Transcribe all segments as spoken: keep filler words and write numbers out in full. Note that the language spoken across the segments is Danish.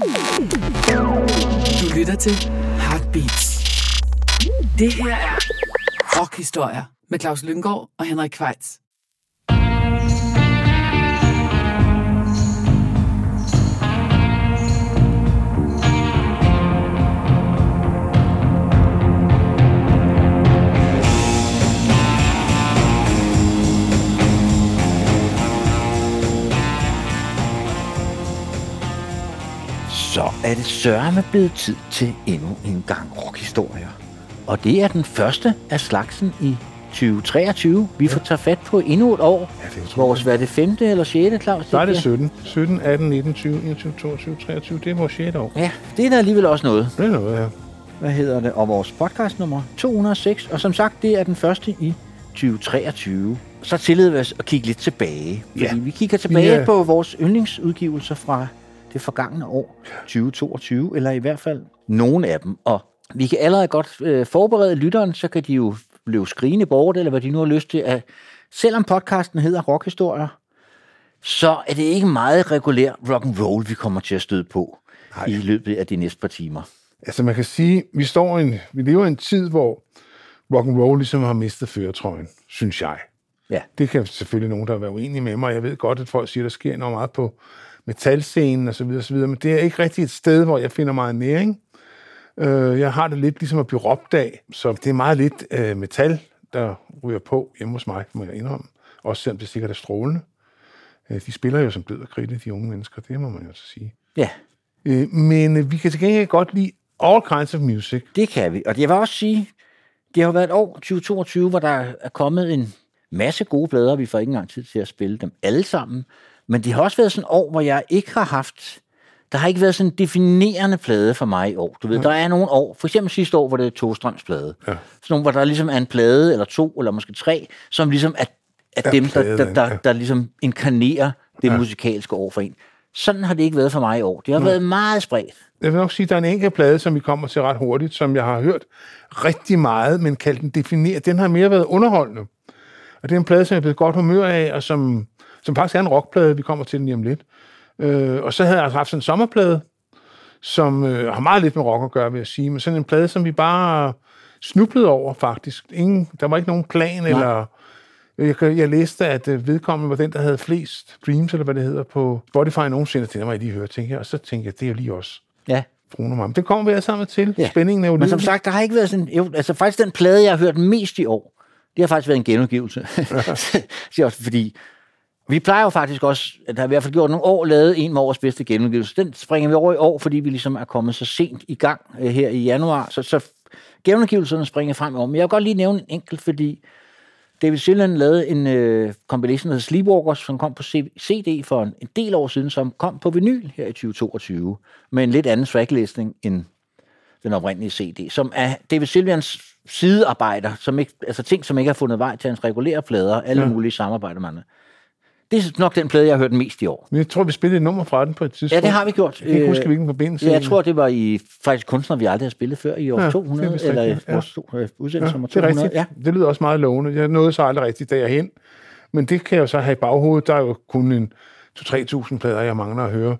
Du lytter til Heartbeats. Det her er Rockhistorier med Claus Lynggaard og Henrik Kvejts. Så er det sørme blevet tid til endnu en gang rockhistorier. Og det er den første af slagsen i tyve treogtyve. Vi ja. får tage fat på endnu et år. Ja, det vores, hvad er det, femte eller sjette, Claus? Der er det sytten. sytten, atten, nitten, tyve, enogtyve, toogtyve, treogtyve. Det er vores sjette år. Ja, det er der alligevel også noget. Det er noget, ja. Hvad hedder det? Og vores podcast nummer to hundrede og seks. Og som sagt, det er den første i tyve treogtyve. Så tillader vi os at kigge lidt tilbage. Fordi ja. vi kigger tilbage ja. på vores yndlingsudgivelser fra det forgangne år tyve toogtyve, eller i hvert fald nogen af dem. Og vi kan allerede godt øh, forberede lytteren, så kan de jo løbe skrigende bort, eller hvad de nu har lyst til. At, selvom podcasten hedder Rockhistorier, så er det ikke meget regulær rock'n'roll, vi kommer til at støde på Ej. i løbet af de næste par timer. Altså man kan sige, vi står en, vi lever i en tid, hvor rock'n'roll ligesom har mistet førertrøjen, synes jeg. Ja. Det kan selvfølgelig nogen, der være uenige med mig. Jeg ved godt, at folk siger, at der sker noget meget på metalscenen og så videre og så videre, men det er ikke rigtig et sted, hvor jeg finder meget næring. Øh, jeg har det lidt ligesom at blive råbt af, så det er meget lidt øh, metal, der ryger på hjemme hos mig, må jeg indrømme. Også selvom det sikkert er strålende. Øh, de spiller jo som blød og kridte, de unge mennesker, det må man jo så sige. Ja. Øh, men øh, vi kan til gengæld godt lide all kinds of music. Det kan vi, og jeg vil også sige, det har været et år tyve toogtyve, hvor der er kommet en masse gode plader, vi får ikke engang tid til at spille dem alle sammen. Men det har også været sådan et år, hvor jeg ikke har haft... Der har ikke været sådan en definerende plade for mig i år. Du ved, ja. der er nogle år, for eksempel sidste år, hvor det er Tostrøms plade. Ja. Sådan nogle, hvor der ligesom er en plade, eller to, eller måske tre, som ligesom er, er ja, dem, der, der, der, der ligesom inkarnerer det ja. musikalske år for en. Sådan har det ikke været for mig i år. Det har ja. været meget spredt. Jeg vil nok sige, at der er en enkelt plade, som vi kommer til ret hurtigt, som jeg har hørt rigtig meget, men kaldt den defineret. Den har mere været underholdende. Og det er en plade, som jeg er blevet godt humør af, og som... som faktisk er en rockplade, vi kommer til den lige om lidt. Øh, og så havde jeg altså haft sådan en sommerplade, som øh, har meget lidt med rock at gøre, vil jeg sige, men sådan en plade, som vi bare snublede over, faktisk. Ingen, der var ikke nogen plan, Nej. eller... Jeg, jeg læste, at vedkommende var den, der havde flest streams, eller hvad det hedder, på Spotify nogensinde. Det må jeg lige høre, tænker jeg. Og så tænkte jeg, det er jo lige os. Ja. Men det kommer vi alle sammen til. Ja. Spændingen er jo lige. Men som sagt, der har ikke været sådan... Jo, altså faktisk den plade, jeg har hørt mest i år, det har faktisk været en genudgivelse. Ja. Fordi... Vi plejer jo faktisk også, at der i hvert fald gjort nogle år, lavet en med årets bedste genudgivelse. Den springer vi over i år, fordi vi ligesom er kommet så sent i gang øh, her i januar. Så, så genudgivelserne springer frem over. Men jeg vil godt lige nævne en enkelt, fordi David Sillen lavede en øh, compilation, der hedder Sleepwalkers, som kom på C D for en, en del år siden, som kom på vinyl her i tyve toogtyve, med en lidt anden tracklisting end den oprindelige C D, som er David Silvians sidearbejder, som ikke, altså ting, som ikke har fundet vej til hans regulære plader, alle ja. mulige samarbejder med andre. Det er nok den plade, jeg har hørt mest i år. Jeg tror, vi spillede et nummer fra den på et tidspunkt. Ja, det har vi gjort. Jeg kan ikke huske, hvilken forbindelse. Ja, jeg tror, det var i faktisk kunstner, vi aldrig har spillet før, i år ja, to hundrede, det eller ja. udsendelse nummer ja, to hundrede. Ja. Det lyder også meget lovende. Jeg nåede så aldrig rigtigt derhen. Men det kan jeg jo så have i baghovedet. Der er jo kun en to til tre tusind plader, jeg mangler at høre.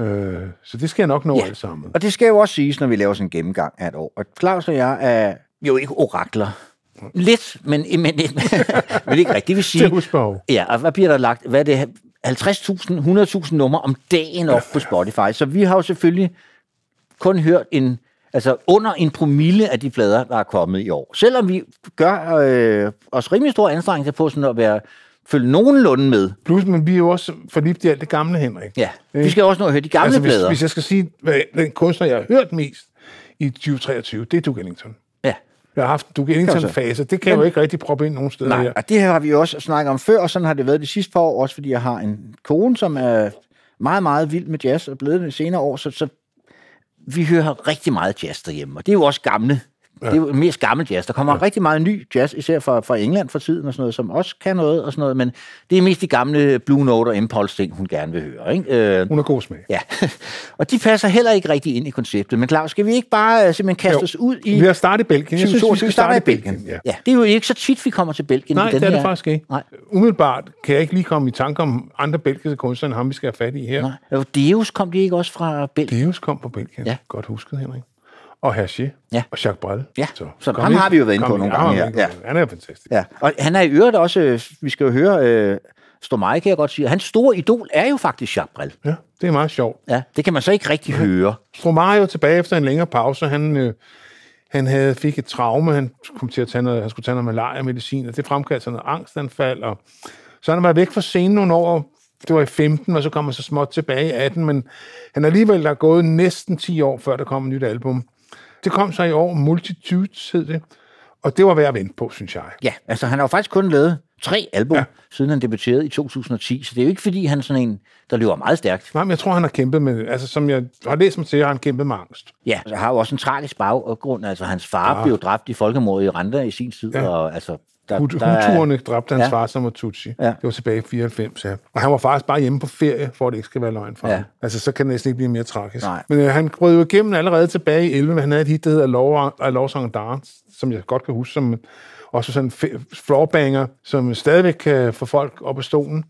Øh, så det skal jeg nok nå ja. alt sammen. Og det skal jo også siges, når vi laver sådan en gennemgang af et år. Og Claus og jeg er jo ikke orakler. Lidt, men, men, men, men ikke rigtigt, det vil sige... Det er husbehov. Ja, og hvad bliver der lagt? Hvad er det? halvtreds tusind, hundrede tusind numre om dagen op på Spotify. Så vi har jo selvfølgelig kun hørt en... Altså under en promille af de plader, der er kommet i år. Selvom vi gør øh, os rimelig store anstrengelser på sådan at være... Følge nogenlunde med. Plus, men vi er jo også forlibt i alt det gamle, Henrik. Ja, vi skal også nå at høre de gamle altså, hvis, plader. Hvis jeg skal sige, hvad den kunstner, jeg har hørt mest i tyve treogtyve, det er Duke Ellington. Ja. Jeg har haft Duke Ellington-fase. Det kan jeg jo ikke rigtig proppe ind nogen steder. Nej, her. Og det her har vi jo også snakket om før, og sådan har det været de sidste par år, også fordi jeg har en kone, som er meget, meget vild med jazz, og blevet det senere år, så, så vi hører rigtig meget jazz derhjemme, og det er jo også gamle Ja. Det er jo mere gammel jazz. Der kommer ja. rigtig meget ny jazz, især fra, fra England for tiden og sådan noget, som også kan noget og sådan noget, men det er mest de gamle Blue Note og Impulse-ting, hun gerne vil høre. Ikke? Øh, hun har god smag. Ja, og de passer heller ikke rigtig ind i konceptet, men Claus, skal vi ikke bare simpelthen kaste os ud i... Vi har startet i Belgien. Jeg synes, vi skal starte i Belgien. Ja. Ja. Det er jo ikke så tit, vi kommer til Belgien. Nej, i den det er her. Det faktisk ikke. Nej. Umiddelbart kan jeg ikke lige komme i tanke om andre belgiske kunstnere, end ham, vi skal have fat i her. Nej. Deus kom de ikke også fra Belgien? Deus kom fra Belgien. Ja. Godt husket, Henrik. Og Hergé, ja. og Jacques Brel. Ja, så, så ham ind. Har vi jo været inde på nogle gange. Ja. Ja. Han er jo fantastisk. Ja. Og han er i øvrigt også, vi skal jo høre, øh, Stromae kan jeg godt sige, hans store idol er jo faktisk Jacques Brel. Ja, det er meget sjovt. Ja, det kan man så ikke rigtig ja. høre. Stromae er jo tilbage efter en længere pause, han... Øh, Han havde, fik et traume, han, kom til at tage noget, han skulle tage noget malaria-medicin, og det fremkaldte sådan noget angstanfald. Og så han var væk fra scenen nogle år, det var i femten, og så kom han så småt tilbage i atten, men han alligevel der er gået næsten ti år, før der kom et nyt album. Det kom så i år, Multitude hed det, og det var værd at vente på, synes jeg. Ja, altså han har jo faktisk kun lavet tre album, ja. siden han debuterede i to tusind og ti, så det er jo ikke fordi, han er sådan en, der løber meget stærkt. Nej, men jeg tror, han har kæmpet med, altså som jeg har læst mig til, har han kæmpet med angst. Ja, han har jo også en tragisk baggrund, altså hans far ja. blev dræbt i folkemordet i Rwanda i sin tid, ja. og altså... Der, Hud, der, huturerne dræbte hans ja. far, som var Tutsi. Ja. Det var tilbage i fireoghalvfems, ja. Og han var faktisk bare hjemme på ferie, for at det ikke skal være løgn fra ja. ham. Altså, så kan det næsten ikke blive mere tragisk. Nej. Men øh, han brød jo igennem allerede tilbage i elleve, men han havde et hit, der hedder Love Song Dance, som jeg godt kan huske, som... Også sådan en floorbanger, som stadigvæk kan få folk op af stolen.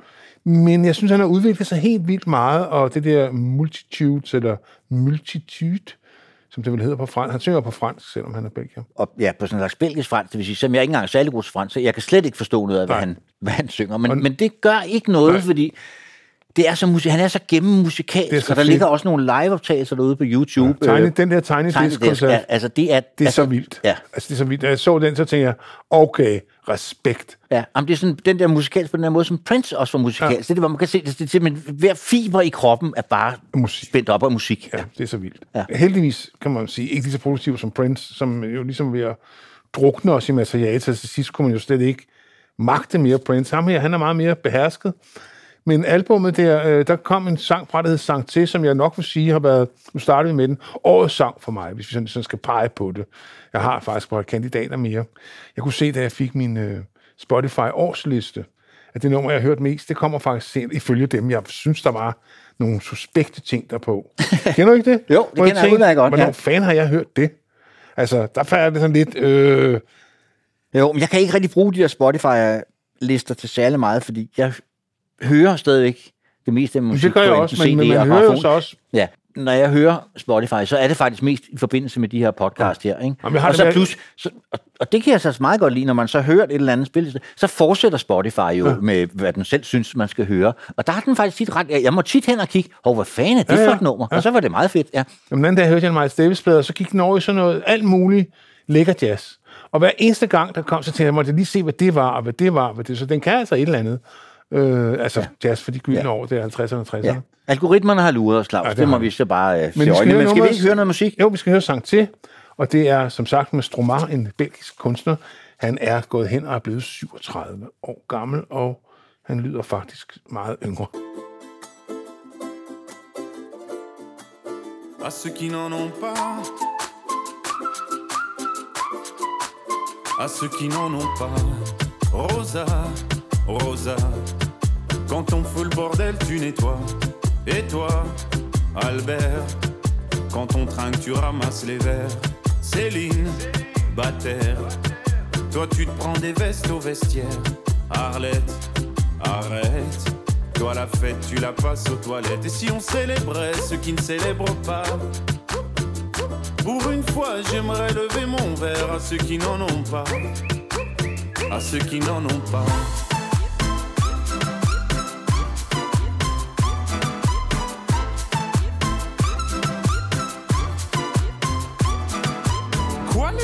Men jeg synes, han har udviklet sig helt vildt meget, og det der multitude, eller multitude, som det vel hedder på fransk. Han synger på fransk, selvom han er belgier. Og ja, på sådan en slags belgisk fransk, det vil sige, som jeg ikke engang er særlig god til fransk, så jeg kan slet ikke forstå noget af, hvad, han, hvad han synger. Men, og... men det gør ikke noget, nej. fordi... Det er så musik- han er så gennemmusikalsk, så og der fedt. ligger også nogle liveoptagelser derude på YouTube. Ja, tiny, den der Tiny Desk-koncert, ja, altså det er, det er altså, så vildt. Ja. Altså det er så vildt. Da jeg så den, så tænkte jeg, okay, respekt. Ja, jamen, det er sådan, den der musikalsk på den der måde, som Prince også var musikalsk. Ja. Det er det, hvor man kan se, det er simpelthen, hver fiber i kroppen er bare musik. Spændt op af musik. Ja, ja, det er så vildt. Ja. Heldigvis, kan man sige, ikke lige så produktiv som Prince, som jo ligesom ved at drukne os i materiale, så til sidst kunne man jo slet ikke magte mere Prince. Ham her, han er meget mere behersket. Men albumet der, der kom en sang fra, der hed Sang Til, som jeg nok vil sige har været, nu startede vi med den, årets sang for mig, hvis vi sådan, sådan skal pege på det. Jeg har faktisk bare kandidater mere. Jeg kunne se, da jeg fik min uh, Spotify-årsliste, at det nummer, jeg har hørt mest, det kommer faktisk sent, ifølge dem. Jeg synes, der var nogle suspekte ting derpå. Kender du ikke det? Jo, det kender jeg udmærket godt. Hvornår ja. fanden har jeg hørt det? Altså, der falder det sådan lidt... Øh... Jo, men jeg kan ikke rigtig bruge de der Spotify-lister til særlig meget, fordi jeg... hører stadigvæk det meste af musik. Det gør jeg også, men, men man hører jo så også. Ja, når jeg hører Spotify, så er det faktisk mest i forbindelse med de her podcast ja. her. Ikke? Jamen, og, så det plus, så, og det kan jeg så meget godt lide, når man så hører et eller andet spil, så fortsætter Spotify jo ja. med, hvad den selv synes, man skal høre. Og der har den faktisk tit ret. Jeg må tit hen og kigge, hov, hvad fanden er det ja, ja. for et nummer? Ja. Og så var det meget fedt, ja. Jamen, den dag hørte jeg en Miles Davis-plade, og så gik den over i sådan noget, alt muligt lækker jazz. Og hver eneste gang, der kom, så tænkte jeg, måtte jeg lige se, hvad det var, og hvad det var, hvad det. Så den kan altså et eller andet. Øh, altså ja. jazz for de gyldne ja. år, det er halvtredserne og tresserne. Ja. Algoritmerne har luret os, Claus. Ja, det, det må vi så bare øh, se øjne. Men skal vi ikke høre noget musik? Jo, vi skal høre Sang Til. Og det er, som sagt, med Stromae, en belgisk kunstner. Han er gået hen og er blevet syvogtredive år gammel, og han lyder faktisk meget yngre. À ceux qui n'en ont pas, à ceux qui n'en ont pas, Rosa, Rosa, quand on fout le bordel, tu nettoies. Et toi, Albert, quand on trinque, tu ramasses les verres. Céline, Bater, toi tu te prends des vestes au vestiaire. Arlette, arrête, toi la fête, tu la passes aux toilettes. Et si on célébrait ceux qui ne célèbrent pas? Pour une fois, j'aimerais lever mon verre à ceux qui n'en ont pas, à ceux qui n'en ont pas.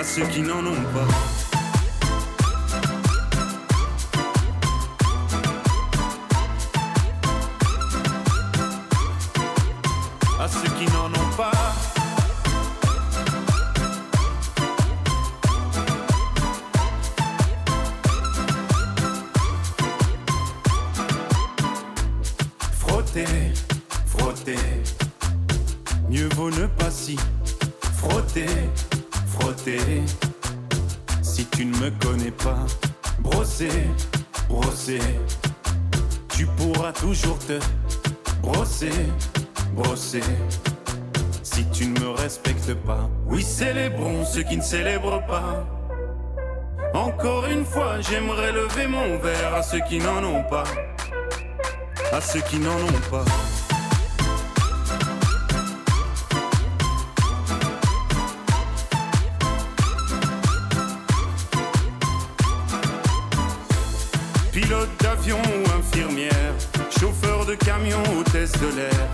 à ceux qui n'en ont pas. À ceux qui n'en ont pas. Frotter, frotter, mieux vaut ne pas s'y frotter, frotter. Si tu ne me connais pas, brosser, brosser. Tu pourras toujours te brosser, brosser. Si tu ne me respectes pas, oui, célébrons ceux qui ne célèbrent pas. Encore une fois, j'aimerais lever mon verre à ceux qui n'en ont pas. À ceux qui n'en ont pas. Pilote d'avion ou infirmière, chauffeur de camion, hôtesse de l'air,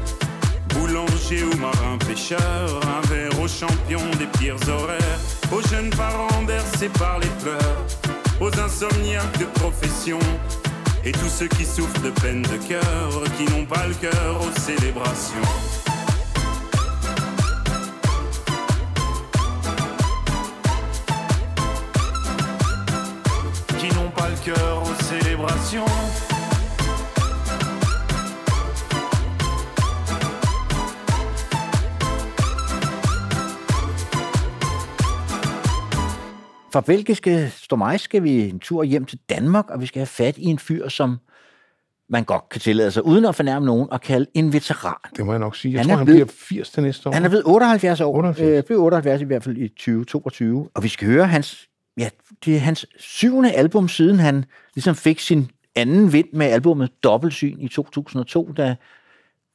boulanger ou marin pêcheur, un verre aux champions des pires horaires, aux jeunes parents bercés par les pleurs, aux insomniaques de profession, et tous ceux qui souffrent de peine de cœur, qui n'ont pas le cœur aux célébrations. Qui n'ont pas le cœur aux célébrations. Fra belgiske Stromae skal vi en tur hjem til Danmark, og vi skal have fat i en fyr, som man godt kan tillade sig, uden at fornærme nogen, at kalde en veteran. Det må jeg nok sige. Jeg han tror, han blevet, bliver firs til næste år. Han er blevet otteoghalvfjerds år. otteoghalvfjerds. Øh, blev otteoghalvfjerds i hvert fald i tyve toogtyve. Og vi skal høre hans, ja, det er hans syvende album, siden han ligesom fik sin anden vind med albumet Dobbeltsyn i to tusind og to, da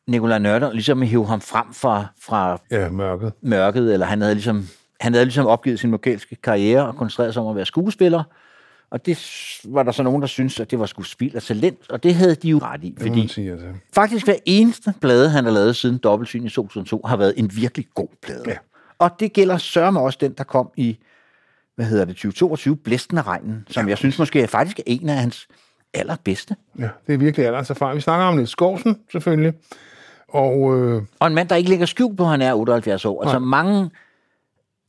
Nikolaj Nørder ligesom hev ham frem fra, fra ja, mørket. mørket, eller han havde ligesom... Han havde ligesom opgivet sin musikalske karriere og koncentreret sig om at være skuespiller, og det var der så nogen, der syntes, at det var skuespil og talent, og det havde de jo ret i, fordi sige, altså. Faktisk hver eneste plade, han har lavet siden Dobbeltsyn i to tusind og to, har været en virkelig god plade. Ja. Og det gælder sørme også den, der kom i, hvad hedder det, tyve toogtyve, Blæsten af Regnen, som ja. Jeg synes måske faktisk er en af hans allerbedste. Ja, det er virkelig alderens erfaring. Vi snakker om Niels Skousen, selvfølgelig. Og, øh... og en mand, der ikke lægger skjul på, han er otteoghalvfjerds år. Altså ja. mange...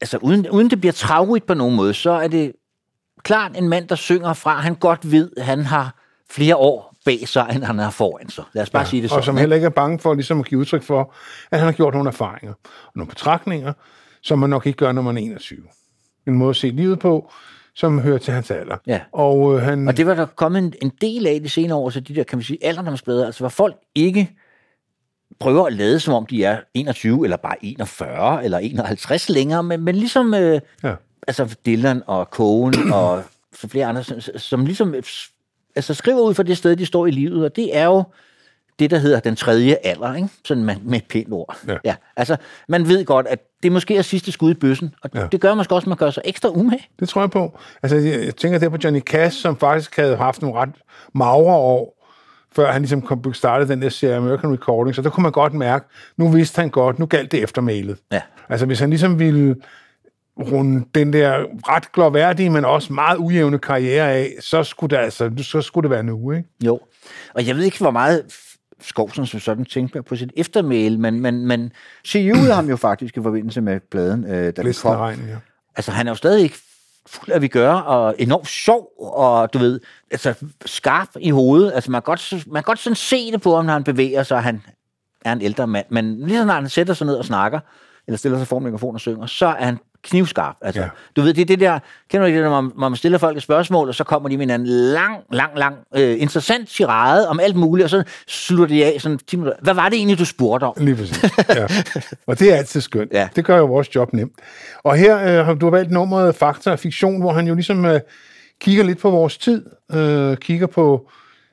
Altså, uden, uden det bliver traurigt på nogen måde, så er det klart en mand, der synger fra, han godt ved, at han har flere år bag sig, end han har foran sig. Lad os bare ja, sige det sådan. Og som heller ikke er bange for ligesom at give udtryk for, at han har gjort nogle erfaringer og nogle betragtninger, som man nok ikke gør, når man er enogtyve. En måde at se livet på, som hører til hans alder. Ja. Og, øh, han... og det var der kommet en, en del af de senere år, så de der, kan man sige, alderdomsplader, altså var folk ikke... prøver at lade, som om de er enogtyve, eller bare enogfyrre, eller enoghalvtreds længere, men, men ligesom øh, ja. altså Dylan og Cohen og flere andre, som, som ligesom altså skriver ud fra det sted, de står i livet, og det er jo det, der hedder den tredje alder, ikke? Sådan man, med et pænt ord. Ja. Ja, altså, man ved godt, at det måske er sidste skud i bøssen, og ja. Det gør måske også, at man gør sig ekstra umage. Det tror jeg på. Altså, jeg tænker der på Johnny Cash, som faktisk havde haft nogle ret magre år, før han ligesom kom, startede den der serie American Recording, så der kunne man godt mærke, nu vidste han godt, nu galt det eftermælet. Ja. Altså hvis han ligesom ville runde den der ret glorværdige, men også meget ujævne karriere af, så skulle det, altså, så skulle det være nu, ikke? Jo, og jeg ved ikke, hvor meget Skousen som sådan tænkte på sit eftermæle, men, men, men C U'ede ham jo faktisk i forbindelse med pladen, øh, der den kom. Regn, ja. Altså han er jo stadig ikke fuld af vi gør, og enormt sjov, og du ved, altså skarp i hovedet. Altså man kan godt, man kan godt sådan se det på ham, når han bevæger sig, han er en ældre mand. Men lige så når han sætter sig ned og snakker, eller stiller sig foran mikrofonen og synger, så er han knivskarp. Altså, ja. Du ved, det er det der, kender du ikke det, når man stiller folk et spørgsmål, og så kommer de med en lang, lang, lang, øh, interessant tirade om alt muligt, og så slutter de af sådan ti minutter. Hvad var det egentlig, du spurgte om? Lige præcis, ja. Og det er altid skønt. Ja. Det gør jo vores job nemt. Og her øh, har du valgt nummeret Fakta og Fiktion, hvor han jo ligesom øh, kigger lidt på vores tid, øh, kigger på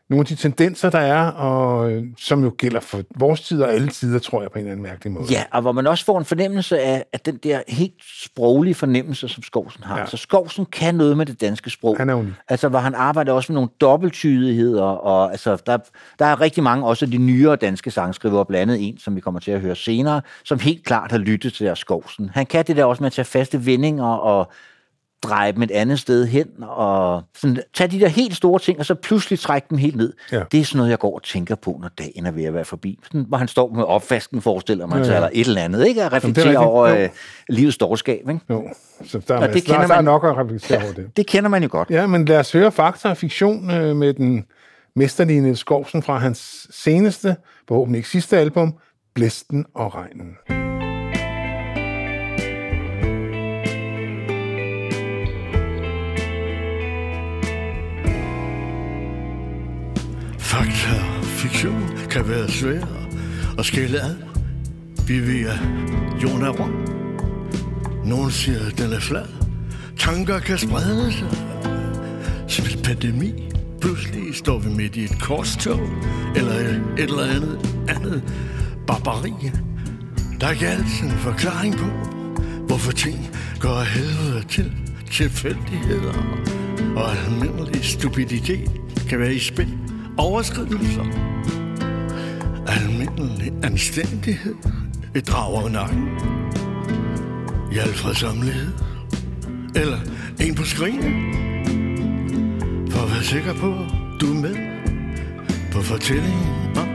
nogle af de tendenser, der er, og øh, som jo gælder for vores tid og alle tider, tror jeg, på en eller anden mærkelig måde. Ja, og hvor man også får en fornemmelse af, at den der helt sproglige fornemmelse, som Skousen har. Ja. Så Skousen kan noget med det danske sprog. Han er unik. Altså, hvor han arbejder også med nogle dobbelttydigheder, og altså, der, der er rigtig mange også de nyere danske sangskrivere, blandt andet en, som vi kommer til at høre senere, som helt klart har lyttet til der Skousen. Han kan det der også med at tage faste vendinger og dreje dem et andet sted hen, og sådan, tage de der helt store ting, og så pludselig trække dem helt ned. Ja. Det er sådan noget, jeg går og tænker på, når dagen er ved at være forbi. Sådan, hvor han står med opfasken, forestiller man sig, ja, ja, eller et eller andet, ikke? At reflektere ikke over øh, livets dårskab, ikke? Jo, så der, man, det kender der, man, der er nok at reflektere, ja, over det. Det kender man jo godt. Ja, men lad os høre Fakta og Fiktion øh, med den mesterlige Niels Skousen fra hans seneste, forhåbentlig ikke sidste album, Blæsten af Regnen. Fakta og fiktion kan være svære at skille ad. Vi ved, at jorden er rund. Nogen siger, at den er flad. Tanker kan sprede sig som en pandemi. Pludselig står vi midt i et korstog eller et eller andet andet barbari. Der er ikke altid en forklaring på, hvorfor ting går af helvede til. Tilfældigheder og almindelig stupiditet kan være i spil. Overskridelser, almindelig anstændighed, et drag af nakken, hjælpsomhed eller en på skrinet. For at være sikker på, at du er med på fortællingen om,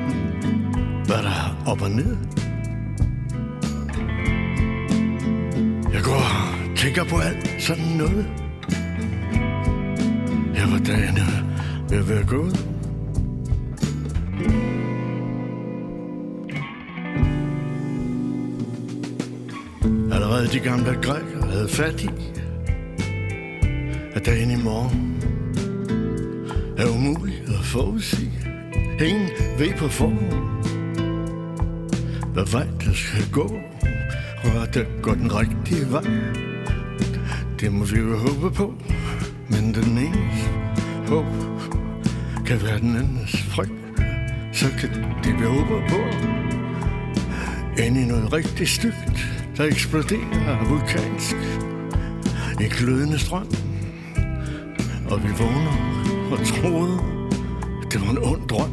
hvad der er op og ned. Jeg går og tænker på alt sådan noget. Her var dagen ved at være gået. Allerede de gamle grækere havde fat i, at dagen i morgen er umulig at forudsige. Ingen ved på forhånd, hvad vej der skal gå, og der går den rigtige vej. Det må vi jo håbe på, men den enes håb kan være den andens frygt. Så kan det, vi håber på, ende i noget rigtig stygt, der eksploderer vulkansk i glødende strøm. Og vi vågner og troede, det var en ond drøm.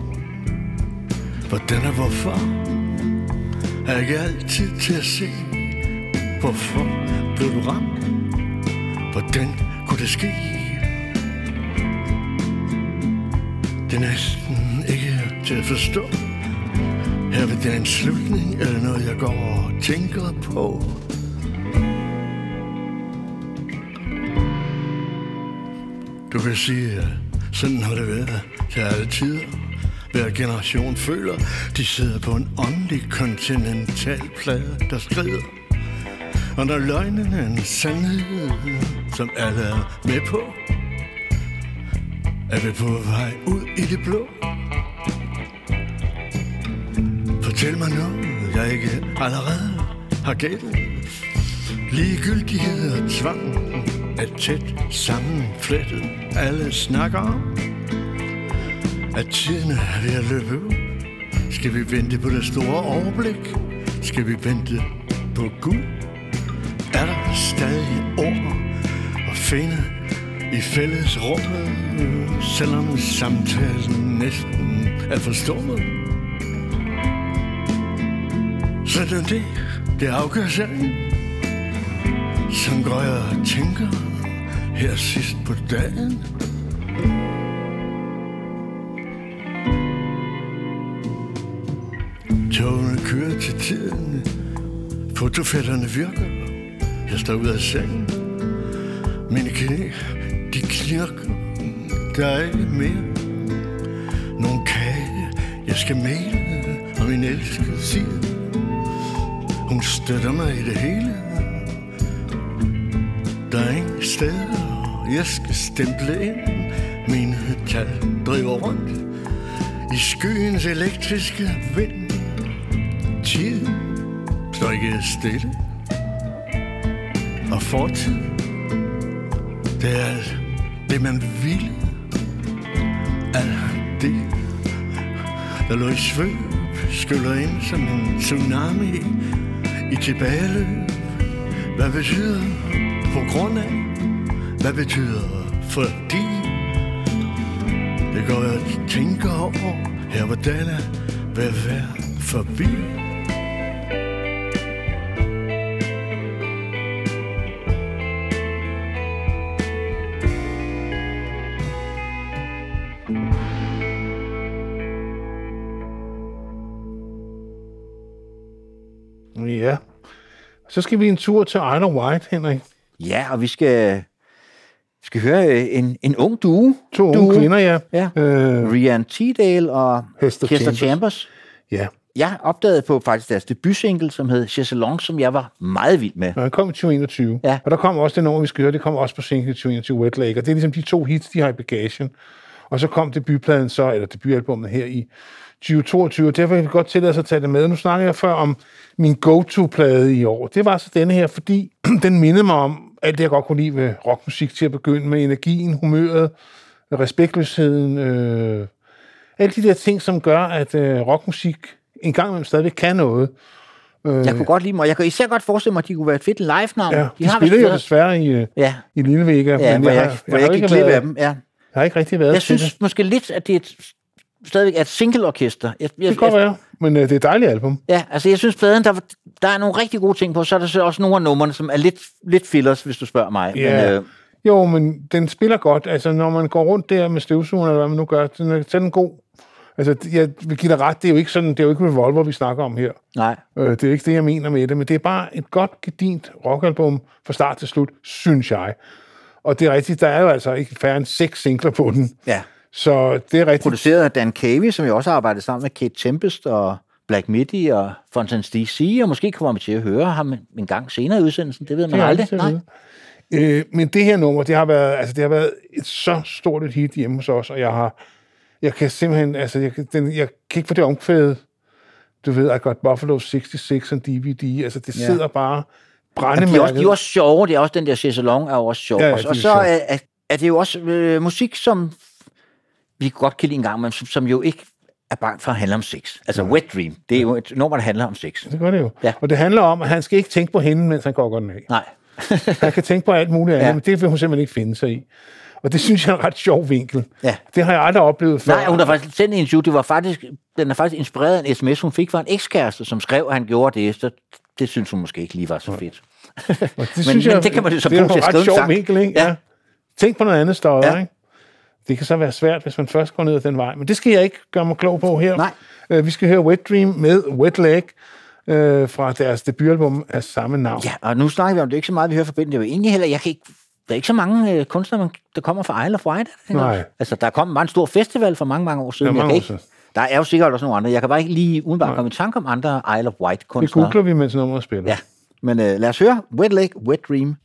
Hvordan og hvorfor er ikke altid til at se. Hvorfor blev du ramt? Hvordan kunne det ske? Det er næsten ikke til at forstå. Her ved dagens slutning er det noget, jeg går og tænker på. Du kan sige, at sådan har det været til alle tider. Hver generation føler, de sidder på en åndelig kontinental plade, der skrider. Og når løgnen er en sandhed, som alle er med på, er vi på vej ud i det blå. Fortæl mig noget, jeg ikke allerede har gættet. Ligegyldighed og tvang er tæt sammenflettet. Alle snakker om, at tiden er ved at løbe ud. Skal vi vente på det store overblik? Skal vi vente på Gud? Er der stadig ord at finde i fællesrummet, selvom samtalen næsten er forstummet? Så det er det, det afgør sagen. Som går jeg og tænker her sidst på dagen. Togene kører til tiden. Fotofætterne virker. Jeg står ud af sengen. Mine knæ, de knirker. Der er ikke mere. Nogen kage, jeg skal male. Og min elskede siger, hun støtter mig i det hele. Der er ingen steder, jeg skal stemple ind. Mine tal driver rundt i skyens elektriske vind. Tiden står ikke stille. Og fortid, det er det, man ville. Alt det, der lå i svøb, skyller ind som en tsunami i tilbageløb. Hvad betyder på grund af? Hvad betyder fordi? Det går jeg og tænker over her, hvordan er ved at være forbi. Så skal vi en tur til Isle of Wight, Henrik. Ja, og vi skal... Vi skal høre en, en ung duo. To duo. Unge kvinder, ja. ja. Øh, Rianne Teedale og Hester Chambers. Chambers. Ja. Jeg opdagede på faktisk deres debutsingle, som hed Chaiselong, som jeg var meget vild med. Og den kom i tyve enogtyve. Ja. Og der kom også den nummer, vi skal høre, det kom også på single i tyve enogtyve, Wet Leg. Og det er ligesom de to hits, de har i bagagen. Og så kom debutpladen så, eller debutalbummet her i tyve toogtyve, og derfor kan vi godt tillade sig at tage det med. Nu snakker jeg før om min go-to-plade i år. Det var så denne her, fordi den mindede mig om alt det, jeg godt kunne lide ved rockmusik til at begynde med. Energien, humøret, respektløsheden. Øh, alle de der ting, som gør, at øh, rockmusik en gang imellem stadigvæk kan noget. Øh, jeg kunne godt lide mig, og jeg kan især godt forestille mig, at de kunne være et fedt live-navn. Ja, de, de har spiller jo desværre i, ja. i Lille Vega, ja, men jeg, jeg, har, jeg, jeg, ikke været, af dem. Ja. Jeg har ikke rigtig været. Jeg synes det. Måske lidt, at det er et, stadigvæk er et single-orkester. Jeg, jeg, det kan godt være, men øh, det er et dejligt album. Ja, altså jeg synes pladen, der, der er nogle rigtig gode ting på, så er der så også nogle af numrene, som er lidt, lidt fillers, hvis du spørger mig. Ja. Men, øh... Jo, men den spiller godt. Altså når man går rundt der med støvsugeren, eller hvad man nu gør, så er den god. Altså jeg vil give dig ret, det er jo ikke sådan, det er jo ikke Revolver, vi snakker om her. Nej. Øh, det er jo ikke det, jeg mener med det, men det er bare et godt, gedint rockalbum fra start til slut, synes jeg. Og det er rigtigt, der er jo altså ikke færre end seks singler på den. Ja. Så det er rigtigt. Produceret af Dan Cavey, som jo også har arbejdet sammen med Kate Tempest og Black Midi og Fontaines D C, og måske kommer man til at høre ham en gang senere i udsendelsen. Det ved man det aldrig. Nej. Øh, men det her nummer, det har været, altså det har været et så stort et hit hjemme hos os, og jeg har, jeg kan simpelthen, altså jeg, den, jeg kan ikke få det omkvædet. Du ved, I Got Buffalo seksogtres og D V D, altså det sidder ja. bare brændemærket. De er, også, de er også sjove, det er også den der Chaiselong er også sjov. Ja, ja, og så er, er, er det jo også øh, musik, som vi godt kan lide en gang, men som, som jo ikke er bange for at handle om sex. Altså ja. Wet Dream, det er jo et nummer, der handler om sex. Det gør det jo. Ja. Og det handler om, at han skal ikke tænke på hende, mens han går godt den af. Nej. Han kan tænke på alt muligt andet, ja. Men det vil hun simpelthen ikke finde sig i. Og det synes jeg er en ret sjov vinkel. Ja. Det har jeg aldrig oplevet før. Nej, hun har faktisk sendt en shoot. Det var faktisk, den er faktisk inspireret af en sms, hun fik fra en ekskæreste, som skrev, at han gjorde det. Så det synes hun måske ikke lige var så fedt. Ja. Det men, synes jeg, men det kan man jo så bruge til at skrive en sang. Det er en ret sjov vinkel, ikke? Ja. Ja. Tænk på noget andet støj, ja. Ikke? Det kan så være svært, hvis man først går ned ad den vej. Men det skal jeg ikke gøre mig klog på her. Nej. Øh, vi skal høre Wet Dream med Wet Leg øh, fra deres debutalbum af samme navn. Ja, og nu snakker vi om det ikke så meget, vi hører forbindelse. Det er jo egentlig heller, jeg kan ikke, der er ikke så mange øh, kunstnere, der kommer fra Isle of Wight. Nej. Altså, der kom en stor festival for mange, mange år siden. Ja, mange år siden. Der er jo sikkert også nogle andre. Jeg kan bare ikke lige udenbart komme i tanke om andre Isle of Wight kunstnere. Det googler vi, mens nummeret spiller. Ja, men øh, lad os høre Wet Leg, Wet Dream.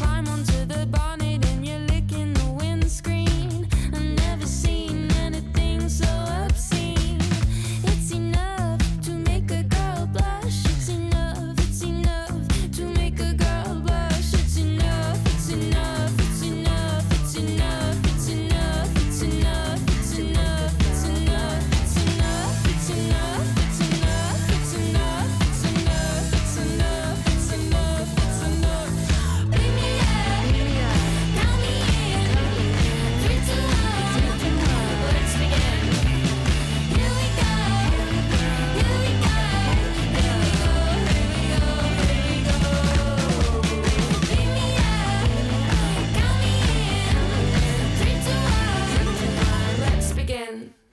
Climb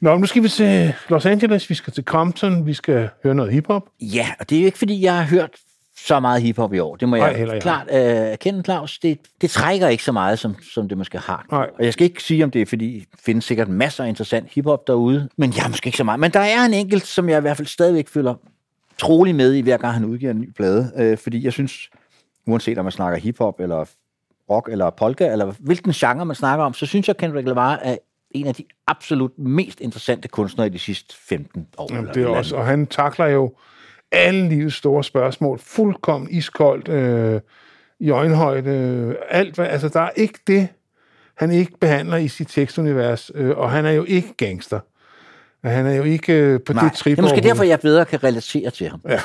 Nå, nu skal vi til Los Angeles, vi skal til Compton, vi skal høre noget hiphop. Ja, og det er jo ikke, fordi jeg har hørt så meget hiphop i år. Det må Ej, jeg klart øh, erkende, Claus. Det, det trækker ikke så meget, som, som det måske har. Ej. Og jeg skal ikke sige, om det er, fordi der findes sikkert masser af interessant hiphop derude, men jeg er måske ikke så meget. Men der er en enkelt, som jeg i hvert fald stadigvæk føler trolig med i, hver gang han udgiver en ny plade. Øh, fordi jeg synes, uanset om man snakker hiphop, eller rock, eller polka, eller hvilken genre man snakker om, så synes jeg, Kendrick Lamar er en af de absolut mest interessante kunstnere i de sidste femten år. Jamen, det er også, og han takler jo alle livets store spørgsmål, fuldkommen iskoldt, øh, i øjenhøjde, øh, alt hvad, altså der er ikke det, han ikke behandler i sit tekstunivers, øh, og han er jo ikke gangster. Han er jo ikke øh, på Nej. det trip. Det er måske derfor, jeg bedre kan relatere til ham. Ja.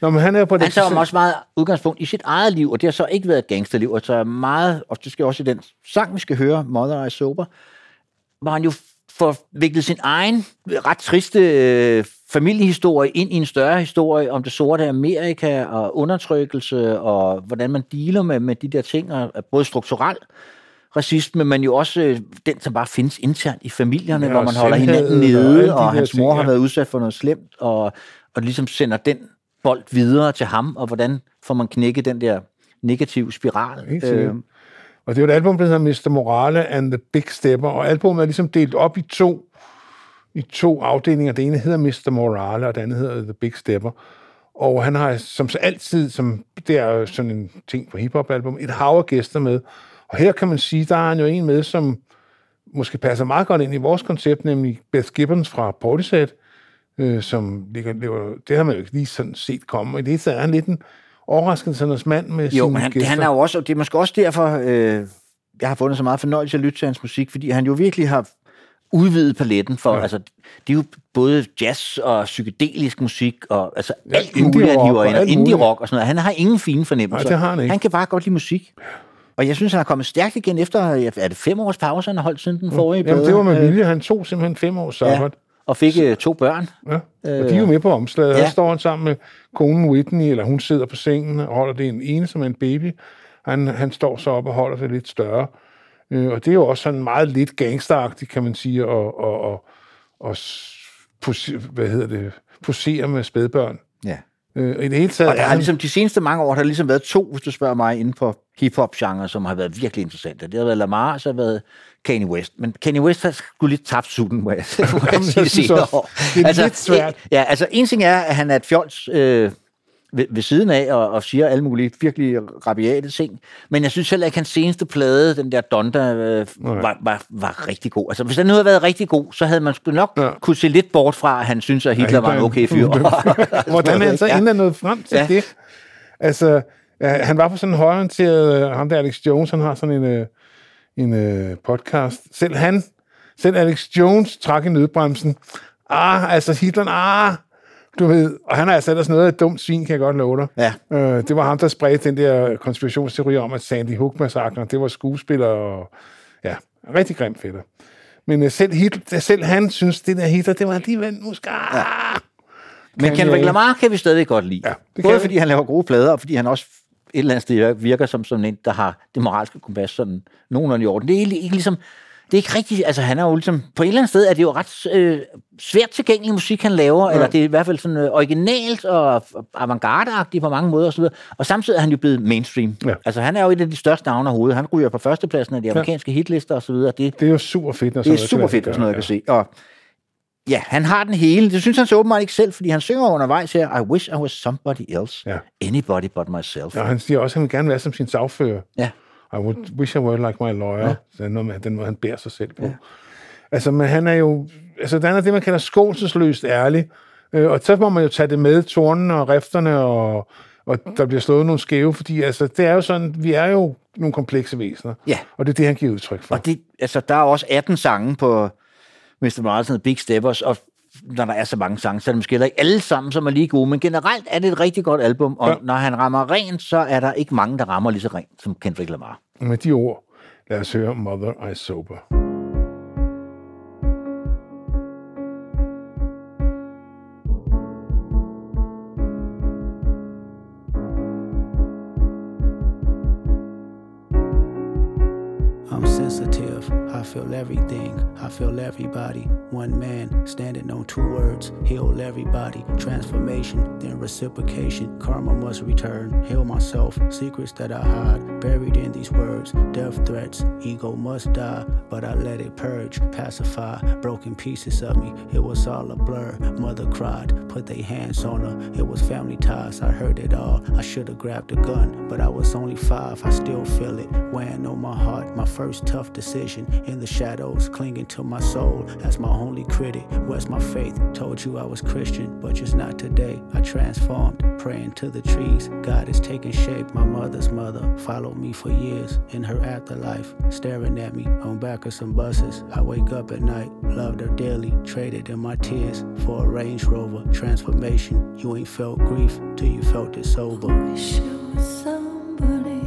Nå, men han er på det. Han tager også meget udgangspunkt i sit eget liv, og det har så ikke været et gangsterliv, og så er meget, og det skal også i den sang, vi skal høre, Mother I Sober, hvor han jo forviklet sin egen ret triste øh, familiehistorie ind i en større historie om det sorte Amerika og undertrykkelse og hvordan man dealer med, med de der ting, og både strukturel racisme, men jo også øh, den, som bare findes internt i familierne, ja, hvor man holder hinanden nede, og, og hans mor ting, ja. har været udsat for noget slemt, og, og ligesom sender den bold videre til ham, og hvordan får man knækket den der negative spiral. Øh, Og det er jo et album, der hedder mister Morale and the Big Stepper, og albumet er ligesom delt op i to, i to afdelinger. Det ene hedder mister Morale, og det andet hedder The Big Stepper. Og han har som så altid, som det er sådan en ting på hiphop-album, et hav af gæster med. Og her kan man sige, der er han jo en med, som måske passer meget godt ind i vores koncept, nemlig Beth Gibbons fra Portishead, øh, som ligger, lever, det har man jo ikke lige sådan set komme. Og i det taget er han lidt en overraskelsernes mand med jo, sine men han, gæster. Han er jo også, og det er måske også derfor, øh, jeg har fundet så meget fornøjelse at lytte til hans musik, fordi han jo virkelig har udvidet paletten for, ja. altså, det er jo både jazz og psykedelisk musik, og altså ja, alt muligt, han hiver ind, og indie-rock og sådan noget. Han har ingen fine fornemmelser. Nej, han, han kan bare godt lide musik. Og jeg synes, han er kommet stærkt igen efter, er det fem års pause, han har holdt siden den forrige plade? Jamen, det var med vilje. Han tog simpelthen fem års sabbat. Ja. Og fik øh, to børn. Ja, og de er jo med på omslaget. Der ja. står han sammen med konen Whitney, eller hun sidder på sengen og holder det en ene som en baby. Han, han står så op og holder det lidt større. Øh, og det er jo også sådan meget lidt gangsteragtigt, kan man sige, og, og, og, og pose, hvad hedder det, posere med spædbørn. Ja. Øh, og i det hele taget, og der har ligesom de seneste mange år, der har ligesom været to, hvis du spørger mig, inden for hip-hop-genre, som har været virkelig interessante. Det har været Lamar, og så har været Kanye West. Men Kanye West har sgu lidt tabt sutten, må jeg, må jeg sige det senere år. Det er altså, lidt svært. Ja, altså en ting er, at han er et fjols øh, ved, ved siden af, og, og siger alle mulige virkelig rabiate ting. Men jeg synes heller ikke, at hans seneste plade, den der Donda, øh, var, var, var rigtig god. Altså hvis den nu havde været rigtig god, så havde man sgu nok ja. kunne se lidt bort fra, at han synes, at Hitler, ja, Hitler var en okay fyr. Hvordan er han så endda nået frem til ja. det? Altså... Ja, han var på sådan en højorienteret, ham der Alex Jones, han har sådan en, en, en podcast. Selv han, selv Alex Jones trak i nødbremsen. Ah, altså Hitler, ah, du ved. Og han har altså ellers noget af et dumt svin, kan jeg godt love dig. Ja. Øh, det var ham, der spredte den der konspirationsteori om, at Sandy Hook-massakren, det var skuespillere og ja, rigtig grim fætter. Men uh, selv, Hitler, selv han synes, det der Hitler, det var alligevel måske. Ja. Men Kendrick Lamar kan vi stadig godt lide. Ja, både fordi han laver gode plader, og fordi han også et eller andet sted virker som sådan en, der har det moralske kompas sådan nogenlunde i orden. Det er ikke ligesom, det er ikke rigtigt, altså han er jo ligesom, på et eller andet sted er det jo ret øh, svært tilgængelig musik, han laver, ja. eller det er i hvert fald sådan øh, originalt og avantgarde-agtigt på mange måder og så videre. Og samtidig er han jo blevet mainstream. Ja. Altså han er jo et af de største navne overhovedet. Han ryger på førstepladsen af de amerikanske ja. hitlister og så videre. Det, det er jo super fedt. Det er super fedt, og sådan noget, jeg kan se. Og ja, han har den hele. Det synes han så åbenbart ikke selv, fordi han synger undervejs her, I wish I was somebody else, ja. anybody but myself. Ja, han siger også, at han vil gerne være som sin sagfører. Ja. I would wish I were like my lawyer. Ja. Så er noget med den måde, han bærer sig selv på. Ja. Altså, men han er jo... Altså, han er det, man kalder skånselsløst ærlig. Øh, og så må man jo tage det med, tornene og rifterne, og, og der bliver slået nogle skæve, fordi altså, det er jo sådan, vi er jo nogle komplekse væsener. Ja. Og det er det, han giver udtryk for. Og det, altså, der er også atten sange på... mister Morales and the Big Steppers, og når der er så mange sange, så er det måske ikke alle sammen, som er lige gode, men generelt er det et rigtig godt album, og ja. når han rammer rent, så er der ikke mange, der rammer lige så rent som Kendrick Lamar. Med de ord, lad os høre Mother I Sober. I'm sensitive. I feel everything, I feel everybody. One man standing on two words, heal everybody. Transformation, then reciprocation. Karma must return, heal myself. Secrets that I hide, buried in these words. Death threats, ego must die, but I let it purge. Pacify, broken pieces of me, it was all a blur. Mother cried, put their hands on her. It was family ties, I heard it all. I should have grabbed a gun, but I was only five, I still feel it. Weighing on my heart, my first tough decision. In the shadows, clinging to my soul as my only critic. Where's my faith? Told you I was Christian, but just not today. I transformed, praying to the trees. God is taking shape. My mother's mother followed me for years in her afterlife, staring at me on back of some buses. I wake up at night, loved her dearly, traded in my tears for a Range Rover. Transformation, you ain't felt grief till you felt it sober. I wish I was somebody.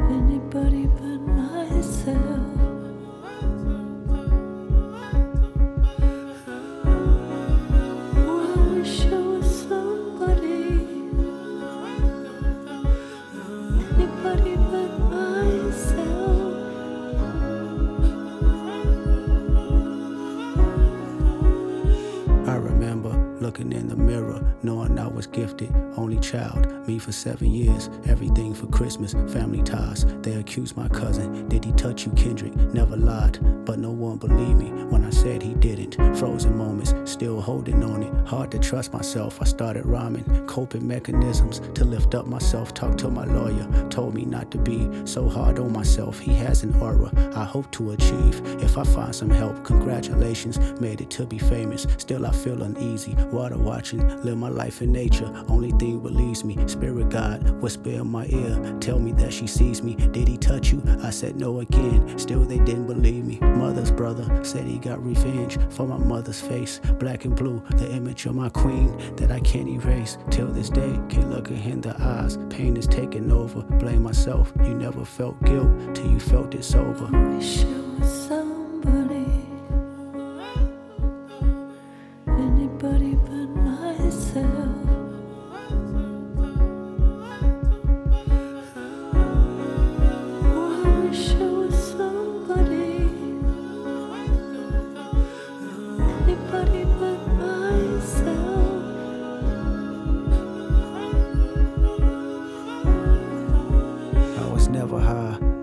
Anybody but myself. I wish I was somebody. Anybody but myself. I remember looking in the mirror, knowing I was gifted, only child, me for seven years, everything for Christmas, family ties. They accused my cousin, did he touch you, Kendrick? Never lied, but no one believed me when I said he didn't. Frozen moments, still holding on it, hard to trust myself. I started rhyming, coping mechanisms to lift up myself. Talked to my lawyer, told me not to be so hard on myself. He has an aura I hope to achieve. If I find some help, congratulations, made it to be famous. Still I feel uneasy, water watching, live my life in nature. Only thing believes me, spirit guide, whisper in my ear, tell me that she sees me. Did he touch you? I said no again, still they didn't believe me. Mother's brother said he got revenge for my mother's face, black and blue, the image of my queen that I can't erase. Till this day, can't look her in the eyes, pain is taking over, blame myself. You never felt guilt till you felt it sober. I wish I was somebody. Anybody but myself.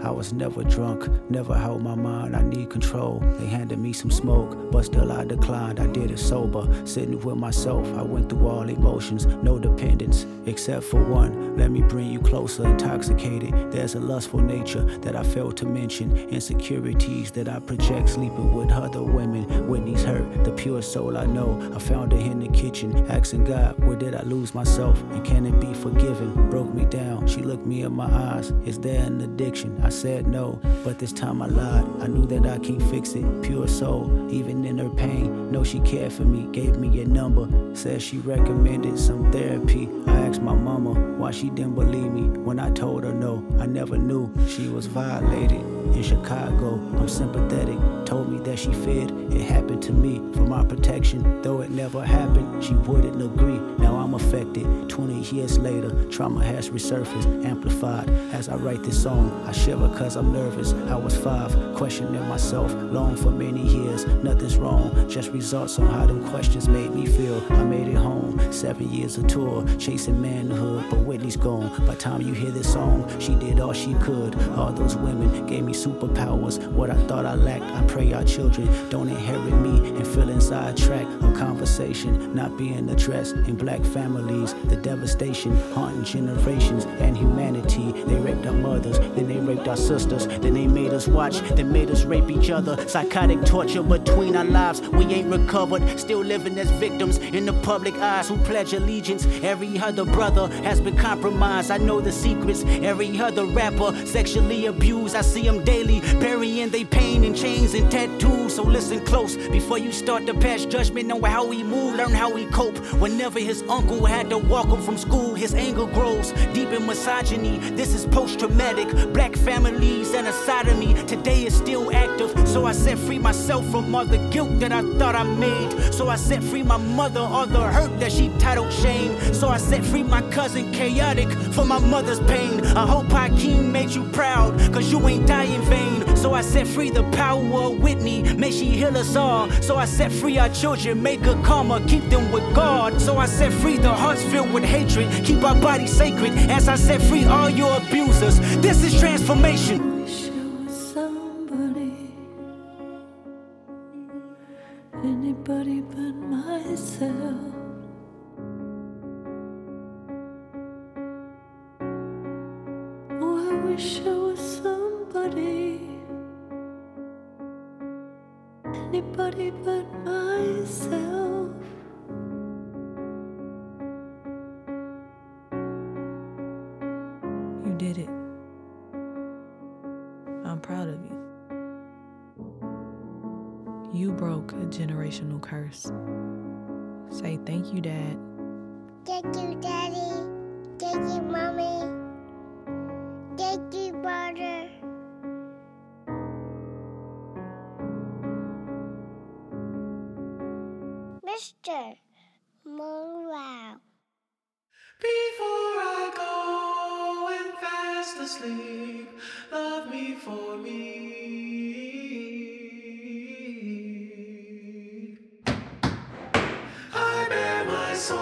I was never drunk, never held my mind, I need control. They handed me some smoke, but still I declined, I did it sober. Sitting with myself, I went through all emotions, no dependence, except for one. Let me bring you closer, intoxicated. There's a lustful nature that I failed to mention. Insecurities that I project, sleeping with other women. Whitney's hurt, the pure soul I know. I found her in the kitchen, asking God, where did I lose myself? And can it be forgiven? Broke me down, she looked me in my eyes. Is there an addiction? I said no, but this time I lied. I knew that I can't fix it. Pure soul, even in her pain. No, she cared for me, gave me a number. Said she recommended some therapy. I asked my mama why she didn't believe me when I told her no. I never knew she was violated in Chicago. I'm sympathetic. Told me that she feared it happened to me for my protection. Though it never happened, she wouldn't agree. Now I'm affected. twenty years later, trauma has resurfaced, amplified. As I write this song, I shiver. Cause I'm nervous, I was five, questioning myself, long for many years. Nothing's wrong, just results on how them questions made me feel. I made it home, seven years of tour, chasing manhood, but Whitney's gone. By time you hear this song, she did all she could. All those women gave me superpowers, what I thought I lacked. I pray our children don't inherit me and feelings sidetracked. A conversation not being addressed in black families. The devastation haunting generations and humanity. They raped our mothers, then they raped our sisters, then they made us watch, then made us rape each other. Psychotic torture between our lives, we ain't recovered, still living as victims in the public eyes who pledge allegiance. Every other brother has been compromised, I know the secrets. Every other rapper sexually abused, I see them daily, burying they pain in chains and tattoos. So listen close before you start to pass judgment on how he moved, learn how he cope. Whenever his uncle had to walk him from school, his anger grows, deep in misogyny, this is post-traumatic, black family families and a side of me today is still active. So I set free myself from all the guilt that I thought I made. So I set free my mother, all the hurt that she titled shame. So I set free my cousin Chaotic for my mother's pain. I hope Hakeem made you proud, cause you ain't die in vain. So I set free the power of Whitney, may she heal us all. So I set free our children, make a karma, keep them with God. So I set free the hearts filled with hatred, keep our bodies sacred. As I set free all your abusers, this is transformation. Anybody but myself. Oh, I wish I was somebody. Anybody but myself. You did it. I'm proud of you. You broke a generational curse. Say thank you, Dad. Thank you, Daddy. Thank you, Mommy. Thank you, Brother. Mister Morale. Before I go and fast asleep, love me for me. Soul,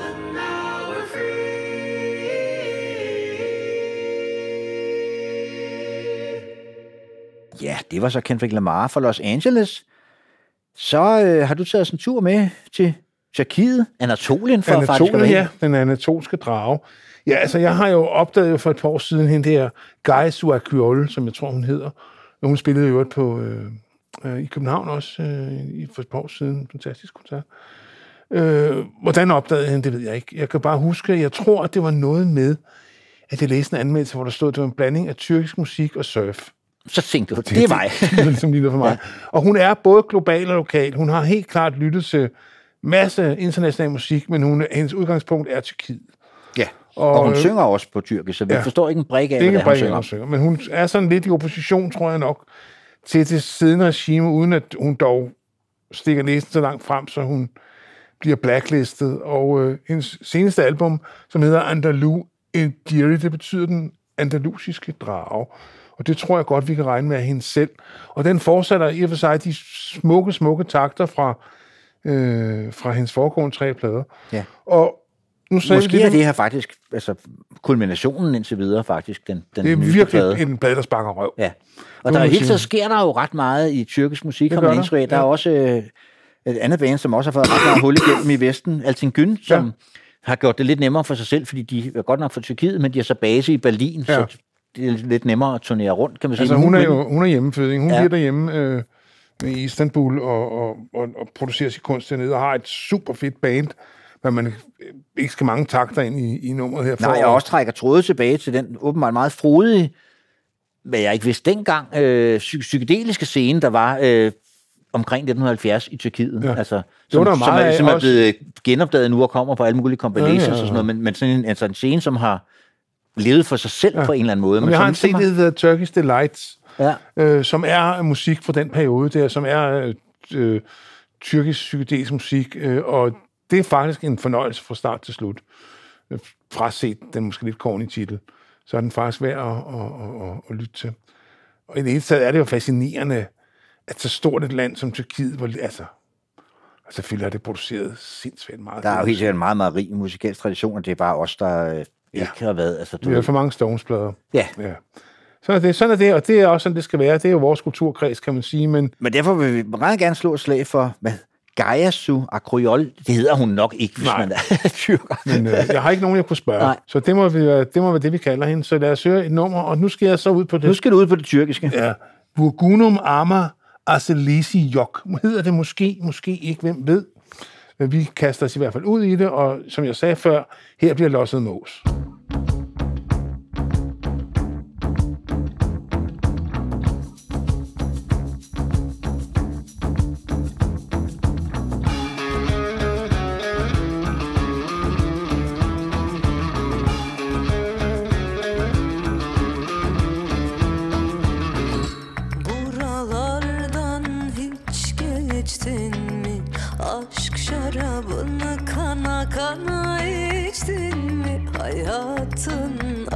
and now we're free. Ja, det var så Kendrick Lamar fra Los Angeles. Så øh, har du taget sådan en tur med til Tjekkiet, Anatolien for Anatolien, faktisk. Anatolien, ja, den anatolske drage. Ja, altså jeg har jo opdaget for et par år siden hende der Gaye Su Akyol, som jeg tror hun hedder. Hun spillede jo på øh, i København også øh, for et par år siden. Fantastisk koncert. Øh, hvordan opdagede jeg det, ved jeg ikke. Jeg kan bare huske, jeg tror, at det var noget med, at jeg læste en anmeldelse, hvor der stod, at det var en blanding af tyrkisk musik og surf. Så tænkte du, det, det er mig. Det, som lige for mig. Ja. Og hun er både global og lokal. Hun har helt klart lyttet til masse international musik, men hun, hendes udgangspunkt er Tyrkiet. Ja, og, og hun øh, synger også på tyrkisk, så vi ja, forstår ikke en brik af, hvad hun synger. Hun synger. Men hun er sådan lidt i opposition, tror jeg nok, til det siddende regime, uden at hun dog stikker næsten så langt frem, så hun bliver blacklistet, og øh, hendes seneste album, som hedder Andalu Indiri, det betyder den andalusiske drage, og det tror jeg godt, vi kan regne med af hende selv, og den fortsætter i og for sig de smukke, smukke takter fra, øh, fra hendes foregående tre plader. Ja. Og nu måske vi lige, er det her faktisk, altså kulminationen indtil videre faktisk, den, den nye plade. Det er virkelig plade. En plade, der sparker røv. Ja. Og der er helt så sker der jo ret meget i tyrkisk musik, om der. Ja. Der er også Øh, et andet band, som også har fået ret meget hul igennem i Vesten, Alting Gyn, som ja, har gjort det lidt nemmere for sig selv, fordi de er godt nok fra Tyrkiet, men de er så base i Berlin, ja, så det er lidt nemmere at turnere rundt, kan man sige. Altså hun, hun er jo hun er hjemmefødt, hun ja, bliver derhjemme øh, i Istanbul og, og, og, og producerer sin kunst dernede, og har et super fedt band, men man ikke skal mange takter ind i, i nummeret her. Nej, jeg også trækker tråde tilbage til den åbenbart meget frodige, hvad jeg ikke vidste dengang, øh, psy- psykedeliske scene, der var Øh, omkring nitten halvfjerds i Tyrkiet, ja, altså, som, som, som, er, som er blevet genopdaget nu og kommer på alle mulige kompilations, ja, ja, ja, og sådan noget, men, men sådan en, altså en scene, som har levet for sig selv, ja, på en eller anden måde. Men jeg har en C D, der hedder Turkish Delights, ja, øh, som er musik fra den periode der, som er øh, tyrkisk psykedelisk musik, øh, og det er faktisk en fornøjelse fra start til slut. Fraset den måske lidt corny titel, så er den faktisk værd at, at, at, at, at lytte til. Og i det hele taget er det jo fascinerende, at så stort et land som Tyrkiet, hvor altså, og selvfølgelig har det produceret sindssygt meget. Der er jo helt sikkert en meget, meget rig musikalsk tradition, og det er bare os, der øh, ja, ikke har været. Altså, du vi har for mange Stones-plader. Ja, ja. Sådan er det, sådan er det, og det er også sådan, det skal være. Det er jo vores kulturkreds, kan man sige. Men, men derfor vil vi meget gerne slå et slag for hvad? Gaye Su Akyol. Det hedder hun nok ikke, hvis nej, man er tyrker. Men øh, jeg har ikke nogen, jeg kunne spørge. Nej. Så det må, vi, det må være det, vi kalder hende. Så lad os høre et nummer, og nu skal jeg så ud på det. Nu skal du ud på det tyrkiske. Ja. Burgunum Ama Aselesi Yok. Hedder det måske, måske ikke, hvem ved. Men vi kaster os i hvert fald ud i det, og som jeg sagde før, her bliver losset mås.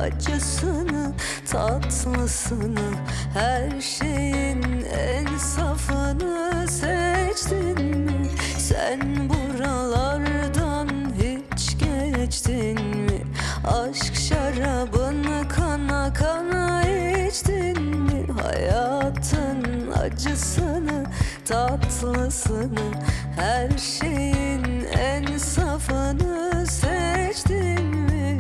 acısını, tatlısını, her şeyin en safını seçtin mi? Sen buralardan hiç geçtin mi? Aşk şarabını kana kana içtin mi? Hayatın acısını, tatlısını, her şeyin en safını seçtin mi?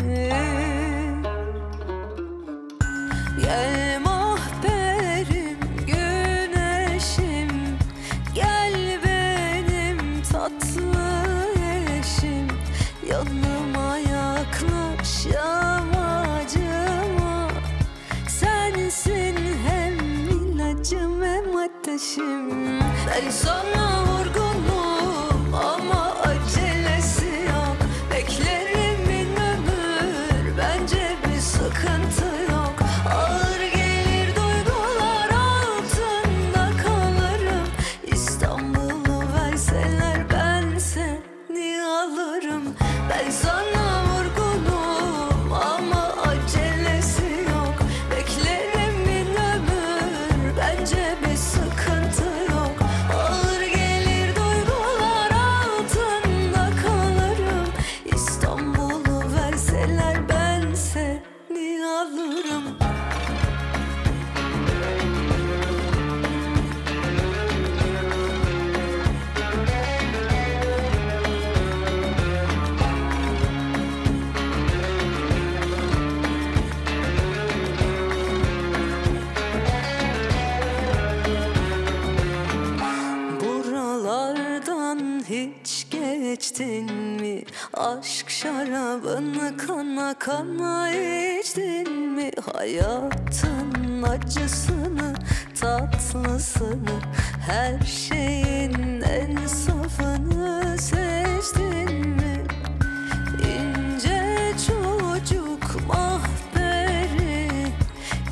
Gel mahperim, güneşim, gel benim tatlı eşim, yanıma yaklaş yamacıma, sensin hem ilacım hem ateşim. Ben sana vurgunum ama acelesi yok, beklerimin ömür, bence bir sıkıntı yok. Ağır gelir duygular, altında kalırım. İstanbul'u verseler ben seni alırım. Ben sana vurgunum ama acelesi yok, beklerimin ömür, bence bir sıkıntı yok. Ağır gelir duygular, altında kalırım. İstanbul'u verseler ben seni alırım. Buralardan hiç geçtin mi? Aşk şarabını kana kana içtin mi? Hayatın acısını, tatlısını, her şeyin en safını seçtin mi? İnce çocuk mahperi,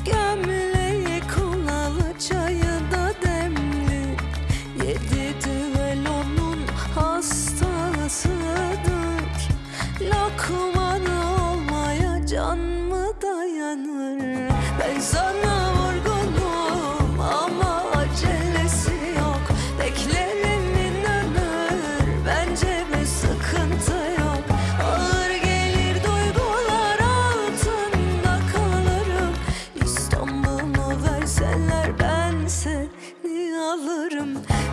gömleği kolalı, çayı da demli, yedi düvel onun hastasıdır, lokmanı olmaya can mı dayanır? Ben sana vurgunum ama acelesi yok, beklerimin ömür, bence bir sıkıntı yok. Ağır gelir duygular, altında kalırım. İstanbul'u verseler ben seni alırım.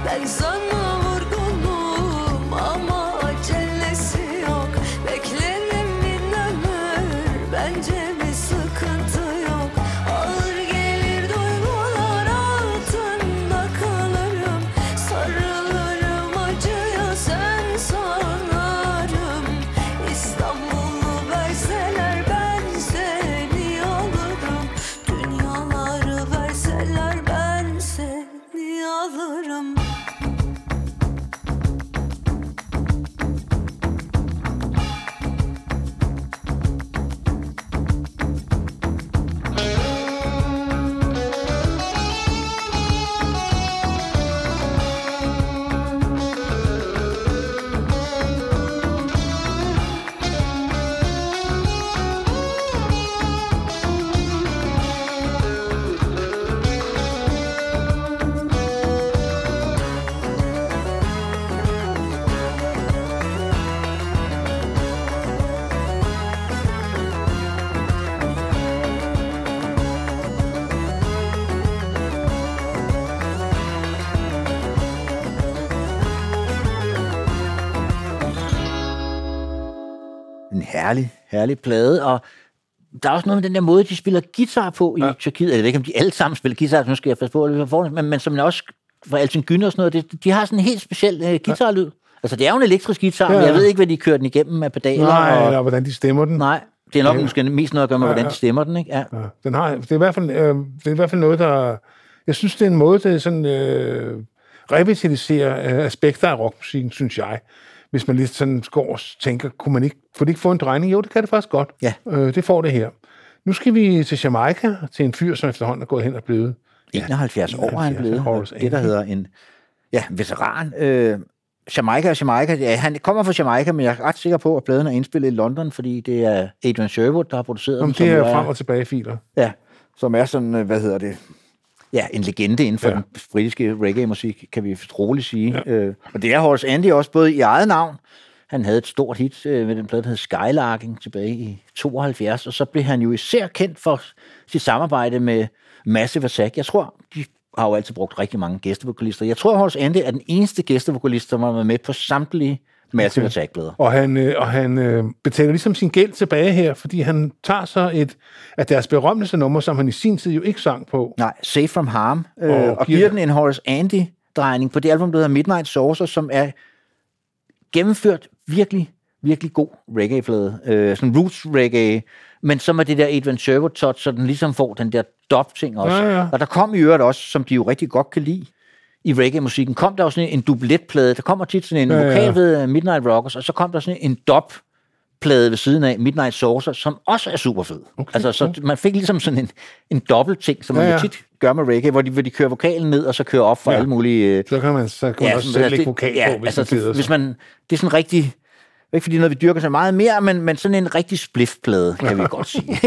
Ben sana vurgunum ama acelesi yok, beklerimin ömür, bence bir sıkıntı yok. Ağır gelir duygular, altında kalırım. Sarılırım acıya, sen sanarım. İstanbul'u verseler ben seni alırım. Dünyaları verseler ben seni alırım. En herlig, herlig plade, og der er også noget med den der måde, de spiller guitar på i ja. Tyrkiet. Jeg ved ikke, om de alle sammen spiller guitar, nu skal jeg passe på, men, men som også fra Elton Gyn og sådan noget, det, de har sådan en helt speciel uh, guitarlyd. Altså, det er jo en elektrisk guitar, ja, ja. Men jeg ved ikke, hvad de kører den igennem med pedaler. Nej, og, eller hvordan de stemmer den. Nej, det er nok ja. Måske mest noget at gøre med, ja, ja. Hvordan de stemmer den, ikke? Ja. Ja. Den har, det, er i hvert fald, øh, det er i hvert fald noget, der... Jeg synes, det er en måde, der sådan øh, revitaliserer øh, aspekter af rockmusikken, synes jeg. Hvis man lige sådan går og tænker, kunne man ikke, kunne det ikke få en drejning? Jo, det kan det faktisk godt. Ja. Øh, det får det her. Nu skal vi til Jamaica, til en fyr, som efterhånden er gået hen og blevet... enoghalvfjerds år er han blevet. Det, der hedder en ja, veteran. Øh, Jamaica og Jamaica. Ja, han kommer fra Jamaica, men jeg er ret sikker på, at pladen er indspillet i London, fordi det er Adrian Sherwood, der har produceret den. Det er frem og tilbage filer. Ja, som er sådan, hvad hedder det... Ja, en legende inden for ja. Den britiske reggae-musik, kan vi roligt sige. Ja. Øh, og det er Horace Andy også, både i eget navn. Han havde et stort hit øh, med den plade, der hed Skylarking, tilbage i tooghalvfjerds, og så blev han jo især kendt for sit samarbejde med Massive Attack. Jeg tror, de har jo altid brugt rigtig mange gæstevokalister. Jeg tror, Horace Andy er den eneste gæstevokalist, der var med på samtlige Massive okay. Attack-plader. Og han, øh, og han øh, betaler ligesom sin gæld tilbage her, fordi han tager så et af deres berømteste numre, som han i sin tid jo ikke sang på. Nej, Safe from Harm, øh, og, og, og giver den en Horace Andy-drejning på det album, der hedder Midnight Saucer, som er gennemført virkelig, virkelig god reggae-plade. Øh, sådan roots-reggae, men så med det der Edwin Sherwood-touch, så den ligesom får den der dub-ting også. Ja, ja. Og der kom i øvrigt også, som de jo rigtig godt kan lide, i reggae-musikken, kom der jo sådan en dubletplade. Der kommer tit sådan en ja, vokal ja. Ved Midnight Rockers, og så kom der sådan en dub-plade ved siden af Midnight Saucer, som også er super fed. Okay, altså, så man fik ligesom sådan en, en dobbelt-ting, som ja, man jo tit gør med reggae, hvor de, hvor de kører vokalen ned, og så kører op for ja. Alle mulige... Så kan man så kan ja, også selv lægge vokal ja, på, hvis, altså, man det, hvis man det er sådan rigtig... Ikke fordi noget, vi dyrker så meget mere, men, men sådan en rigtig spliff-plade, kan vi godt sige.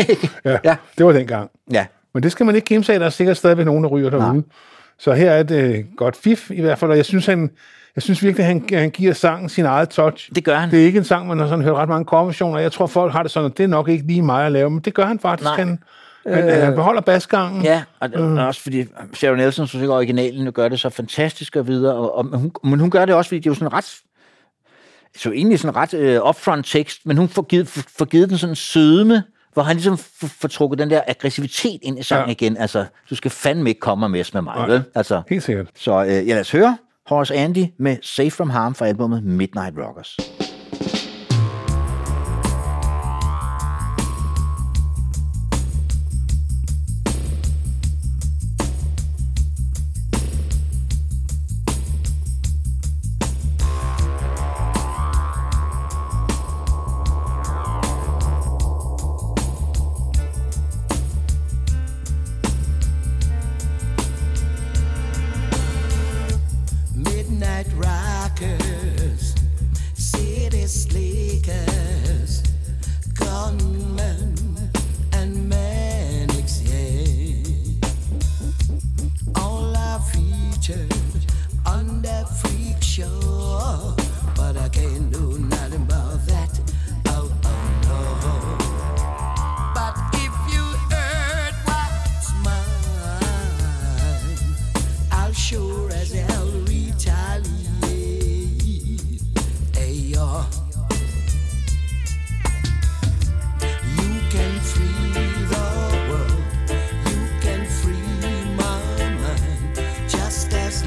ja, ja, det var dengang. Ja. Men det skal man ikke gemme sig, der er sikkert stadigvæk nogen, der ryger derude. Nej. Så her er et øh, godt fif i hvert fald, og jeg synes, han, jeg synes virkelig, han, han giver sangen sin eget touch. Det gør han. Det er ikke en sang, man har sådan hørt ret mange konversioner. Jeg tror, folk har det sådan, at det er nok ikke lige mig at lave, men det gør han faktisk. Nej. Han, øh, han, han beholder basgangen. Ja, og det, øh. også fordi Sharon Nelson, som sikkert originalen, gør det så fantastisk og videre, og, og, hun, men hun gør det også, fordi det er jo sådan ret... Så egentlig sådan ret øh, upfront tekst, men hun får givet, får givet den sådan en sødme, hvor han ligesom får trukket den der aggressivitet ind i sangen ja. Igen. Altså, du skal fandme ikke komme og messe med mig, vel? Altså, helt sikkert. Så øh, ja, lad os høre Horace Andy med Safe From Harm fra albumet Midnight Rockers. As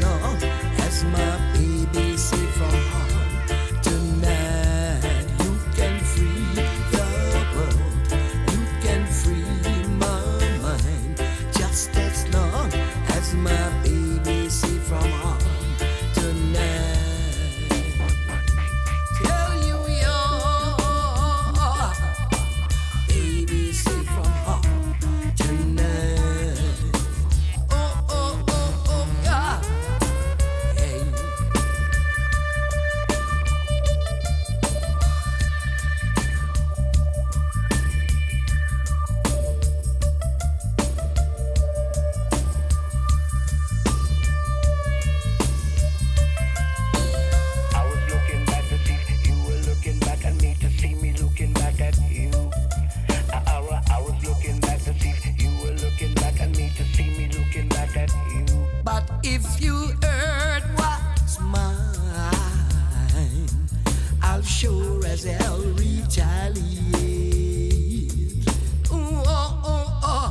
long as my people 'cause I'll retaliate. Ooh, oh, oh, oh.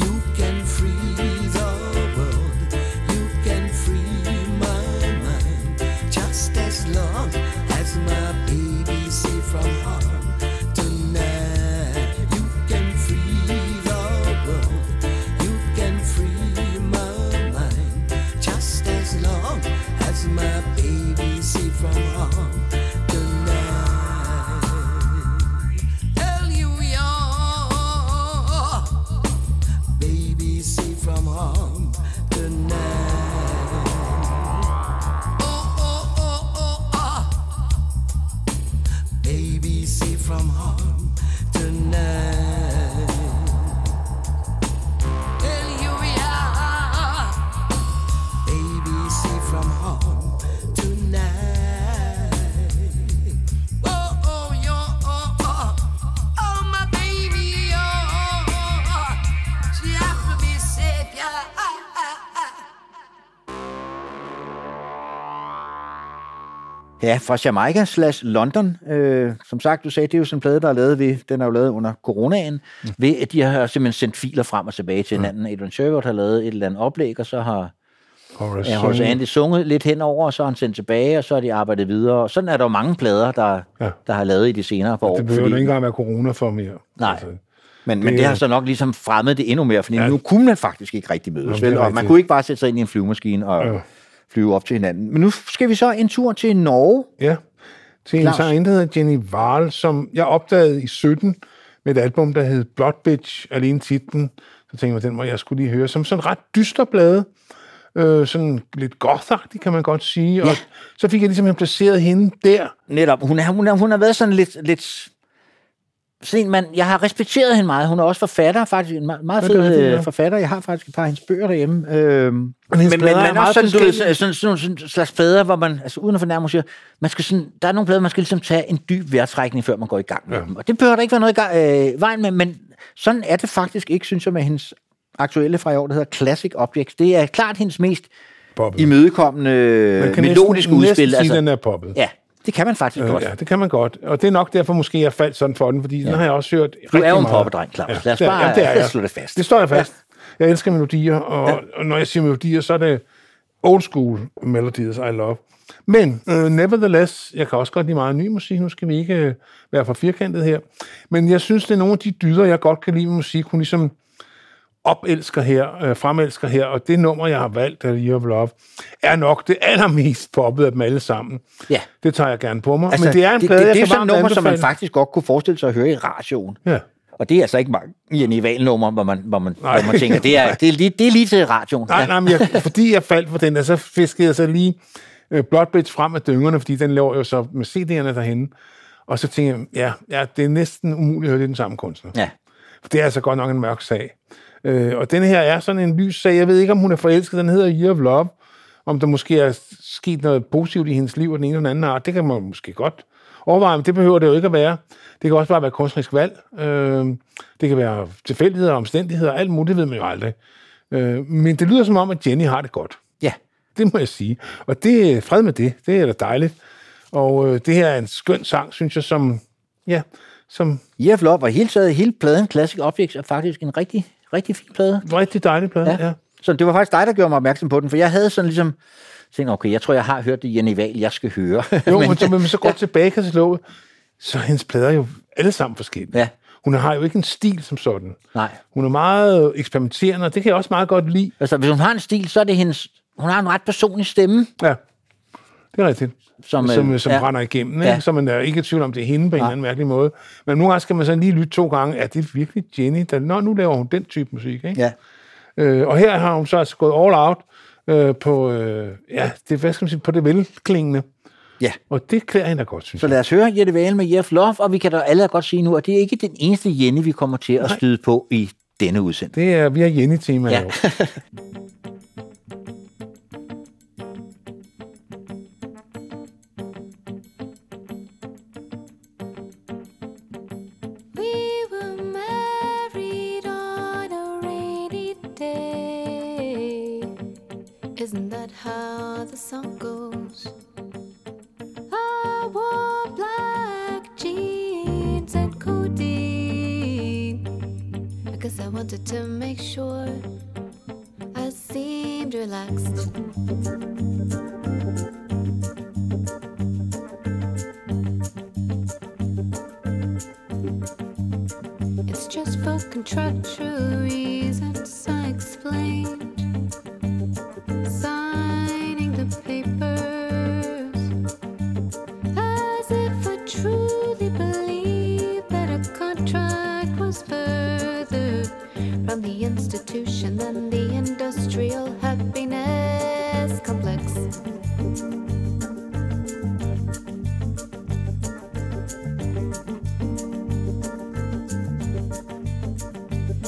You can free the world, you can free my mind, just as long as my baby's safe from harm. Ja, fra Jamaica slash London. Øh, som sagt, du sagde, det er jo sådan en plade, der er lavet ved, den er jo lavet under coronaen, mm. ved at de har simpelthen sendt filer frem og tilbage til hinanden. Mm. Adrian Sherbert har lavet et eller andet oplæg, og så har Horace, ja, Horace Andy sunget lidt henover, og så har han sendt tilbage, og så har de arbejdet videre. Og sådan er der jo mange plader, der, ja. der har lavet i de senere år. Ja, det behøver fordi... jo ikke engang være corona for mere. Nej. Altså. Men det, men det har så nok ligesom fremmet det endnu mere, for ja. nu kunne man faktisk ikke rigtig mødes. Vel? Og man kunne ikke bare sætte sig ind i en flyvemaskine og... Ja. flyve op til hinanden. Men nu skal vi så en tur til Norge. Ja, til en sang, der hedder Jenny Hval, som jeg opdagede i sytten med et album, der hed Blood Bitch, alene titlen. Så tænkte jeg, den må jeg skulle lige høre, som sådan ret dyster blade. Øh, sådan lidt gothagtig, kan man godt sige. Ja. Og så fik jeg ligesom placeret hende der. Netop. Hun, er, hun, er, hun har været sådan lidt... lidt sådan, man, jeg har respekteret hende meget. Hun er også forfatter, faktisk en meget, meget fed det, ja. forfatter. Jeg har faktisk et par af hendes bøger derhjemme. Øhm, men men, men man er også sådan, du ved, sådan, sådan, sådan, sådan en slags plader, hvor man, altså uden at fornærme, man siger, man skal sådan, der er nogle plader, man skal ligesom tage en dyb vejrtrækning, før man går i gang med ja. dem. Og det behøver der ikke være noget i øh, vejen med, men sådan er det faktisk ikke, synes jeg, med hendes aktuelle fra i år, der hedder Classic Objects. Det er klart hendes mest poppet. imødekommende melodiske udspil. Man kan næsten sige, den er poppet. Ja. Det kan man faktisk øh, godt. Ja, det kan man godt. Og det er nok derfor, måske jeg faldt sådan for den, fordi ja. den har jeg også hørt rigtig meget. Du er jo en poppedreng, Claus. Ja. Lad os bare ja, det er, ja. slå det fast. Det står jeg fast. Ja. Jeg elsker melodier, og, ja. og når jeg siger melodier, så er det old school melodies, I love. Men uh, nevertheless, jeg kan også godt lide meget ny musik. Nu skal vi ikke uh, være for firkantet her. Men jeg synes, det er nogle af de dyder, jeg godt kan lide med musik. Hun ligesom opelsker her, uh, fremelsker her, og det nummer, jeg har valgt, der Year of Love, er nok det allermest poppet af dem alle sammen. Ja. Det tager jeg gerne på mig. Altså, men det er en plade, det, det, det er sådan nummer, som man faktisk godt kunne forestille sig at høre i radioen. Ja. Og det er altså ikke mange Jenny Hval-nummer, hvor man, hvor man, hvor man tænker, det er, det, er lige, det er lige til radioen. Nej, nej, men jeg, fordi jeg faldt på den, og så fiskede jeg så lige øh, Blood Bitch frem af dyngerne, fordi den laver jo så med C D'erne derhenne. Og så tænkte jeg, ja, ja, det er næsten umuligt at høre, det den samme kunstner. Ja. For det er altså godt nok en mørk sag. Øh, og denne her er sådan en lys sag. Jeg ved ikke, om hun er forelsket. Den hedder Year of Love. Om der måske er sket noget positivt i hendes liv, og den ene og den anden art. Det kan man måske godt overveje, men det behøver det jo ikke at være. Det kan også bare være kunstnerisk valg. Øh, det kan være tilfældigheder, omstændigheder, alt muligt, det ved man jo aldrig. Øh, men det lyder som om, at Jenny har det godt. Ja. Det må jeg sige. Og det er fred med det. Det er da dejligt. Og øh, det her er en skøn sang, synes jeg, som... Ja, som... Year of Love, og hele taget, hele pladen Classic Objects er faktisk en rigtig... Rigtig fin plade. Rigtig dejlig plade, ja. ja. Så det var faktisk dig, der gjorde mig opmærksom på den, for jeg havde sådan ligesom tænkt, okay, jeg tror, jeg har hørt det Jenny Hval, jeg skal høre. Jo, men, men, så, men så går ja. tilbage kan slå, så hendes plader jo alle sammen forskellige. Ja. Hun har jo ikke en stil som sådan. Nej. Hun er meget eksperimenterende, og det kan jeg også meget godt lide. Altså, hvis hun har en stil, så er det hendes... Hun har en ret personlig stemme. Ja, det er rigtigt. Som, som, som ja. brænder igennem, ikke? Ja. Så man er ikke i tvivl om, det er hende på en ja. anden mærkelig måde. Men nogle gange skal man så lige lytte to gange, er det virkelig Jenny? Der, nå, nu laver hun den type musik, ikke? Ja. Øh, og her har hun så altså gået all out øh, på, øh, ja, det, hvad skal man sige, på det velklingende. Ja. Og det klæder hende da godt, synes jeg. Så lad os høre Jenny Hval med Year of Love, og vi kan da alle godt sige nu, at det er ikke den eneste Jenny, vi kommer til at støde på i denne udsendelse. Det er, vi har Jenny-tema ja. Isn't that how the song goes? I wanted to make sure I seemed relaxed. It's just for contractual reasons I explained. Signing the papers as if I truly believed that a contract was further from the institution than the industrial happiness complex.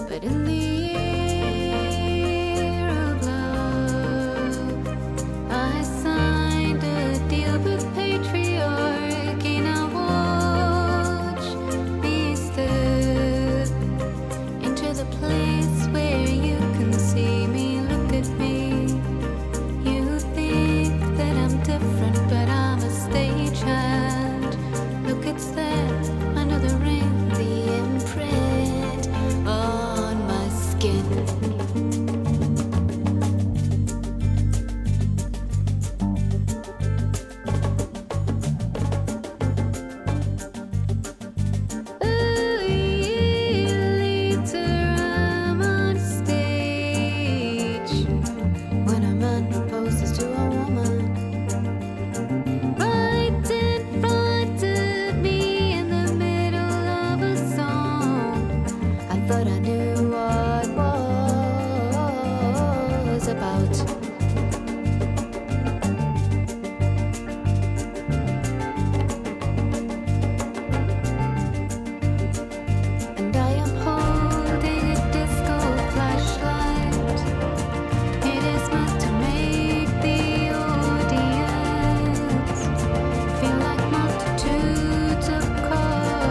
But in the year of love, I signed a deal with patriarchy. Now watch me step into the place where you can see me, look at me. You think that I'm different, but I'm a stagehand. Look, it's there under the ring, the imprint on my skin. A year later, I'm on stage. When a man proposes to a woman, right in front of me, in the middle of a song, I thought I knew what was about. And I am holding a disco flashlight. It is meant to make the audience feel like multitudes of colors that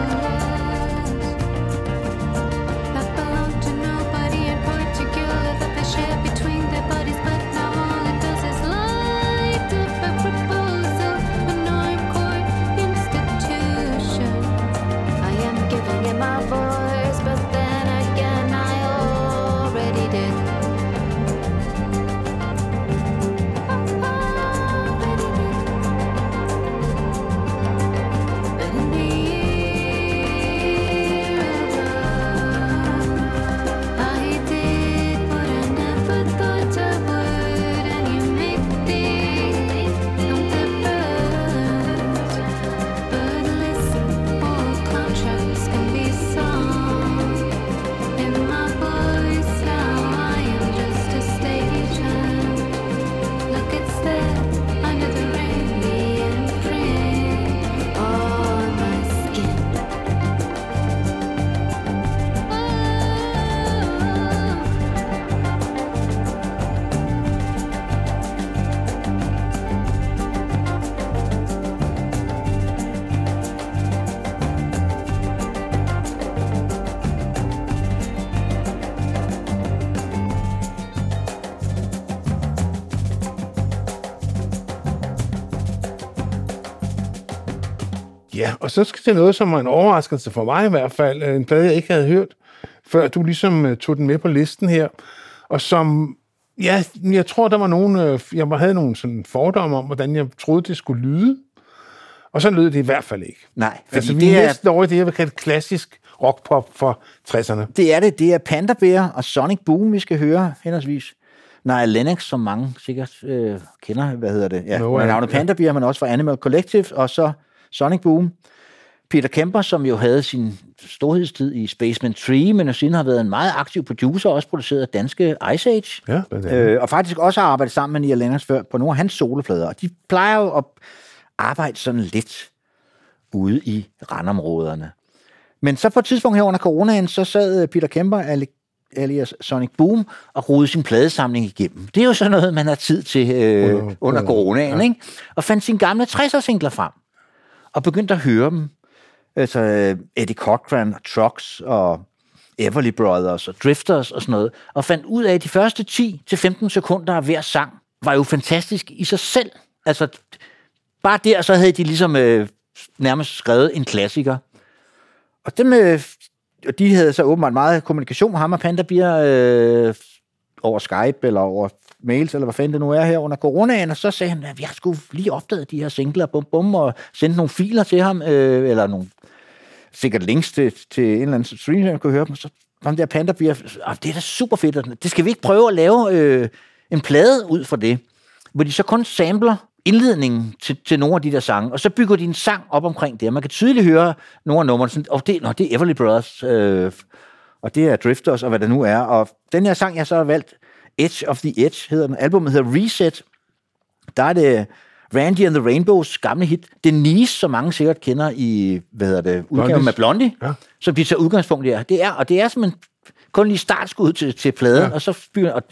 belong to nobody in particular, that they share between their bodies. But now all it does is light up a proposal, an encore institution. I am giving it my voice, but then again I already did. But in the year of love, I did what I never thought I would, and you make things look different. But listen, all contracts can be sung in my voice. Now I am just a stagehand. Look, it's there under the ring, the imprint on my skin. Oh. Ja, og så skal det noget, som var en overraskelse for mig i hvert fald. En plade, jeg ikke havde hørt, før du ligesom øh, tog den med på listen her. Og som, ja, jeg tror, der var nogen, øh, jeg havde nogle sådan fordomme om, hvordan jeg troede, det skulle lyde. Og så lød det i hvert fald ikke. Nej, fordi altså, vi det er er... næsten over i det, jeg vil kalde klassisk rockpop for tresserne. Det er det. Det er Panda Bear og Sonic Boom, vi skal høre henholdsvis. Nej, Lennox, som mange sikkert øh, kender, hvad hedder det? Ja, no, med navnet ja. Panda Bear, men også fra Animal Collective, og så Sonic Boom. Peter Kemper, som jo havde sin storhedstid i Spaceman tre, men siden har været en meget aktiv producer, også produceret af danske Ice Age. Ja, blandt andet. Øh, og faktisk også har arbejdet sammen med Niels Lennox før på nogle af hans soloplader. Og de plejer jo at arbejde sådan lidt ude i randområderne. Men så på et tidspunkt her under coronaen, så sad Peter Kemper ale- alias Sonic Boom og rodede sin pladesamling igennem. Det er jo sådan noget, man har tid til øh, under, under coronaen, ja. Ikke? Og fandt sine gamle tresser singler frem og begyndte at høre dem. Altså Eddie Cochran, Trucks og Everly Brothers og Drifters og sådan noget, og fandt ud af, at de første ti til femten sekunder af hver sang var jo fantastisk i sig selv. Altså, bare der, så havde de ligesom øh, nærmest skrevet en klassiker. Og dem øh, og de havde så åbenbart meget kommunikation med ham og Panda Bear øh, over Skype eller over mails, eller hvad fanden det nu er her under coronaen, og så sagde han, at vi har sgu lige opdaget de her singler, bum bum, og sendte nogle filer til ham, øh, eller nogle sikkert links til, til en eller anden stream, jeg kunne høre dem, og så kom der Panda Bear, og det er da super fedt, det skal vi ikke prøve at lave øh, en plade ud fra det, hvor de så kun sampler indledningen til, til nogle af de der sange, og så bygger de en sang op omkring det, og man kan tydeligt høre nogle af numrene, og det, nå, det er Everly Brothers, øh, og det er Drifters, og hvad det nu er, og den her sang, jeg så har valgt, Edge of the Edge hedder den. Albumet hedder Reset. Der er det Randy and the Rainbows gamle hit. Denise, som mange sikkert kender i, hvad hedder det, udgaven med Blondie, ja. Som de tager udgangspunkt i. Det er, og det er simpelthen kun lige startskud til, til pladen, ja. Og så bygger, og,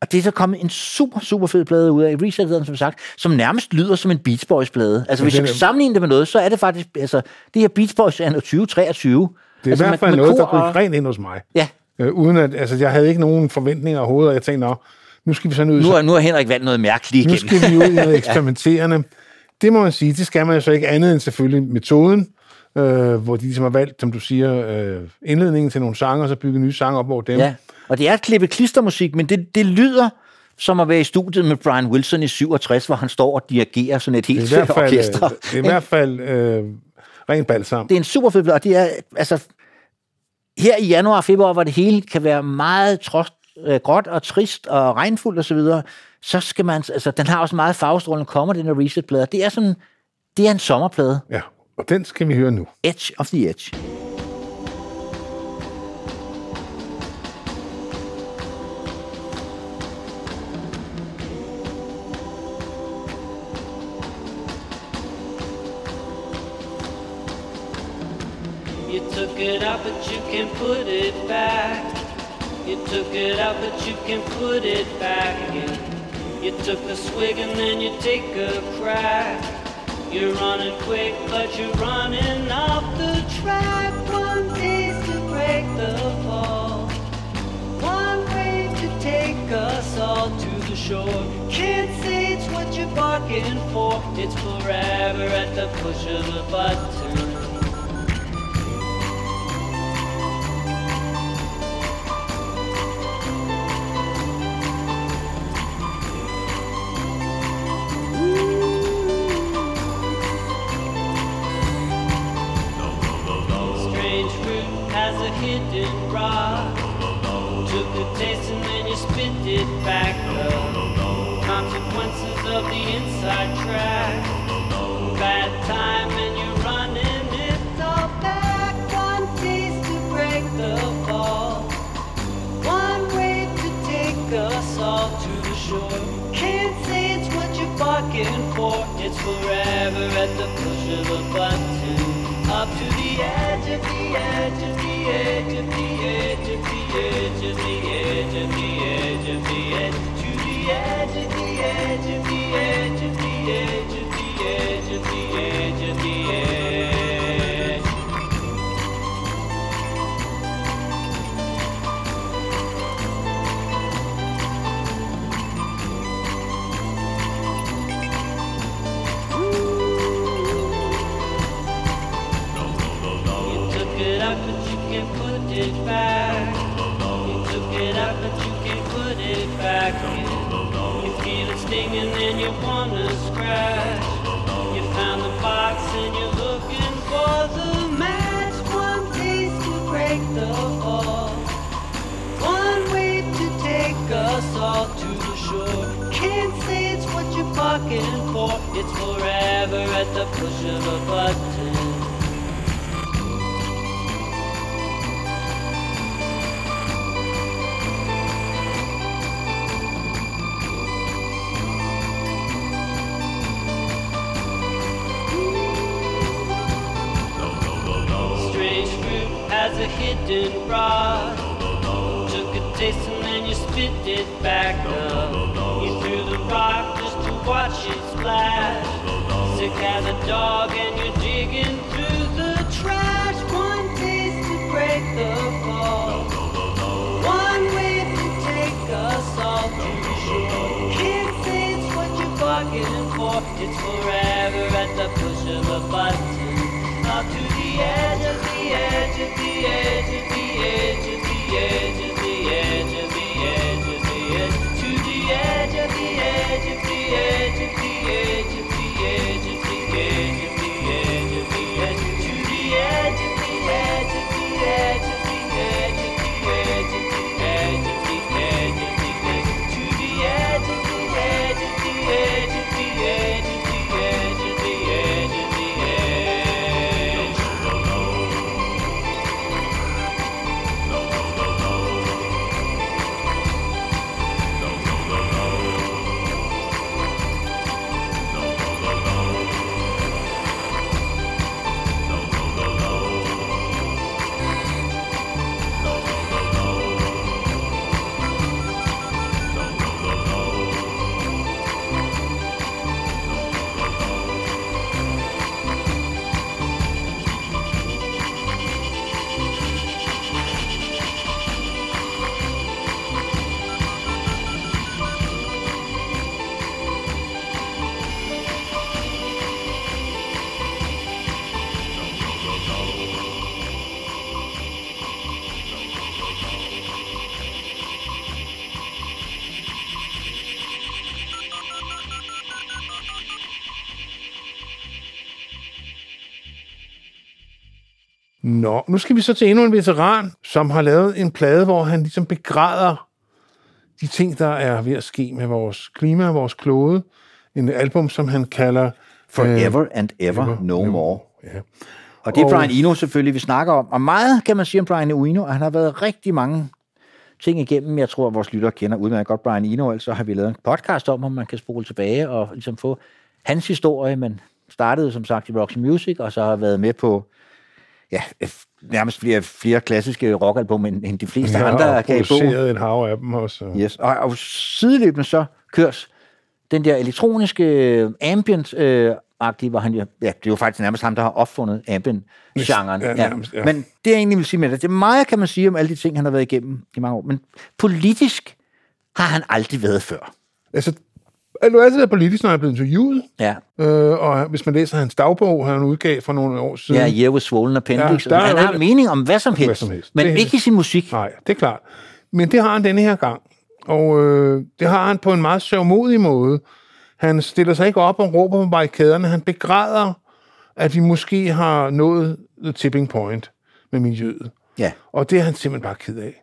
og det er så kommet en super, super fed plade ud af. Reset hedder den, som sagt, som nærmest lyder som en Beach Boys-plade. Altså, hvis jeg kan sammenligne det med noget, så er det faktisk, altså, det her Beach Boys er tyve treogtyve. Det er altså, i hvert fald noget, der går rent ind hos mig. Ja. Øh, uden at, altså, jeg havde ikke nogen forventninger overhovedet, og jeg tænkte, nå, nu skal vi sådan ud... Nu har, nu har Henrik valgt noget mærkeligt igen. Nu skal vi ud i noget eksperimenterende. Ja. Det må man sige, det skal man jo så ikke andet end selvfølgelig metoden, øh, hvor de ligesom har valgt, som du siger, øh, indledningen til nogle sange, og så bygge nye sange op over dem. Ja, og det er et klippet klistermusik, men det, det lyder som at være i studiet med Brian Wilson i syvogtres, hvor han står og dirigerer sådan et helt orkester. Det er i hvert fald, det er i hvert fald øh, rent balsam. Det er en super fed, og det er, altså... Her i januar og februar, hvor det hele kan være meget trost, øh, gråt og trist og regnfuldt og så videre, så skal man, altså den har også meget farvestrålende kommer, den her Reset-plade. Det er sådan, det er en sommerplade. Ja, og den skal vi høre nu. Edge of the Edge. It out, but you can put it back. You took it out, but you can put it back in. You took a swig and then you take a crack. You're running quick, but you're running off the track. One pace to break the fall. One way to take us all to the shore. Can't say it's what you're barking for. It's forever at the push of a button. Hidden rock. Took a taste and then you spit it back up. Consequences of the inside track. Bad time and you're running it all back. One piece to break the fall. One way to take us all to the shore. Can't say it's what you're barking for. It's forever at the push of a button. Up to the edge of the edge of the edge of the edge of the edge of the edge of the edge of the edge to the edge of the edge of the edge of the edge of the edge of the edge of the edge. Back. You took it out, but you can't put it back in. You feel it stinging and you wanna scratch. You found the box and you're looking for the match. One piece to break the fall. One way to take us all to the shore. Can't say it's what you're barking for. It's forever at the push of a button. Hidden rod. Took a taste and then you spit it back up. You threw the rock just to watch it splash. Sick as a dog and you're digging through the trash. One taste to break the fall. One way to take us all to the shore. Can't say it's what you're bargaining for. It's forever at the push of a button. Up to the edge of the edge of the edge of the Nå, nu skal vi så til endnu en veteran, som har lavet en plade, hvor han ligesom begræder de ting, der er ved at ske med vores klima og vores klode. En album, som han kalder... Forever øh, and Ever, ever No ever. More. Ja. Og det er og, Brian Eno selvfølgelig, vi snakker om. Og meget kan man sige om Brian Eno, og han har været rigtig mange ting igennem. Jeg tror, at vores lyttere kender udmærket godt Brian Eno, altså har vi lavet en podcast om, hvor man kan spole tilbage og ligesom få hans historie, men startede som sagt i Roxy Music, og så har været med på ja, nærmest flere, flere klassiske rockalbum, end, end de fleste ja, andre og kan i bogen. Produceret et hav af dem også. Yes, og, og sideløbende så køres den der elektroniske ambient-agtige, øh, hvor han jo, ja, det er jo faktisk nærmest ham, der har opfundet ambient-genren. Ja, nærmest, ja. Men det er egentlig vil sige med det. Det er meget, kan man sige, om alle de ting, han har været igennem i mange år. Men politisk har han aldrig været før. Altså, du har altid været politisk, når han er blevet interviewet. Ja. Øh, og hvis man læser hans dagbog, han udgav for nogle år siden. Ja, Year with Swollen Appendix. Ja, han har det. Mening om hvad som helst, hvad som helst. Men det ikke i sin musik. Nej, det er klart. Men det har han denne her gang. Og øh, det har han på en meget sørgmodig måde. Han stiller sig ikke op og råber på barrikaderne. Han begræder, at vi måske har nået the tipping point med miljøet. Ja. Og det er han simpelthen bare ked af.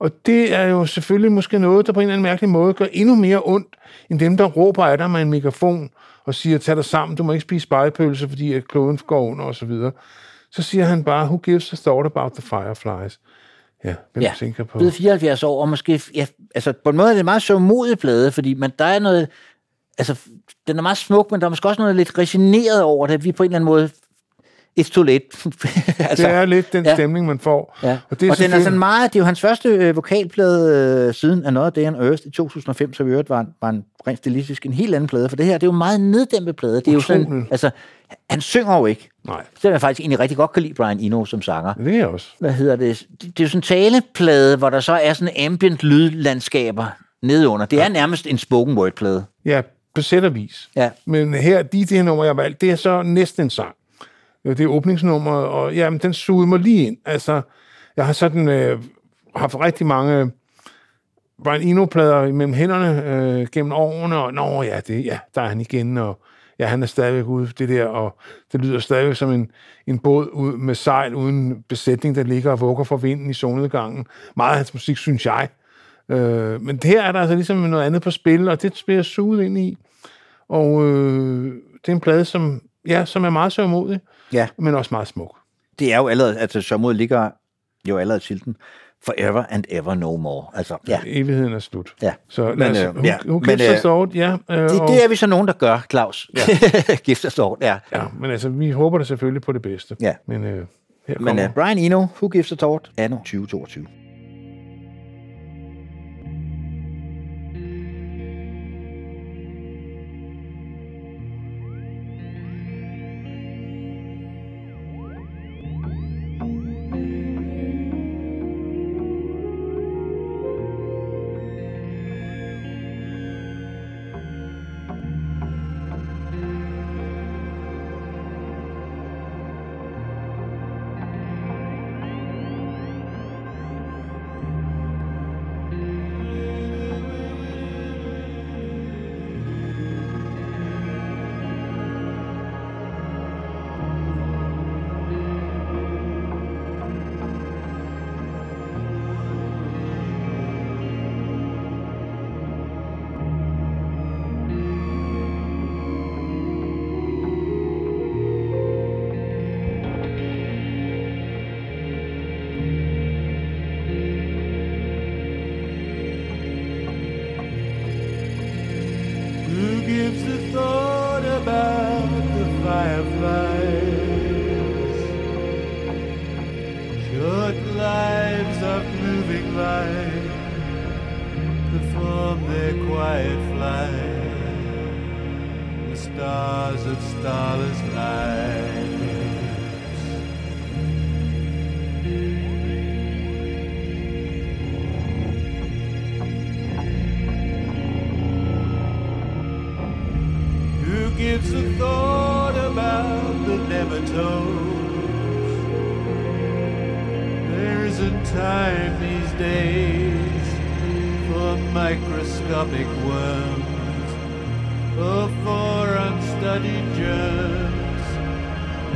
Og det er jo selvfølgelig måske noget, der på en eller anden mærkelig måde gør endnu mere ondt, end dem, der råber af dig med en mikrofon og siger, tag dig sammen, du må ikke spise spejepølse, fordi at kloden går under og så videre. Så siger han bare, who gives a thought about the fireflies? Ja, hvem ja, tænker på? Blevet fireoghalvfjerds år, og måske... Ja, altså, på en måde er det en meget sørgmodig plade, fordi man, der er noget... Altså, den er meget smuk, men der er måske også noget lidt resigneret over det, vi på en eller anden måde... It's too late. altså, det er lidt den ja. stemning, man får. Ja. Og, det er, og den er sådan meget... Det er jo hans første øh, vokalplade øh, siden af noget af Day and Earth i to tusind og fem, så vi hørte, var, en, var en, rent stilistisk en helt anden plade, for det her, det er jo meget neddæmpet plade. Det er jo sådan, altså, han synger jo ikke. Nej. Det er jeg faktisk egentlig rigtig godt kan lide Brian Eno som sanger. Det er også. Hvad hedder det? Det er jo sådan en taleplade, hvor der så er sådan ambient lydlandskaber nedenunder. Det er ja. nærmest en spoken word-plade. Ja, på sæt og vis. Ja. Men her, de det her nummer, jeg valgte, det er så næsten en sang. Det er åbningsnummeret, og jamen, den sugede mig lige ind. Altså, jeg har sådan øh, haft rigtig mange Brian Eno-plader mellem hænderne øh, gennem årene, og nå ja, det, ja, der er han igen, og ja, han er stadigvæk ude det der, og det lyder stadigvæk som en, en båd ud med sejl uden besætning, der ligger og vugger for vinden i solnedgangen. Meget af hans musik, synes jeg. Øh, men her er der altså ligesom noget andet på spil, og det bliver jeg suget ind i. Og øh, det er en plade, som ja, som er meget sørgmodig, ja. men også meget smuk. Det er jo allerede, altså sørgmodig ligger jo allerede til den. Forever and ever no more. Altså, ja. Evigheden er slut. Ja. Så lad os, men, øh, hun, ja. hun men, øh, stort, ja. Øh, det, og... det er vi så nogen, der gør, Claus. Ja. Gifter stort, ja. Ja, men altså, vi håber da selvfølgelig på det bedste. Ja. Men, øh, her men øh, Brian Eno, who gives a tort, anno tyve toogtyve.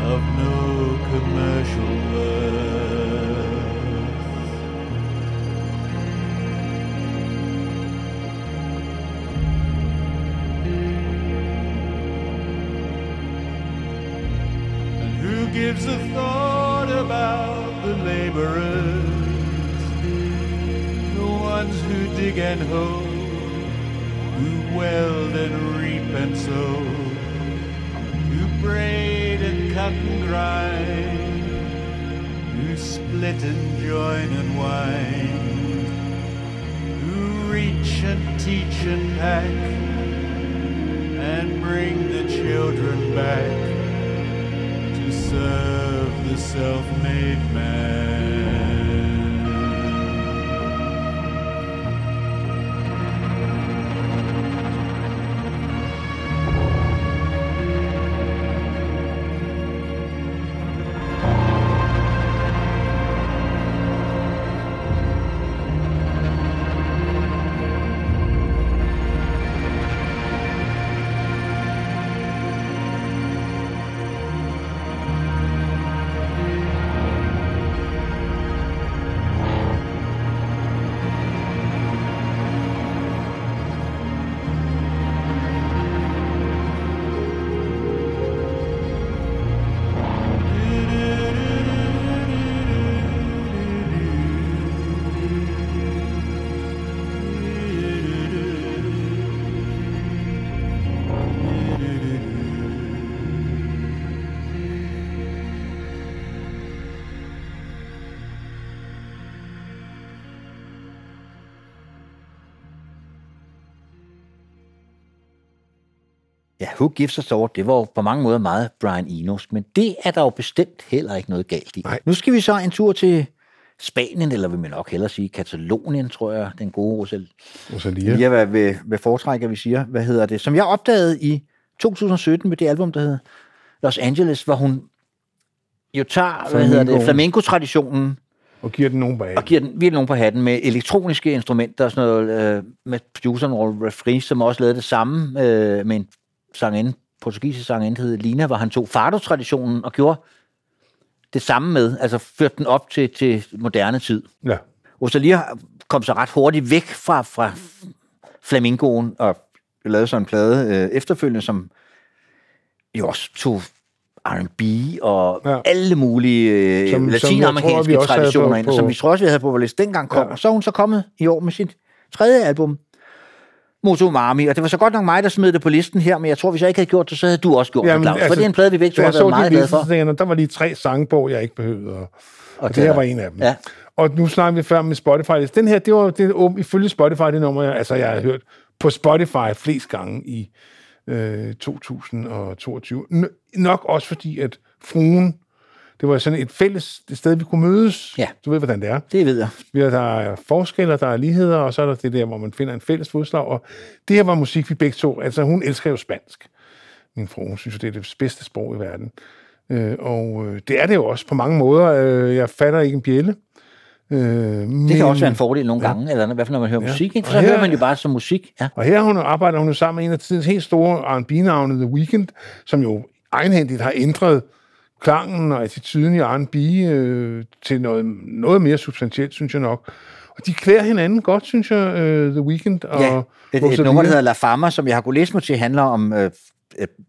Of no commercial work. gives a thought about the laborers, the ones who dig and hoe, who weld and reap and sow, who braid and cut and grind, who split and join and wind, who reach and teach and pack, and bring the children back to serve the self-made Who Gives a Thought, det var jo på mange måder meget Brian Enosk, men det er der jo bestemt heller ikke noget galt i. Nej. Nu skal vi så en tur til Spanien, eller vil man nok hellere sige Katalonien, tror jeg, den gode Rosal. Rosalia. Ja, hvad, hvad, hvad foretrækker vi siger? Hvad hedder det? Som jeg opdagede i to tusind sytten med det album, der hed Los Angeles, hvor hun jo tager, hvad hedder det, flamenco-traditionen, og giver den nogen på hatten. Og giver den virkelig nogen på hatten med elektroniske instrumenter og sådan noget, øh, med produceren Rolf Refri, som også lavede det samme øh, med en sangerinde, portugisisk sangerinde hed Lina, hvor han tog fado-traditionen og gjorde det samme med, altså førte den op til, til moderne tid. Ja. Rosalia kom så ret hurtigt væk fra, fra flamingoen og lavede sådan en plade øh, efterfølgende, som jo også tog R and B og ja. alle mulige øh, som, latinamerikanske som tror, traditioner ind, som vi tror også, vi havde på vores dengang kom. Ja. Og så er hun så kommet i år med sit tredje album, Moto Mami, og det var så godt nok mig, der smed det på listen her, men jeg tror, hvis jeg ikke havde gjort det, så havde du også gjort Jamen, det, Claus. Altså, for det er en plade, vi begge to har været meget glade for. Der var lige tre sange på, jeg ikke behøvede, og, og, og det, det her var en af dem. Ja. Og nu snakker vi før med Spotify. Den her, det var det, ifølge Spotify, det nummer, jeg, altså, jeg har hørt på Spotify flest gange i øh, to tusind toogtyve. N- nok også fordi, at fruen, det var sådan et fælles et sted, vi kunne mødes. Ja. Du ved, hvordan det er. Det ved jeg. Der er forskelle, der er ligheder, og så er der det der, hvor man finder en fælles fodslag. Og det her var musik, vi begge to. Altså, hun elsker jo spansk. Min fru, hun synes jo, det er det bedste sprog i verden. Øh, og det er det jo også på mange måder. Øh, jeg fatter ikke en bjælle. Øh, men... Det kan også være en fordel nogle gange, ja. eller i hvert fald, når man hører ja. musik. Ikke? Så her... hører man jo bare som musik. Ja. Og her hun arbejder hun jo sammen med en af tidens helt store R and B-navne, The Weeknd, som jo egenhændigt har ændret klangen og attituden i R and B øh, til noget, noget mere substantielt, synes jeg nok. Og de klæder hinanden godt, synes jeg, øh, The Weeknd og... Ja, et, et nummer, der hedder La Fama, som jeg har kunnet læse mig til, handler om øh,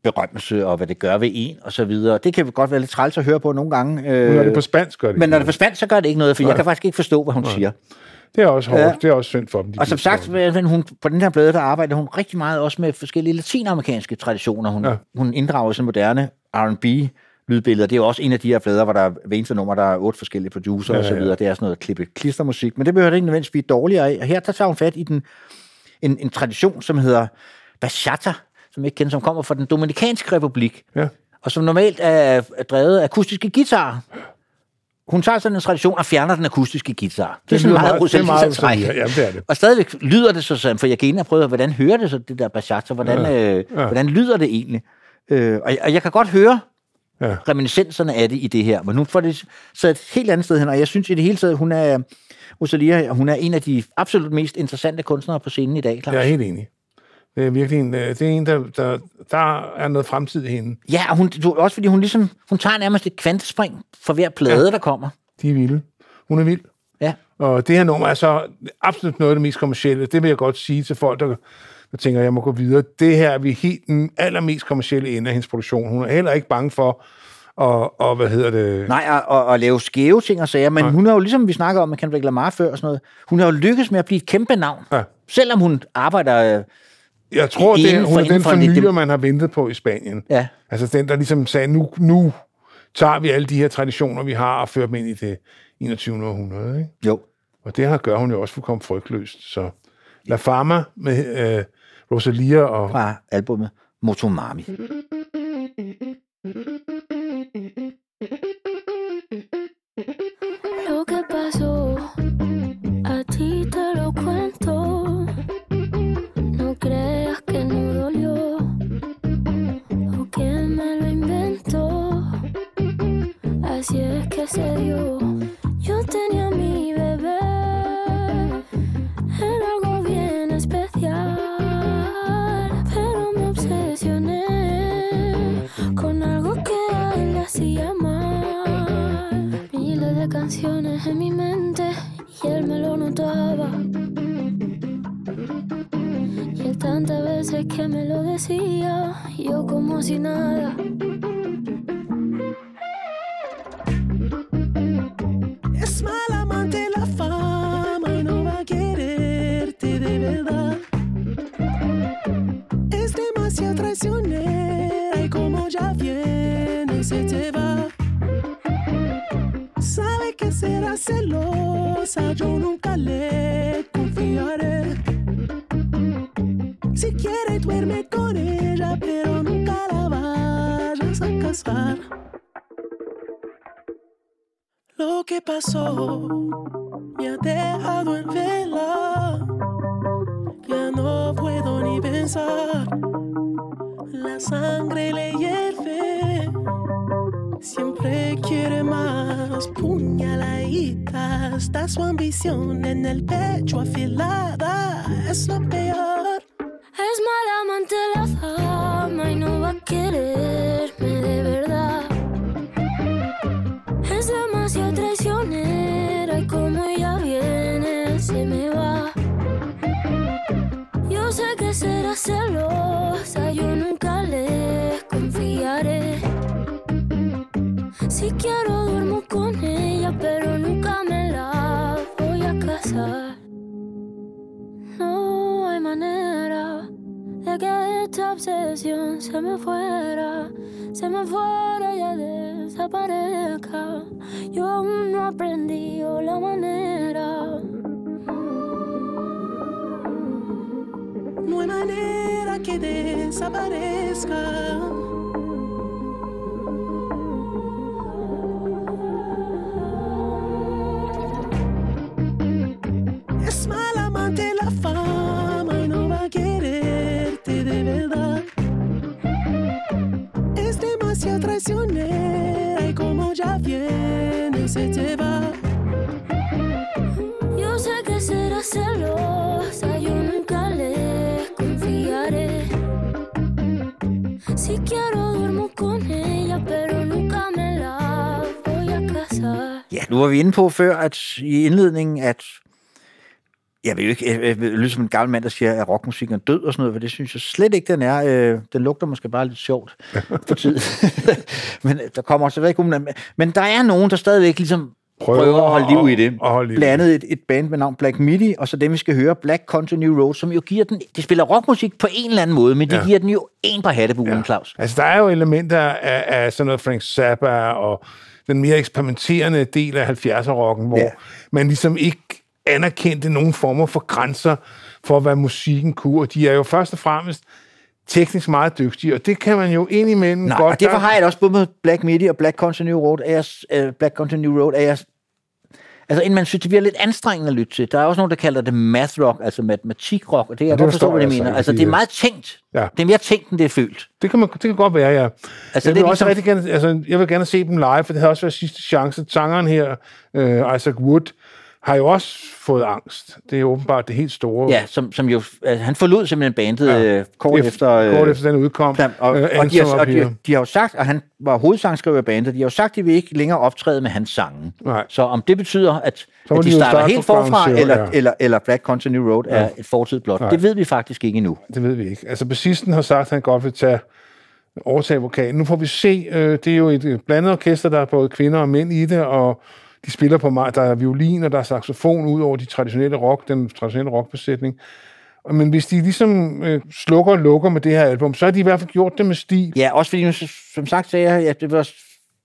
berømmelse og hvad det gør ved en, og så videre. Det kan vi godt være lidt træls at høre på nogle gange. Øh, men når det er på spansk, gør det ikke Men når noget. det er på spansk, så gør det ikke noget, for Nej. jeg kan faktisk ikke forstå, hvad hun Nej. siger. Det er også hårdt, ja. det er også synd for dem. De og som sagt, hun, på den her plade, der arbejder hun rigtig meget også med forskellige latinamerikanske traditioner. Hun, ja. hun inddrager sådan moderne R and B lydbilleder. Det er jo også en af de her plader, hvor der ved eneste nummer, der er otte forskellige producer ja, ja, ja. og så videre. Det er sådan noget klippe klistermusik, men det behøver det ikke nødvendigvis blive dårligere af. Og her der tager hun fat i den, en, en tradition, som hedder bachata, som ikke kendes, som kommer fra den Dominikanske Republik, ja. og som normalt er, er drevet af akustiske guitarer. Hun tager sådan en tradition og fjerner den akustiske guitar. Det, det er sådan meget roseltisk træk. Og stadigvæk lyder det så sådan, for jeg kan ikke prøve, hvordan hører det så, det der bachata? Hvordan, ja, ja. Øh, hvordan lyder det egentlig? Øh, og, og jeg kan godt høre, ja. reminiscenserne af det i det her, men hun får det så et helt andet sted hen, og jeg synes i det hele taget, hun er Rosalia, hun er en af de absolut mest interessante kunstnere på scenen i dag, Claus. Jeg er helt enig. Det er virkelig en, det er en der, der, der er noget fremtid i hende. Ja, og hun, også fordi hun ligesom, hun tager nærmest et kvantespring for hver plade, ja, der kommer. De er vilde. Hun er vild. Ja. Og det her nummer er så absolut noget af det mest kommercielle. Det vil jeg godt sige til folk, der... Jeg tænker, jeg må gå videre. Det her er vi helt den allermest kommercielle ende af hendes produktion. Hun er heller ikke bange for og, og hvad hedder det? Nej, og, og lave skæve ting og sager, men ja. Hun har jo, ligesom vi snakker om med Kendrick Lamar før og sådan noget, hun har jo lykkes med at blive et kæmpe navn, ja. Selvom hun arbejder... Øh, Jeg tror, det er, hun er den fornyer, man har ventet på i Spanien. Ja. Altså den, der ligesom sagde, nu, nu tager vi alle de her traditioner, vi har, og fører dem ind i det enogtyvende århundrede, ikke? Jo. Og det her gør hun jo også fuldkommen frygtløst. Så La Fama med øh, Rosalia og... Fra albumet Motomami. Lo que pasó, a ti te lo cuento. No creas que no dolió o que me lo inventó. Así es que se dio. Yo tenía a mi bebé. Era algo bien especial, pero me obsesioné con algo que a él le hacía mal. Miles de canciones en mi mente y él me lo notaba. Y él tantas veces que me lo decía, yo como si nada. Es mal amante la fama y no va a quererte de verdad. Es demasiado traicionera y como ya viene se te va. Sabe que será celosa, yo nunca le confiaré. Si quiere duerme con ella, pero nunca la vayas a casar. Lo que pasó me ha dejado en vela. Ya no puedo ni pensar. La sangre le hierve. Siempre quiere más. Puñaladita está su ambición en el pecho afilada. Es lo peor. Es mala amante la fama y no va a quererme de verdad. Es demasiado traicionera y como ella viene se me va. Yo sé que será celosa, yo nunca le confiaré. Si quiero duermo con ella, pero nunca me la voy a casar. No hay manera de que esta obsesión se me fuera, se me fuera y ya desaparezca. Yo aún no aprendí la manera. No hay manera que desaparezca. Es mal amante la fama y no va a quererte de verdad. Es demasiado traicionera y como ya viene se te va. Yo sé que será celosa, yo nunca le confiaré. Si quiero duermo con ella, pero nunca me la voy a casar. Ja, nu var vi inde på før, at i indledningen, at jeg vil jo ikke jeg vil lyde som en gammel mand, der siger, at rockmusik er død og sådan noget, for det synes jeg slet ikke, den er. Øh, den lugter måske bare lidt sjovt for tiden. men der kommer også ikke men, men der er nogen, der stadigvæk ligesom prøver, prøver at holde liv og, i det. Liv. Blandt andet et, et band med navn Black Midi, og så dem, vi skal høre, Black Country New Road, som jo giver den... De spiller rockmusik på en eller anden måde, men de ja. giver den jo en par hattebuen, ja. Claus. Altså, der er jo elementer af, af sådan noget Frank Zappa og den mere eksperimenterende del af halvfjerdser-rocken, hvor ja. man ligesom ikke anerkendte nogle former for grænser for, hvad musikken kunne, og de er jo først og fremmest teknisk meget dygtige, og det kan man jo indimellem Nej, godt... Nej, og derfor har jeg det også både med Black Midi og Black Country New Road, er jeg, uh, Black Country New Road, er jeg, altså, inden man synes, det bliver lidt anstrengende at lytte til. Der er også nogen, der kalder det math rock, altså matematik-rock, og det er jeg godt forstår, hvad de mener. Altså, det er meget tænkt. Ja. Det er mere tænkt, end det er følt. Det kan, man, det kan godt være, ja. Altså, jeg, vil det også ligesom... gerne, altså, jeg vil gerne se dem live, for det havde også været sidste chance. Sangeren her, øh, Isaac Wood, har jo også fået angst. Det er åbenbart det helt store. Ja, som, som jo... Altså, han forlod simpelthen bandet ja. øh, kort Eft, efter... Øh, kort efter den udkom. Og, og, øh, og, de har, og de, de har jo sagt, og han var hovedsangskriver i bandet, de har jo sagt, at de vil ikke længere optræde med hans sange. Nej. Så om det betyder, at, at de, de starter start helt forfra, siger, eller, ja. eller, eller Black Country New Road ja. er et fortid blot, det ved vi faktisk ikke endnu. Det ved vi ikke. Altså, bassisten har sagt, at han godt vil tage overtage vokalen. Nu får vi se, øh, det er jo et blandet orkester, der er både kvinder og mænd i det, og de spiller på meget, der er violin, og der er saxofon ud over de traditionelle rock, den traditionelle rockbesætning. Men hvis de ligesom øh, slukker og lukker med det her album, så har de i hvert fald gjort det med stil. Ja, også fordi, som sagt, sagde jeg, at det var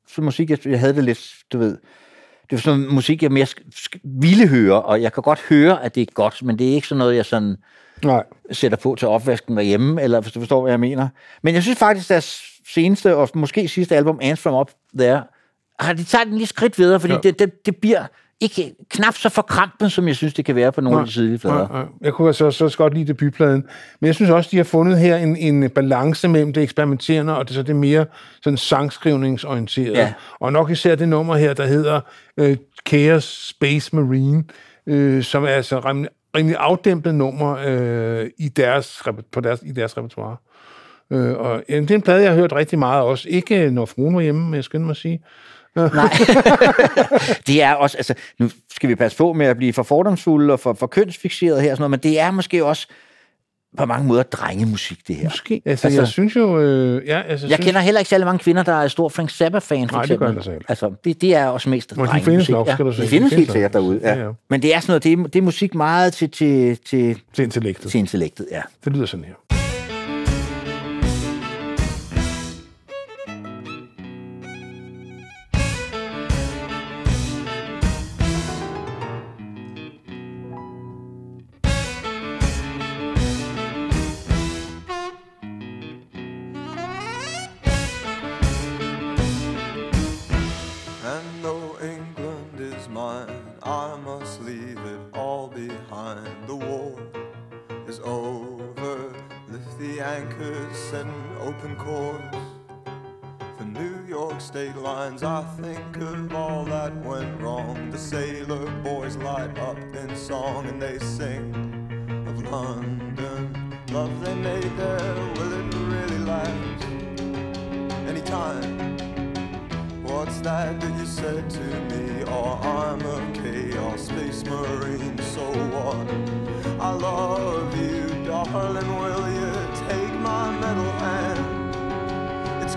sådan musik, jeg, jeg havde det lidt, du ved. Det var sådan musik, jeg mere ville høre, og jeg kan godt høre, at det er godt, men det er ikke sådan noget, jeg sådan Nej. Sætter på til opvasken derhjemme, eller hvis du forstår, hvad jeg mener. Men jeg synes faktisk, deres seneste, og måske sidste album, Ants From Up There, har de taget den lige skridt videre, fordi ja. det, det, det bliver ikke knap så forkrampet, som jeg synes, det kan være på nogle ja, af de tidlige plader. Ja, ja. Jeg kunne så, så godt lide debutpladen. Men jeg synes også, de har fundet her en, en balance mellem det eksperimenterende og det, så det mere sådan sangskrivningsorienterede. Ja. Og nok især det nummer her, der hedder øh, Chaos Space Marine, øh, som er altså rimelig, rimelig afdæmpet nummer øh, i, deres, på deres, i deres repertoire. Øh, og ja, det er en plade, jeg har hørt rigtig meget også. Ikke når fruen var hjemme, jeg skynder mig at sige. Nej, det er også, altså, nu skal vi passe på med at blive for fordomsfulde og for, for kønsfikseret her og sådan noget, men det er måske også på mange måder drengemusik, det her. Måske, altså, altså jeg synes jo... Øh, ja, altså, jeg synes... kender heller ikke særlig mange kvinder, der er stor Frank Zappa-fan, for Nej, eksempel. Nej, det gør jeg altså, det, det er også mest drengemusik. De findes nok, skal du sige. Ja, de findes helt sikkert derude, ja. Ja, ja. Men det er sådan noget, det er, det er musik meget til... Til, til, til intellektet. Til intellektet, ja. Det lyder sådan her.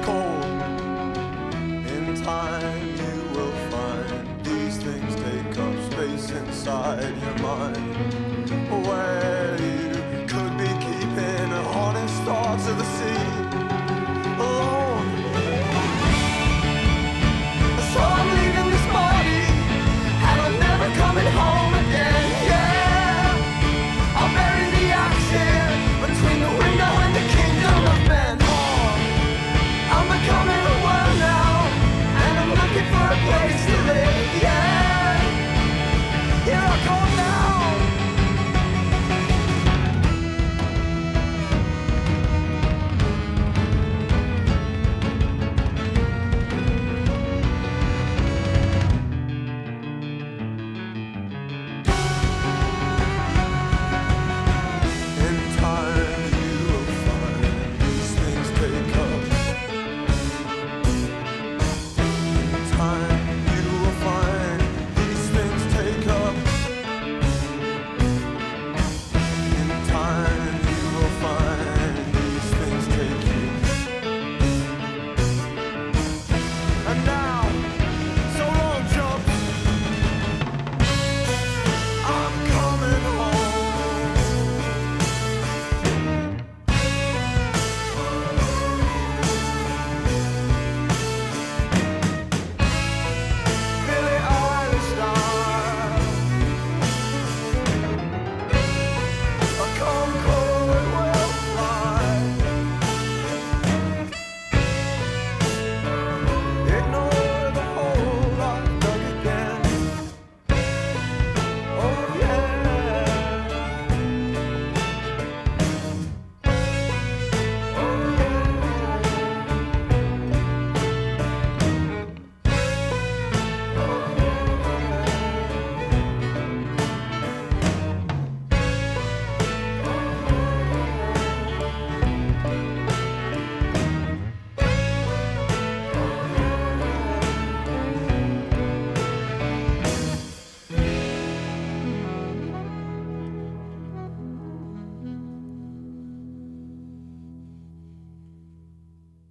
You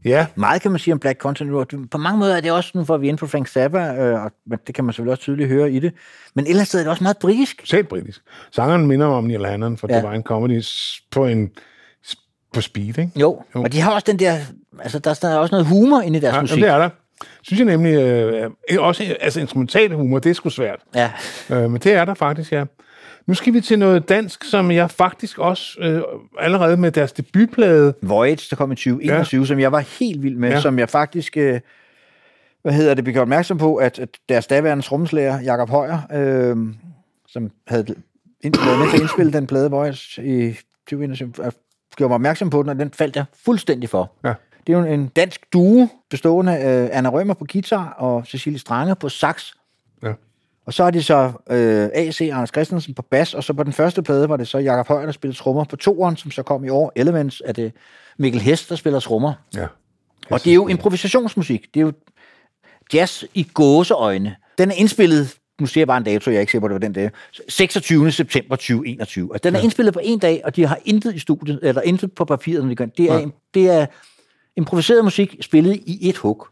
Ja. Meget kan man sige om Black Content. På mange måder er det også, nu får vi ind på Frank Zappa, øh, og det kan man selvfølgelig også tydeligt høre i det. Men ellers er det også meget britisk. Selv britisk. Sangeren minder om Neil Hannon, for ja. Det var en comedy på en på speed, ikke? Jo, jo. Og de har også den der, altså der er også noget humor inde i deres ja, musik. Ja, det er der. Synes jeg nemlig, øh, også altså instrumental humor, det er sgu svært. Ja. Øh, men det er der faktisk, ja. Nu skal vi til noget dansk, som jeg faktisk også øh, allerede med deres debutplade... Voyage, der kom i tyve enogtyve, ja. Som jeg var helt vild med, ja. Som jeg faktisk... Øh, hvad hedder det? Vi gjorde opmærksom på, at, at deres daværende trommeslager, Jacob Højer, øh, som havde været med til at indspille den plade Voyage i tyve enogtyve, gjorde mig opmærksom på den, og den faldt jeg fuldstændig for. Ja. Det er jo en dansk duo, bestående af Anna Rømer på guitar og Cecilie Strange på sax. Ja. Og så er det så øh, A C Anders Christensen på bas, og så på den første plade var det så Jakob Højer, der spillede trommer på toeren, som så kom i år. Elements er det Mikkel Hest, der spiller trommer. Ja. Og det er jo improvisationsmusik. Det er jo jazz i gåseøjne. Den er indspillet, nu siger jeg bare en dato, jeg ikke ser på det var den dag, seksogtyvende september tyve enogtyve. Altså, den er ja. Indspillet på en dag, og de har intet i studiet, eller intet på papiret, når de gør det. Er, ja. Det er improviseret musik, spillet i et hug.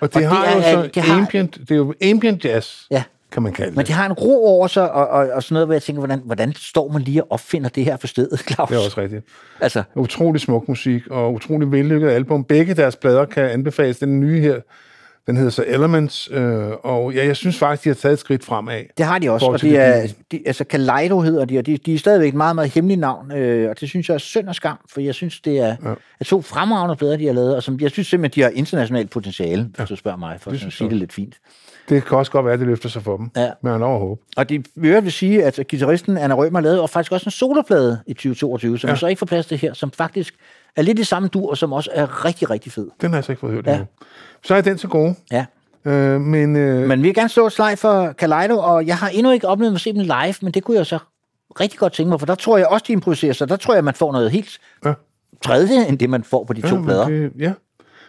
Og det, og det har det er, jo så det har, ambient, det er jo ambient jazz. Ja. Kan man kalde men de har en ro over sig, og, og, og sådan noget, hvor jeg tænker, hvordan, hvordan står man lige og opfinder det her for stedet, Claus? Det er også rigtigt. Altså. Utrolig smuk musik, og utrolig vellykket album. Begge deres plader kan anbefales. Den nye her, den hedder så Elements, øh, og ja, jeg synes faktisk, de har taget et skridt fremad. Det har de også, og de er, de, altså Kaleido hedder de, og de, de er stadigvæk et meget, meget hemmeligt navn, øh, og det synes jeg er synd og skam, for jeg synes, det er, ja. Er to fremragende plader, de har lavet, og som jeg synes simpelthen, de har internationalt potentiale, hvis ja. Du spørger mig, for det at sige det lidt fint. Det kan også godt være, at det løfter sig for dem. Ja. Men han overhovedet. Og det vil sige, at guitaristen Anna Rømer lavede faktisk også en soloplade i tyve toogtyve, som ja. Så ikke får plads til her, som faktisk er lidt i samme dur, og som også er rigtig, rigtig fed. Den har jeg så ikke fået hørt ja. Endnu. Så er den så god. Ja. Øh, men, øh... men vi vil gerne slå et slag for Kaleido, og jeg har endnu ikke oplevet at se dem live, men det kunne jeg så rigtig godt tænke mig, for der tror jeg også, de improviserer sig. Der tror jeg, man får noget helt ja. Tredje, end det man får på de ja, to plader. Det, ja.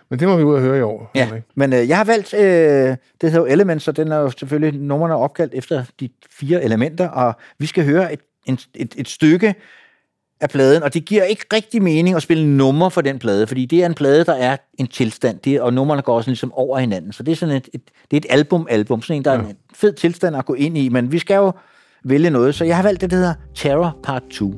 Men det må vi ud og høre i år. Ja, men øh, jeg har valgt, øh, det hedder jo Elements, så den er jo selvfølgelig numrene opkaldt efter de fire elementer, og vi skal høre et, et, et stykke af pladen, og det giver ikke rigtig mening at spille nummer for den plade, fordi det er en plade, der er en tilstand, det, og numrene går sådan ligesom over hinanden, så det er sådan et, et, det er et album-album, sådan en, der ja. Er en fed tilstand at gå ind i, men vi skal jo vælge noget, så jeg har valgt det, der hedder Terror Part to.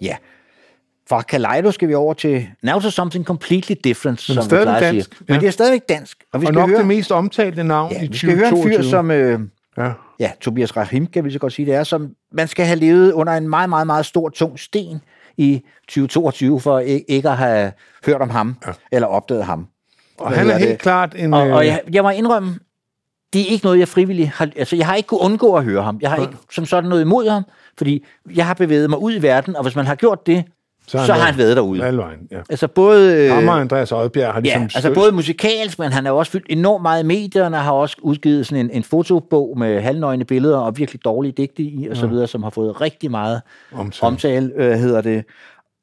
Ja. Fra Kaleido skal vi over til Now to Something Completely Different, som vi plejer dansk, siger. Men ja. Det er stadigvæk dansk. Og, vi og skal nok høre... det mest omtalte navn ja, i tyve toogtyve. Vi skal tyve, høre en fyr, tyve. som... Øh... Ja. ja, Tobias Rahim, kan vi så godt sige, det er, som man skal have levet under en meget, meget, meget stor, tung sten i tyve toogtyve, for ikke at have hørt om ham, ja. Eller opdaget ham. Og, og han er helt det. klart en... Og, og jeg, jeg må indrømme, det er ikke noget, jeg frivilligt har... Altså, jeg har ikke kunnet undgå at høre ham. Jeg har ja. ikke som sådan noget imod ham, fordi jeg har bevæget mig ud i verden, og hvis man har gjort det, så, han så har han været derude. Alvejen, ja. Altså både... Hammer og Andreas Oddbjerg har ligesom... Ja, altså støt. Både musikalsk, men han har også fyldt enormt meget i medierne, har også udgivet sådan en, en fotobog med halvnøgne billeder og virkelig dårlige digte i, og så videre, som har fået rigtig meget omtale, omtale øh, hedder det.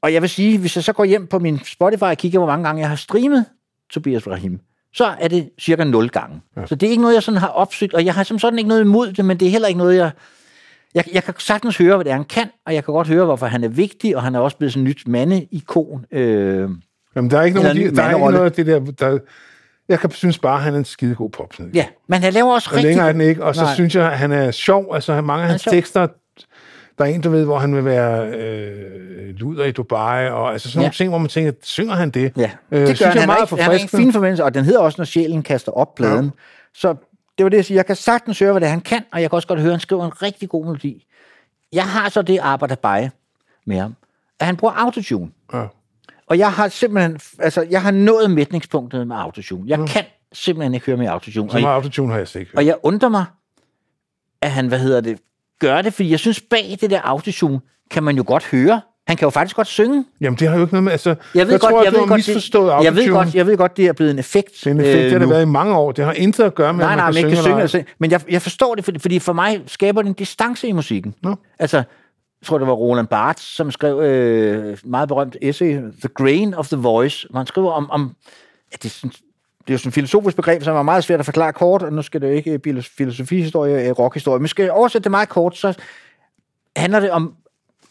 Og jeg vil sige, hvis jeg så går hjem på min Spotify og kigger, hvor mange gange jeg har streamet Tobias Rahim, så er det cirka nul gange. Ja. Så det er ikke noget, jeg sådan har opsøgt, og jeg har som sådan ikke noget imod det, men det er heller ikke noget, jeg... Jeg, jeg kan sagtens høre, hvad det er, han kan, og jeg kan godt høre, hvorfor han er vigtig, og han er også blevet sådan et nyt mande-ikon. Øh, Jamen, der er ikke nogen, der er ikke noget af det der... der jeg kan synes bare, at han er en skidegod popsnød. Ja, men han laver også og rigtig... længere er den ikke, og så Nej. synes jeg, at han er sjov. Altså, mange af hans tekster... Der er en, du ved, hvor han vil være øh, luder i Dubai, og altså sådan ja. nogle ting, hvor man tænker, synger han det? Ja, det øh, gør synes han. Jeg han, meget er, han er en fin forventelse, og den hedder også, Når sjælen kaster op pladen. Ja. Så... Det var det, jeg siger. Jeg kan sagtens høre, hvad det er, han kan, og jeg kan også godt høre, han skriver en rigtig god melodi. Jeg har så det arbejde bare med ham, at han bruger autotune. Ja. Og jeg har simpelthen, altså, jeg har nået mætningspunktet med autotune. Jeg ja. kan simpelthen ikke høre med autotune. Så meget autotune har jeg ikke hørt. Og jeg undrer mig, at han, hvad hedder det, gør det, fordi jeg synes, bag det der autotune, kan man jo godt høre. Han kan jo faktisk godt synge. Jamen, det har jo ikke noget med... Altså, jeg ved jeg godt, tror, jeg, jeg ved godt, det, jeg ved godt, jeg ved godt, det er blevet en effekt. Det er en effekt, øh, det har det været i mange år. Det har intet at gøre med, nej, at man nej, kan, man kan synge. Nej, synge. Men jeg, jeg forstår det, fordi for mig skaber det en distance i musikken. No. Altså, jeg tror, det var Roland Barthes, som skrev øh, meget berømt essay, The Grain of the Voice, hvor han skriver om... om ja, det, er sådan, det er jo sådan et filosofisk begreb, som er meget svært at forklare kort, og nu skal det jo ikke filosofihistorie, rockhistorie, men skal jeg oversætte det meget kort, så handler det om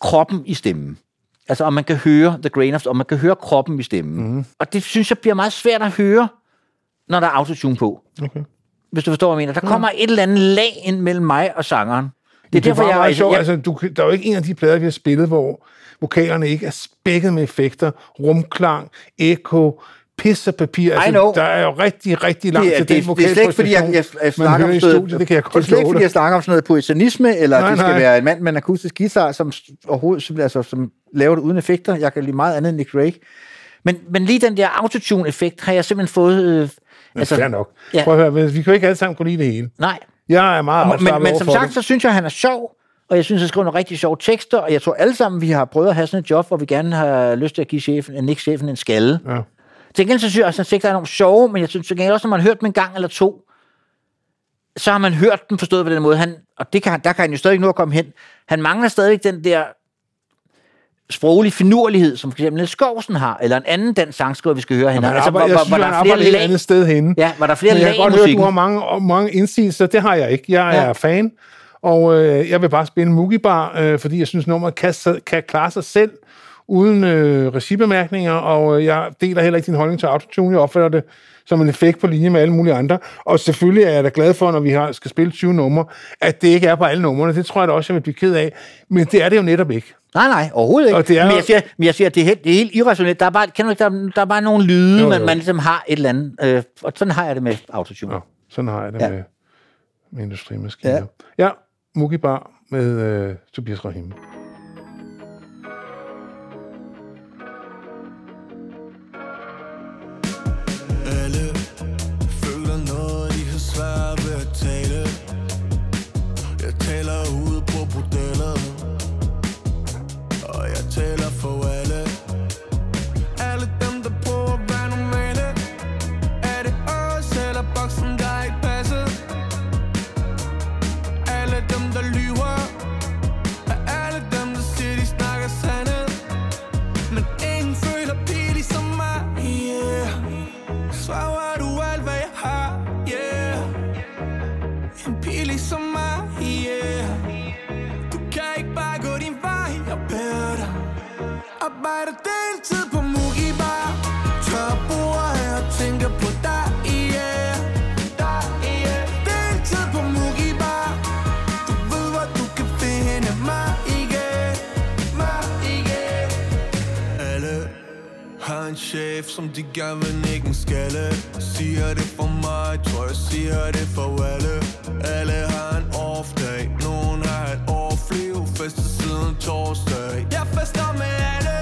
kroppen i stemmen. Altså, om man kan høre the grain of, om man kan høre kroppen i stemmen. Mm. Og det, synes jeg, bliver meget svært at høre, når der er autotune på. Okay. Hvis du forstår, hvad jeg mener. Der kommer mm. et eller andet lag ind mellem mig og sangeren. Det er det derfor, jeg... Altså, jeg... Altså, du, der er jo ikke en af de plader, vi har spillet, hvor vokalerne ikke er spækket med effekter, rumklang, ekko, pis og papir. Altså, der er jo rigtig, rigtig langt det, til det, den vokalposition, jeg, jeg, jeg man hører i studiet. Det kan jeg godt love dig. Det er slet ikke, fordi jeg snakker om sådan noget poetanisme, eller nej, det skal nej. være en mand med en akustisk guitar, som overhovedet altså, som laver det uden effekter. Jeg kan lide meget andet end Nick Drake. Men, men lige den der autotune-effekt har jeg simpelthen fået... Øh, altså, fair nok. Ja. Prøv at høre, vi kan jo ikke alle sammen kunne lide det hele. Nej. Jeg er meget afslappet overfor. Men, men som sagt, det. så synes jeg, han er sjov, og jeg synes, han skriver nogle rigtig sjove tekster, og jeg tror alle sammen, vi har prøvet at have sådan et job, hvor vi gerne har lyst til at give chefen, Nick chefen en skalle. Ja. Til gengæld så synes jeg også, at tekster er enormt sjove, men jeg synes til gengæld også, når man har hørt dem en gang eller to, så har man hørt dem forstået på den måde. Han, og det kan, der kan han jo stadig nu at komme hen. Han mangler stadig den der sproglige finurlighed, som for eksempel Niels Skousen har, eller en anden dansk sangskriver, vi skal høre hende. Altså, hvor, jeg hvor, synes, hvor, hvor han der arbejder et helt andet sted henne. Ja, hvor der er flere lag i musikken. Jeg har godt hørt, du har mange, mange indsigelser. Det har jeg ikke. Jeg er ja. fan, og øh, jeg vil bare spille Moogie Bar, øh, fordi jeg synes, nummeret kan, kan klare sig selv, uden øh, recibemærkninger, og øh, jeg deler heller ikke din holdning til autotune. Jeg opfatter det som en effekt på linje med alle mulige andre. Og selvfølgelig er jeg da glad for, når vi har, skal spille tyve numre, at det ikke er på alle numrene. Det tror jeg da også, jeg vil blive ked af. Men det er det jo netop ikke. Nej, nej, overhovedet ikke. Og det er... men, jeg siger, men jeg siger, at det er helt, det er helt irrationelt. Der er bare, kender du, der, der er bare nogle lyde, jo, jo. Man, man ligesom har et eller andet. Øh, og sådan har jeg det med autotune. Ja, sådan har jeg det ja. med, med industrimaskiner. Ja, ja Moogie Bar med øh, Tobias Rahim. Alle dem, der lyver, er alle dem chef, som de gerne vil nikken skalle. Siger det for mig, tror jeg siger det for alle. Alle har en off-dag, nogen har et off-liv. Fester siden torsdag, jeg fester med alle.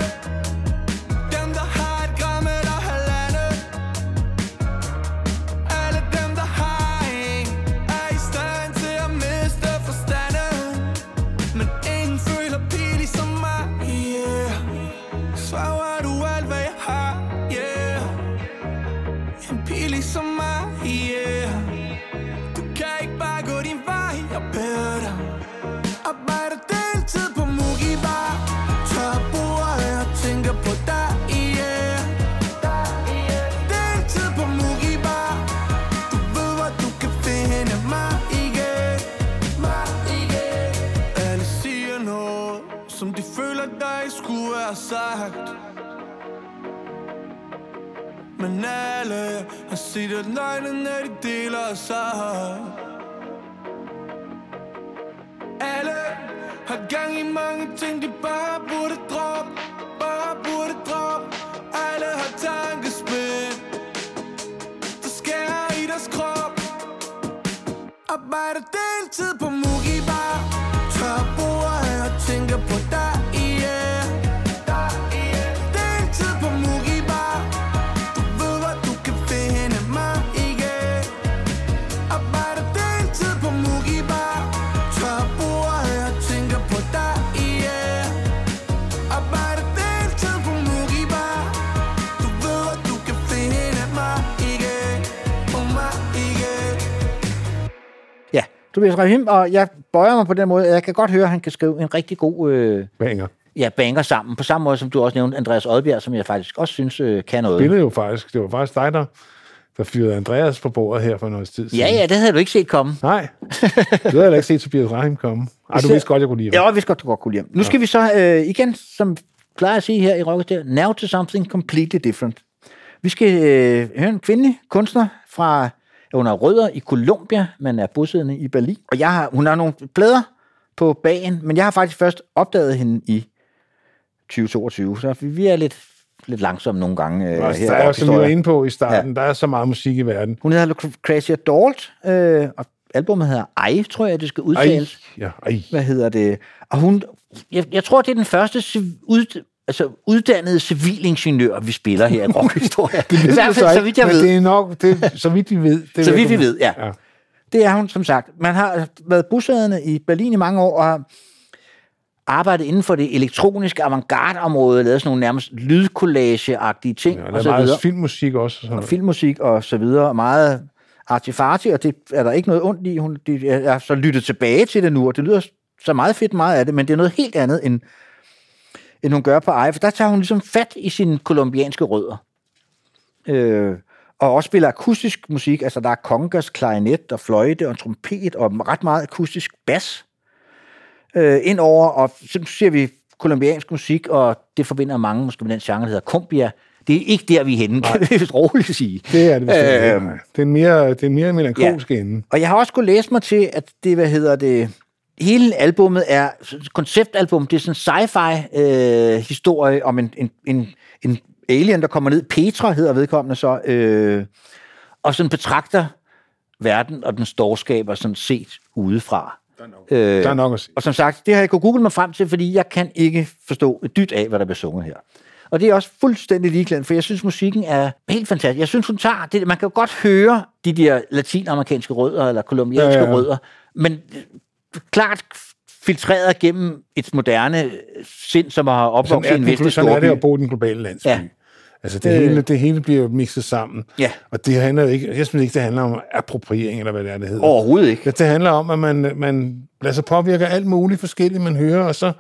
Men alle har set, at løgnene de deler sig. Alle har gang i mange ting, de bare burde droppe. Bare burde droppe. Alle har tankespind, der skærer i deres krop. Arbejder deltid på Mugi Bar. Tør bruger her og tænker på dig. Tobias Rahim, og jeg bøjer mig på den måde, jeg kan godt høre, at han kan skrive en rigtig god øh, banger. Ja, banger sammen. På samme måde, som du også nævnte, Andreas Odbjerg, som jeg faktisk også synes øh, kan noget. Spillede jo faktisk. Det var faktisk dig, der, der fyrede Andreas på bordet her for noget tid siden. Ja, ja, det havde du ikke set komme. Nej, det havde jeg ikke set Tobias Rahim komme. Ej, du vidste godt, jeg kunne lide ham. Ja, vidste godt, du godt kunne lide ham. Nu skal ja. vi så øh, igen, som plejer at sige her i Rockestil, now to something completely different. Vi skal øh, høre en kvindelig kunstner fra... Hun er rødder i Colombia, men er bosiddende i Berlin. Og jeg har, hun har nogle plader på bagen, men jeg har faktisk først opdaget hende i tyve toogtyve, så vi er lidt, lidt langsomme nogle gange. Øh, her der er, som vi var inde på i starten, ja. Der er så meget musik i verden. Hun hedder Crazy Adult, øh, og albumet hedder Ej, tror jeg, det skal udtales. Ej, ja, ej. Hvad hedder det? Og hun, jeg, jeg tror, det er den første ud... altså uddannede civilingeniører, vi spiller her i rockhistorie. Det er i hvert fald, så vidt jeg ved. Det er nok, det, så vidt vi ved. Det så vidt vi ved, ja. ja. Det er hun, som sagt. Man har været bosiddende i Berlin i mange år, og har arbejdet inden for det elektroniske avantgarde-område, lavet sådan nogle nærmest lydcollage-agtige ting, ja, og, og så videre. Filmmusik også. Sådan og filmmusik, og så videre, og meget artifarti, og det er der ikke noget ondt i. Hun, de, jeg har så lyttet tilbage til det nu, og det lyder så meget fedt, meget af det, men det er noget helt andet end... end hun gør på Ej, for der tager hun ligesom fat i sine kolumbianske rødder. Øh, og også spiller akustisk musik, altså der er congas, klarinet og fløjte og trompet og ret meget akustisk bas øh, indover, og så ser vi kolumbiansk musik, og det forbinder mange måske med den genre, der hedder cumbia. Det er ikke der, vi er henne, kan vi roligt sige. Det er det, hvis det er. Øh, det er en mere, det er en mere melankolsk ja. ende. Og jeg har også kunnet læse mig til, at det, hvad hedder det... hele albummet er, konceptalbum, det er sådan en sci-fi øh, historie om en, en, en, en alien, der kommer ned, Petra hedder vedkommende så, øh, og sådan betragter verden og den storskaber sådan set udefra. Der er nok, øh, der er nok at se. Og som sagt, det har jeg kunnet google mig frem til, fordi jeg kan ikke forstå et dyt af, hvad der bliver sunget her. Og det er også fuldstændig ligeglad, for jeg synes, musikken er helt fantastisk. Jeg synes, hun tager det. Man kan jo godt høre de der latinamerikanske rødder, eller kolumbianske ja, ja. rødder, men... klart filtreret gennem et moderne sind, som har opvokset i en vestlig storby. Sådan er det at bo i den globale landsby. Ja. Altså det, det, hele, det hele bliver mixet sammen. Ja. Og det handler ikke, jeg synes ikke, det handler om appropriering, eller hvad det er, det hedder. Overhovedet ikke. Det handler om, at man, man lader sig påvirke alt muligt forskelligt, man hører, og så...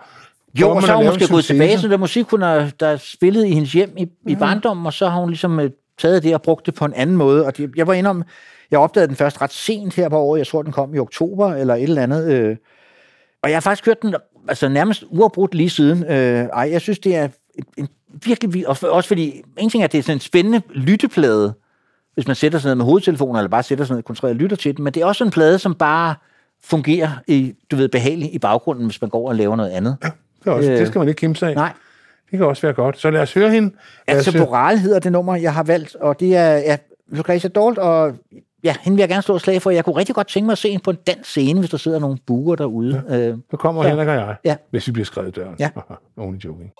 Jo, og så har hun måske gået tilbage til den musik, hun har, der spillede i hendes hjem i, i ja. barndommen, og så har hun ligesom taget det og brugt det på en anden måde. Og det, jeg var inde om... Jeg opdagede den først ret sent her på året. Jeg tror, den kom i oktober eller et eller andet. Og jeg har faktisk hørt den altså, nærmest uafbrudt lige siden. Ej, jeg synes, det er en virkelig... Også fordi, en ting er, at det er sådan en spændende lytteplade, hvis man sætter sådan noget med hovedtelefoner, eller bare sætter sådan noget kontreret og lytter til den. Men det er også en plade, som bare fungerer i, du ved, behageligt i baggrunden, hvis man går og laver noget andet. Ja, det, også, øh, det skal man ikke kæmpe sig af. Nej. Det kan også være godt. Så lad os høre hende. Altså, høre... Moral hedder det nummer, jeg har valgt, og det er ja, Lucretia Dalt, og ja, hende vil jeg gerne stå og slag for. Jeg kunne rigtig godt tænke mig at se hende på en dansk scene, hvis der sidder nogle buger derude. Ja. Øh, så kommer ja. Henrik og jeg, ja. Hvis vi bliver skrevet i døren. Ja. Only joking.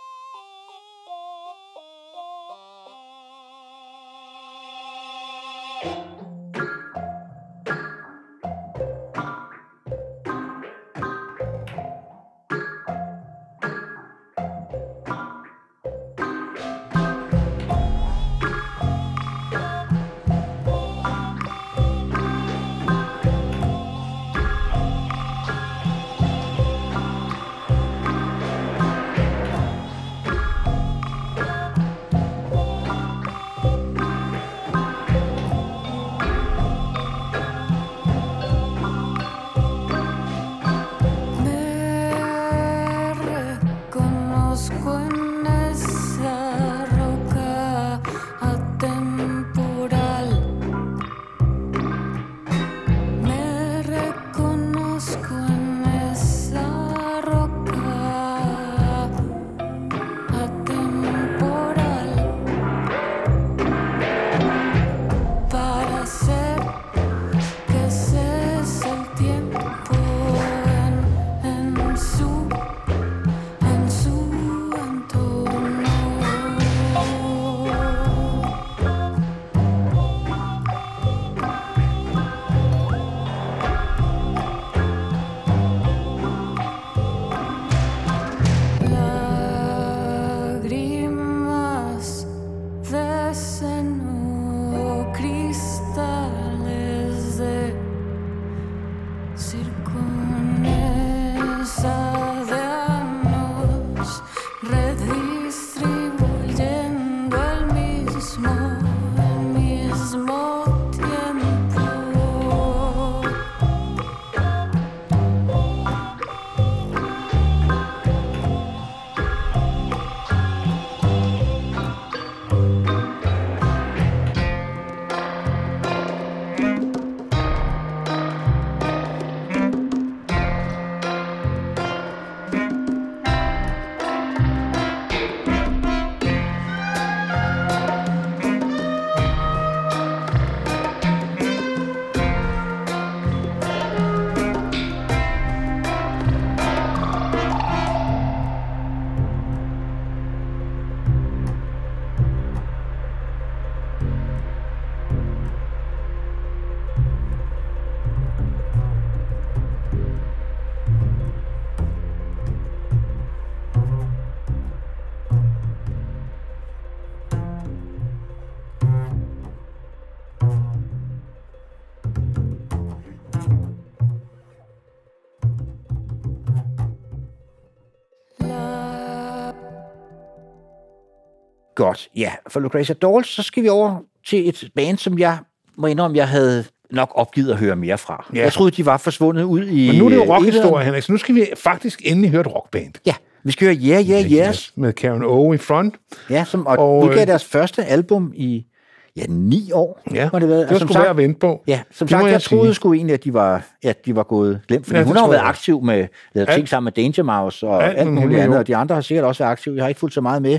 Godt, ja. For Lucretia Dalt, så skal vi over til et band, som jeg må indrømme, jeg havde nok opgivet at høre mere fra. Ja. Jeg troede, de var forsvundet ud i... Men nu er det jo rockhistorie, Henrik, så nu skal vi faktisk endelig høre et rockband. Ja, vi skal høre Yeah, Yeah, yeah Yes. Med Karen O i front. Ja, som og og udgav deres første album i ja, ni år. Ja, må det, det var sgu værd at vente på. Ja, som det sagt, jeg, jeg troede sgu egentlig, at de var, at de var gået glemt, fordi ja, hun har været aktiv med lavet ting sammen med Danger Mouse og alt, alt muligt andet, og de andre har sikkert også været aktive. Jeg har ikke fulgt så meget med.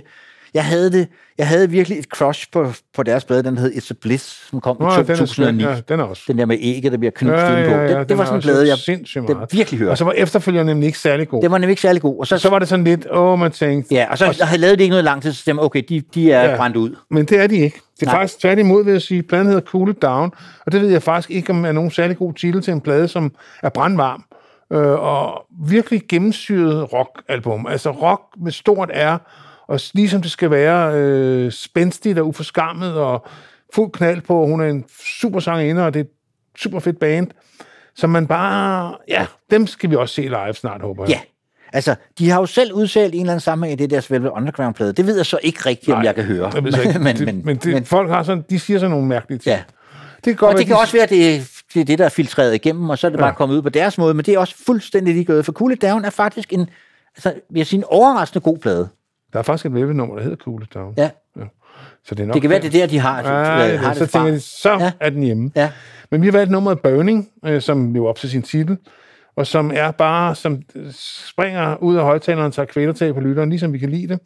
Jeg havde, det, jeg havde virkelig et crush på, på deres plade, den hed It's a Bliss, som kom Nå, i to tusind og ni. Den, er, ja, den, er også. Den der med ægget, der bliver knust ja, ja, på. Det, ja, det var sådan en plade, jeg den virkelig hørte. Og så var efterfølgeren nemlig ikke særlig god. Det var nemlig ikke særlig god. Og så, så var det sådan lidt, åh, oh, man tænkte... Ja, og så og, havde lavede det ikke noget lang tid, så stemmer, okay, de, de er ja, brændt ud. Men det er de ikke. Det er Nej. faktisk tværtimod, vil jeg sige. Pladen hedder Cool It Down, og det ved jeg faktisk ikke, om er nogen særlig god titel til en plade, som er brandvarm. Øh, og virkelig gennemsyret rockalbum. Altså rock med stort R. Og ligesom det skal være øh, spændstigt og uforskammet og fuld knald på, hun er en super sangerinde, og det er et super fedt band, som man bare... Ja, dem skal vi også se live snart, håber jeg. Ja, altså, de har jo selv udtalt en eller anden sammenhæng i det der Velvet Underground-plade. Det ved jeg så ikke rigtigt, Nej, om jeg kan høre. Jeg ikke. men, det, men, men, det, men folk har sådan, de siger sådan nogle mærkelige ting. Ja. Det kan godt og være, det kan de... også være, det... Det er det, der er filtreret igennem, og så er det bare ja. kommet ud på deres måde, men det er også fuldstændig ligegyldigt, for Cool It Down er faktisk en, altså, vil jeg sige, en overraskende god plade. Der er faktisk et Velvet-nummer, der hedder Cool It Down. Ja. Ja. Så det er nok det kan der. være, det der, de har, så, ah, ja, har det så fra. De, så ja. er den hjemme. Ja. Men vi har valgt nummeret Burning, øh, som lever op til sin titel, og som er bare, som springer ud af højtaleren, tager kvælertag på lytteren, ligesom vi kan lide det,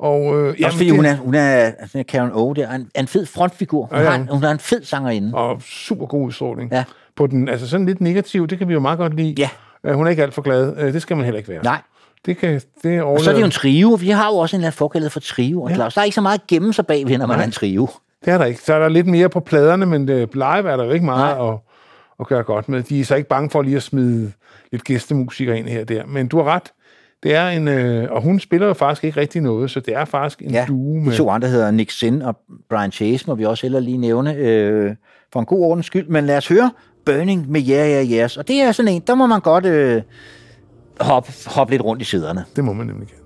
Og, øh, også jamen, fordi det, hun er, hun er, er Karen O, det er en, en fed frontfigur. Hun, ja, ja. Har en, hun er en fed sangerinde. Og super god udstråling. Ja. På den, altså sådan lidt negativ, det kan vi jo meget godt lide. Ja. Uh, hun er ikke alt for glad. Uh, det skal man heller ikke være. Nej. Det kan, det er og så er det jo en trio. Vi har jo også en eller anden forkældet for trio. Og ja. Claus, der er ikke så meget at gemme sig bagved, når man er en trio. Det er der ikke. Så er der lidt mere på pladerne, men live er der jo ikke meget at, at gøre godt med. De er så ikke bange for lige at smide lidt gæstemusikere ind her og der. Men du har ret. Det er en, øh, og hun spiller jo faktisk ikke rigtig noget, så det er faktisk en ja, duo med... de to andre hedder Nick Sin og Brian Chase, må vi også heller lige nævne, øh, for en god ordens skyld. Men lad os høre Burning med Yeah, Yeah, Yes. Og det er sådan en, der må man godt øh, hoppe hop lidt rundt i siderne. Det må man nemlig gerne.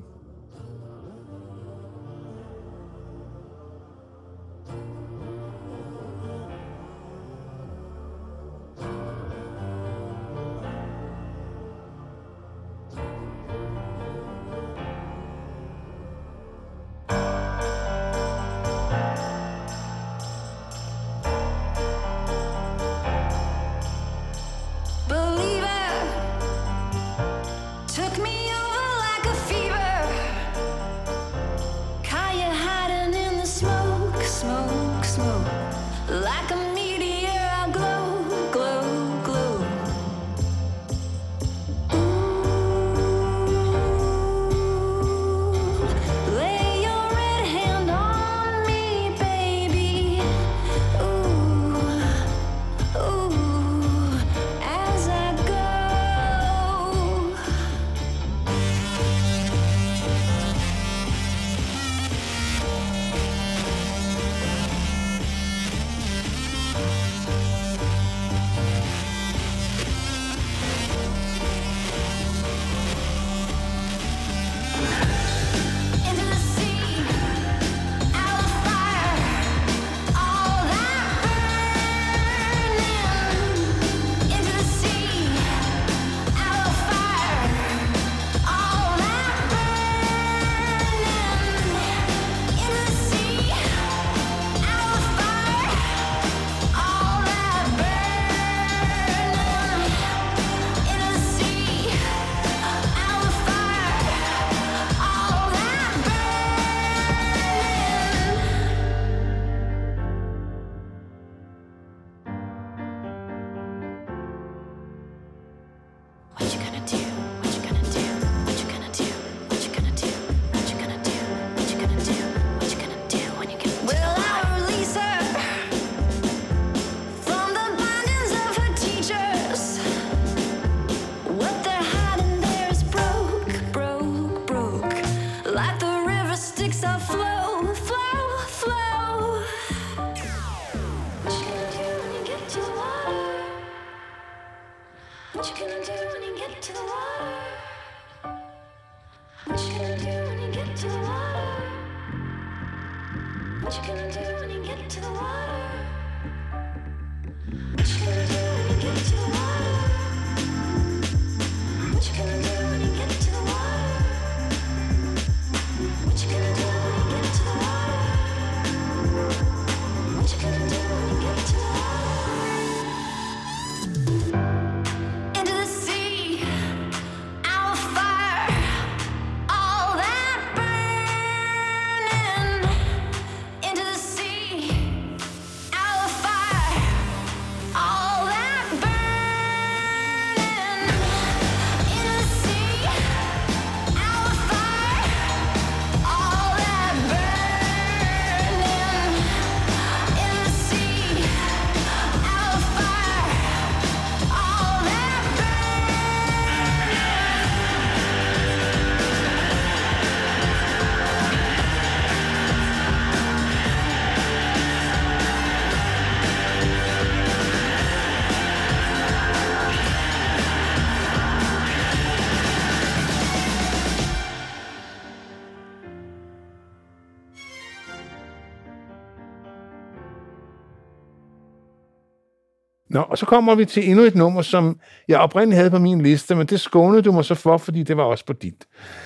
Nå, og så kommer vi til endnu et nummer, som jeg oprindeligt havde på min liste, men det skånede du mig så for, fordi det var også på dit.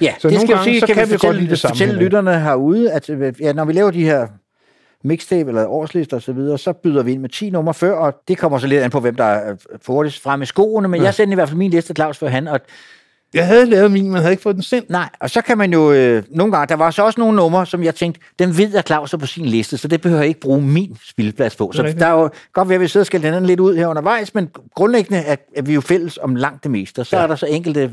Ja, så det skal gange, sige, så kan vi, vi fortælle, godt lide det samme. Fortælle lytterne herude, at ja, når vi laver de her mixtape eller årslister og så videre, så byder vi ind med ti numre før, og det kommer så lidt an på, hvem der får det frem i skoene, men ja. Jeg sendte i hvert fald min liste, Claus, for han, og Jeg havde lavet min, man havde ikke fået den sendt. Nej, og så kan man jo... Øh, nogle gange, der var så også nogle numre, som jeg tænkte, dem ved jeg Claus på sin liste, så det behøver jeg ikke bruge min spilplads på. Så der er jo godt ved, at vi sidder og skælder hinanden lidt ud her undervejs, men grundlæggende er, er vi jo fælles om langt det meste. Så ja. Er der så enkelte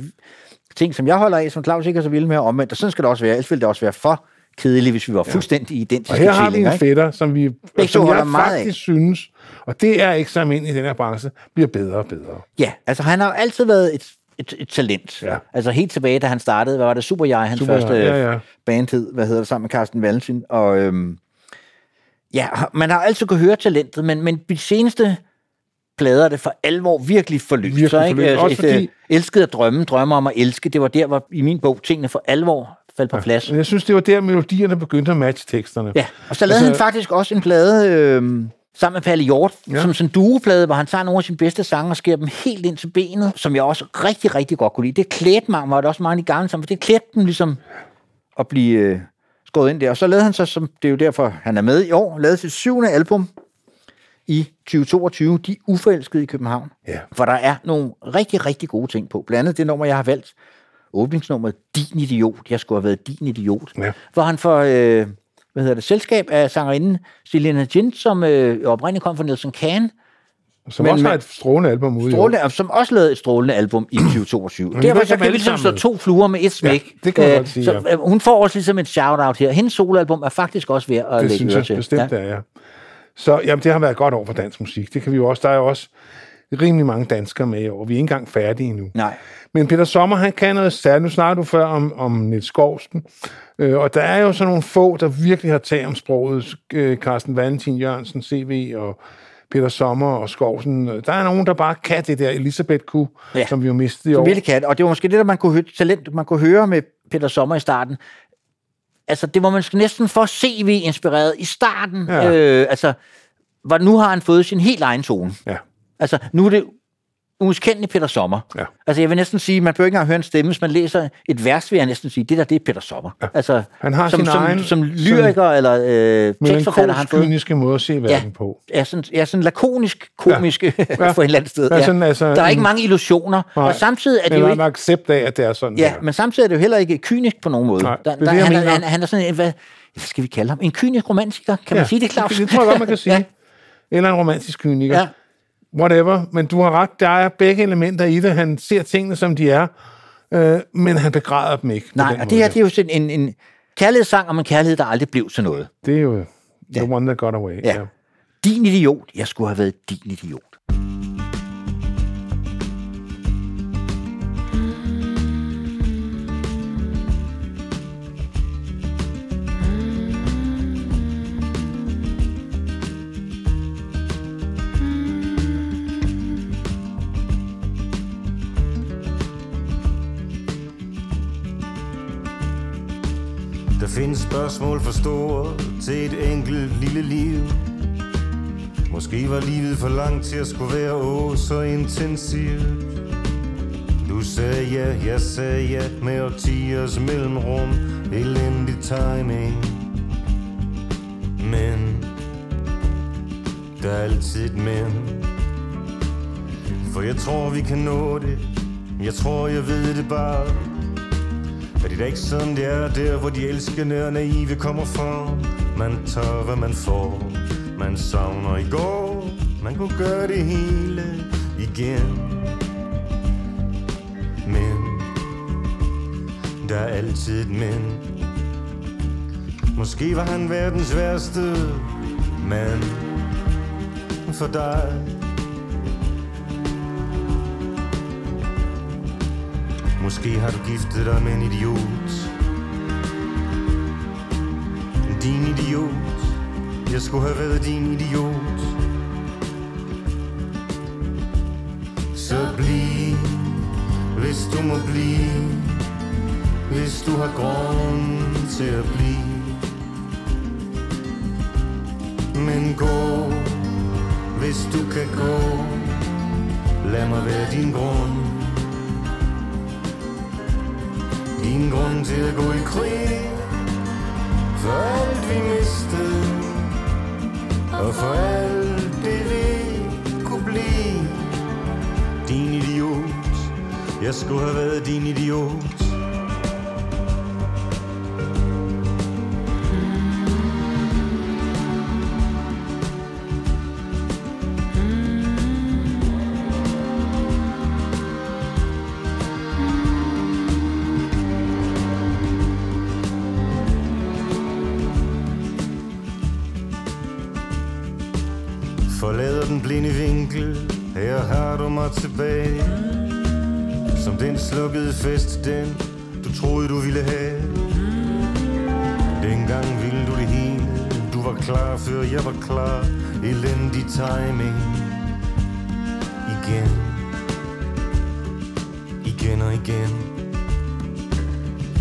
ting, som jeg holder af, som Claus ikke er så vild med at omvende, og sådan skal det også være. Ellers ville det også være for kedeligt, hvis vi var fuldstændig ja. identiske. Og her har vi en fætter, som, vi, som jeg faktisk af. synes, og det er ikke sammen ind i den her branche, bliver bedre og bedre. Ja, altså han har jo altid været et Et, et talent. Ja. Altså helt tilbage, da han startede, hvad var det? Super Jeg, hans Super første ja, ja. bandhed, hvad hedder det, sammen med Carsten Valentin. Og øhm, ja, man har altid kunne høre talentet, men, men de seneste plader det for alvor virkelig forlyst. Virkelig forlyst. Ikke? Også et, fordi... Et, elskede at drømme, drømme om at elske, det var der, hvor i min bog tingene for alvor faldt på ja. plads. Jeg synes, det var der, melodierne begyndte at matche teksterne. Ja, og så lavede altså... han faktisk også en plade... Øhm, sammen med Palle Hjort, ja. som sådan en dueplade, hvor han tager nogle af sine bedste sange og skærer dem helt ind til benet, som jeg også rigtig, rigtig godt kunne lide. Det klædte mig, var det også meget i gamle sammen, for det klædte dem ligesom at blive øh, skåret ind der. Og så lavede han så, som det er jo derfor, han er med i år, lavede sit syvende album i tyve toogtyve, De Uforelskede i København. Ja. For der er nogle rigtig, rigtig gode ting på. Blandt andet det nummer, jeg har valgt, åbningsnummeret Din Idiot. Jeg skulle have været Din Idiot. Ja. Hvor han får... Øh, hvad hedder det, selskab af sangerinden Selena Gin, som øh, oprindeligt kom fra Nielsen Kahn. Som men, også har et strålende album ude. Strålende, som også lavede et strålende album i tyve toogtyve. Derfor det så kan vi ligesom slå to fluer med et smæk. Ja, det kan man sige, ja. Så, øh, hun får også ligesom et shout-out her. Hendes soloalbum er faktisk også ved at det lægge synes jeg bestemt, ja. det er, ja. Så jamen, det har været godt over for dansk musik. Det kan vi jo også. Der er jo også rimelig mange danskere med i år. Vi er ikke engang færdige endnu. Nej. Men Peter Sommer, han kan noget særligt. Nu snakker du før om, om Niels Skousen. Øh, og der er jo sådan nogle få, der virkelig har tag om sproget. Øh, Carsten Valentin Jørgensen, C V og Peter Sommer og Skousen. Der er nogen, der bare kan det der Elisabeth Kuh, ja. som vi jo mistede i år. Som virkelig kan. Og det var måske det, der man kunne høre, talent, man kunne høre med Peter Sommer i starten. Altså, det var man næsten for C V-inspireret i starten. Ja. Øh, altså, hvor nu har han fået sin helt egen tone. Ja. Altså, nu er det umuskendelig Peter Sommer. Ja. Altså, jeg vil næsten sige, man bør ikke engang høre en stemme, hvis man læser et vers, vil jeg næsten sige, det der, det er Peter Sommer. Ja. Altså, han har som, sin som, egen... Som lyriker eller øh, tekstforfatter, han har kyniske måde at se verden ja, på. Ja, sådan, ja, sådan lakonisk, komisk ja. Ja. For et eller andet sted. Ja. Ja, sådan, altså, der er ikke mange illusioner. Nej. Og samtidig er det jo ikke... en accept af, at det er sådan. Ja, her. Men samtidig er det jo heller ikke kynisk på nogen måde. Nej, der, der, det, han, han, han er sådan en... Hvad skal vi kalde ham? En kynisk romantiker? Kan ja. man sige det, Claus? Det tror jeg godt, man kan sige. Ja. Eller en romantisk kyniker. Ja. Whatever, men du har ret, der er begge elementer i det. Han ser tingene, som de er, øh, men han begræder dem ikke. Nej, og det her det er jo sådan en, en kærlighedssang om en kærlighed, der aldrig blev til noget. Det er jo the ja. one that got away. Ja. Ja. Din idiot. Jeg skulle have været din idiot. Der findes spørgsmål for store til et enkelt lille liv. Måske var livet for langt til at skulle være åh så intensivt. Du sagde ja, jeg sagde ja med årtiers mellemrum. Elendig timing. Men der er altid et men. For jeg tror vi kan nå det. Jeg tror jeg ved det bare. Er det da ikke sådan, det er der, hvor de elskende og naive kommer fra? Man tager, hvad man får. Man savner i går. Man kunne gøre det hele igen. Men der er altid et men. Måske var han verdens værste mand for dig. Måske har du giftet dig med en idiot. Din idiot. Jeg skulle have været din idiot. Så bliv, hvis du må blive. Hvis du har grund til at blive. Men gå, hvis du kan gå. Lad mig være din grund. Din grund til at gå i krig. For alt vi mistede. Og for alt det vi kunne blive. Din idiot. Jeg skulle have været din idiot. Forlader den blinde vinkel, her har du mig tilbage. Som den slukkede fest, den du troede du ville have. Dengang ville du det hele, du var klar før jeg var klar. Elendig timing. Igen. Igen og igen.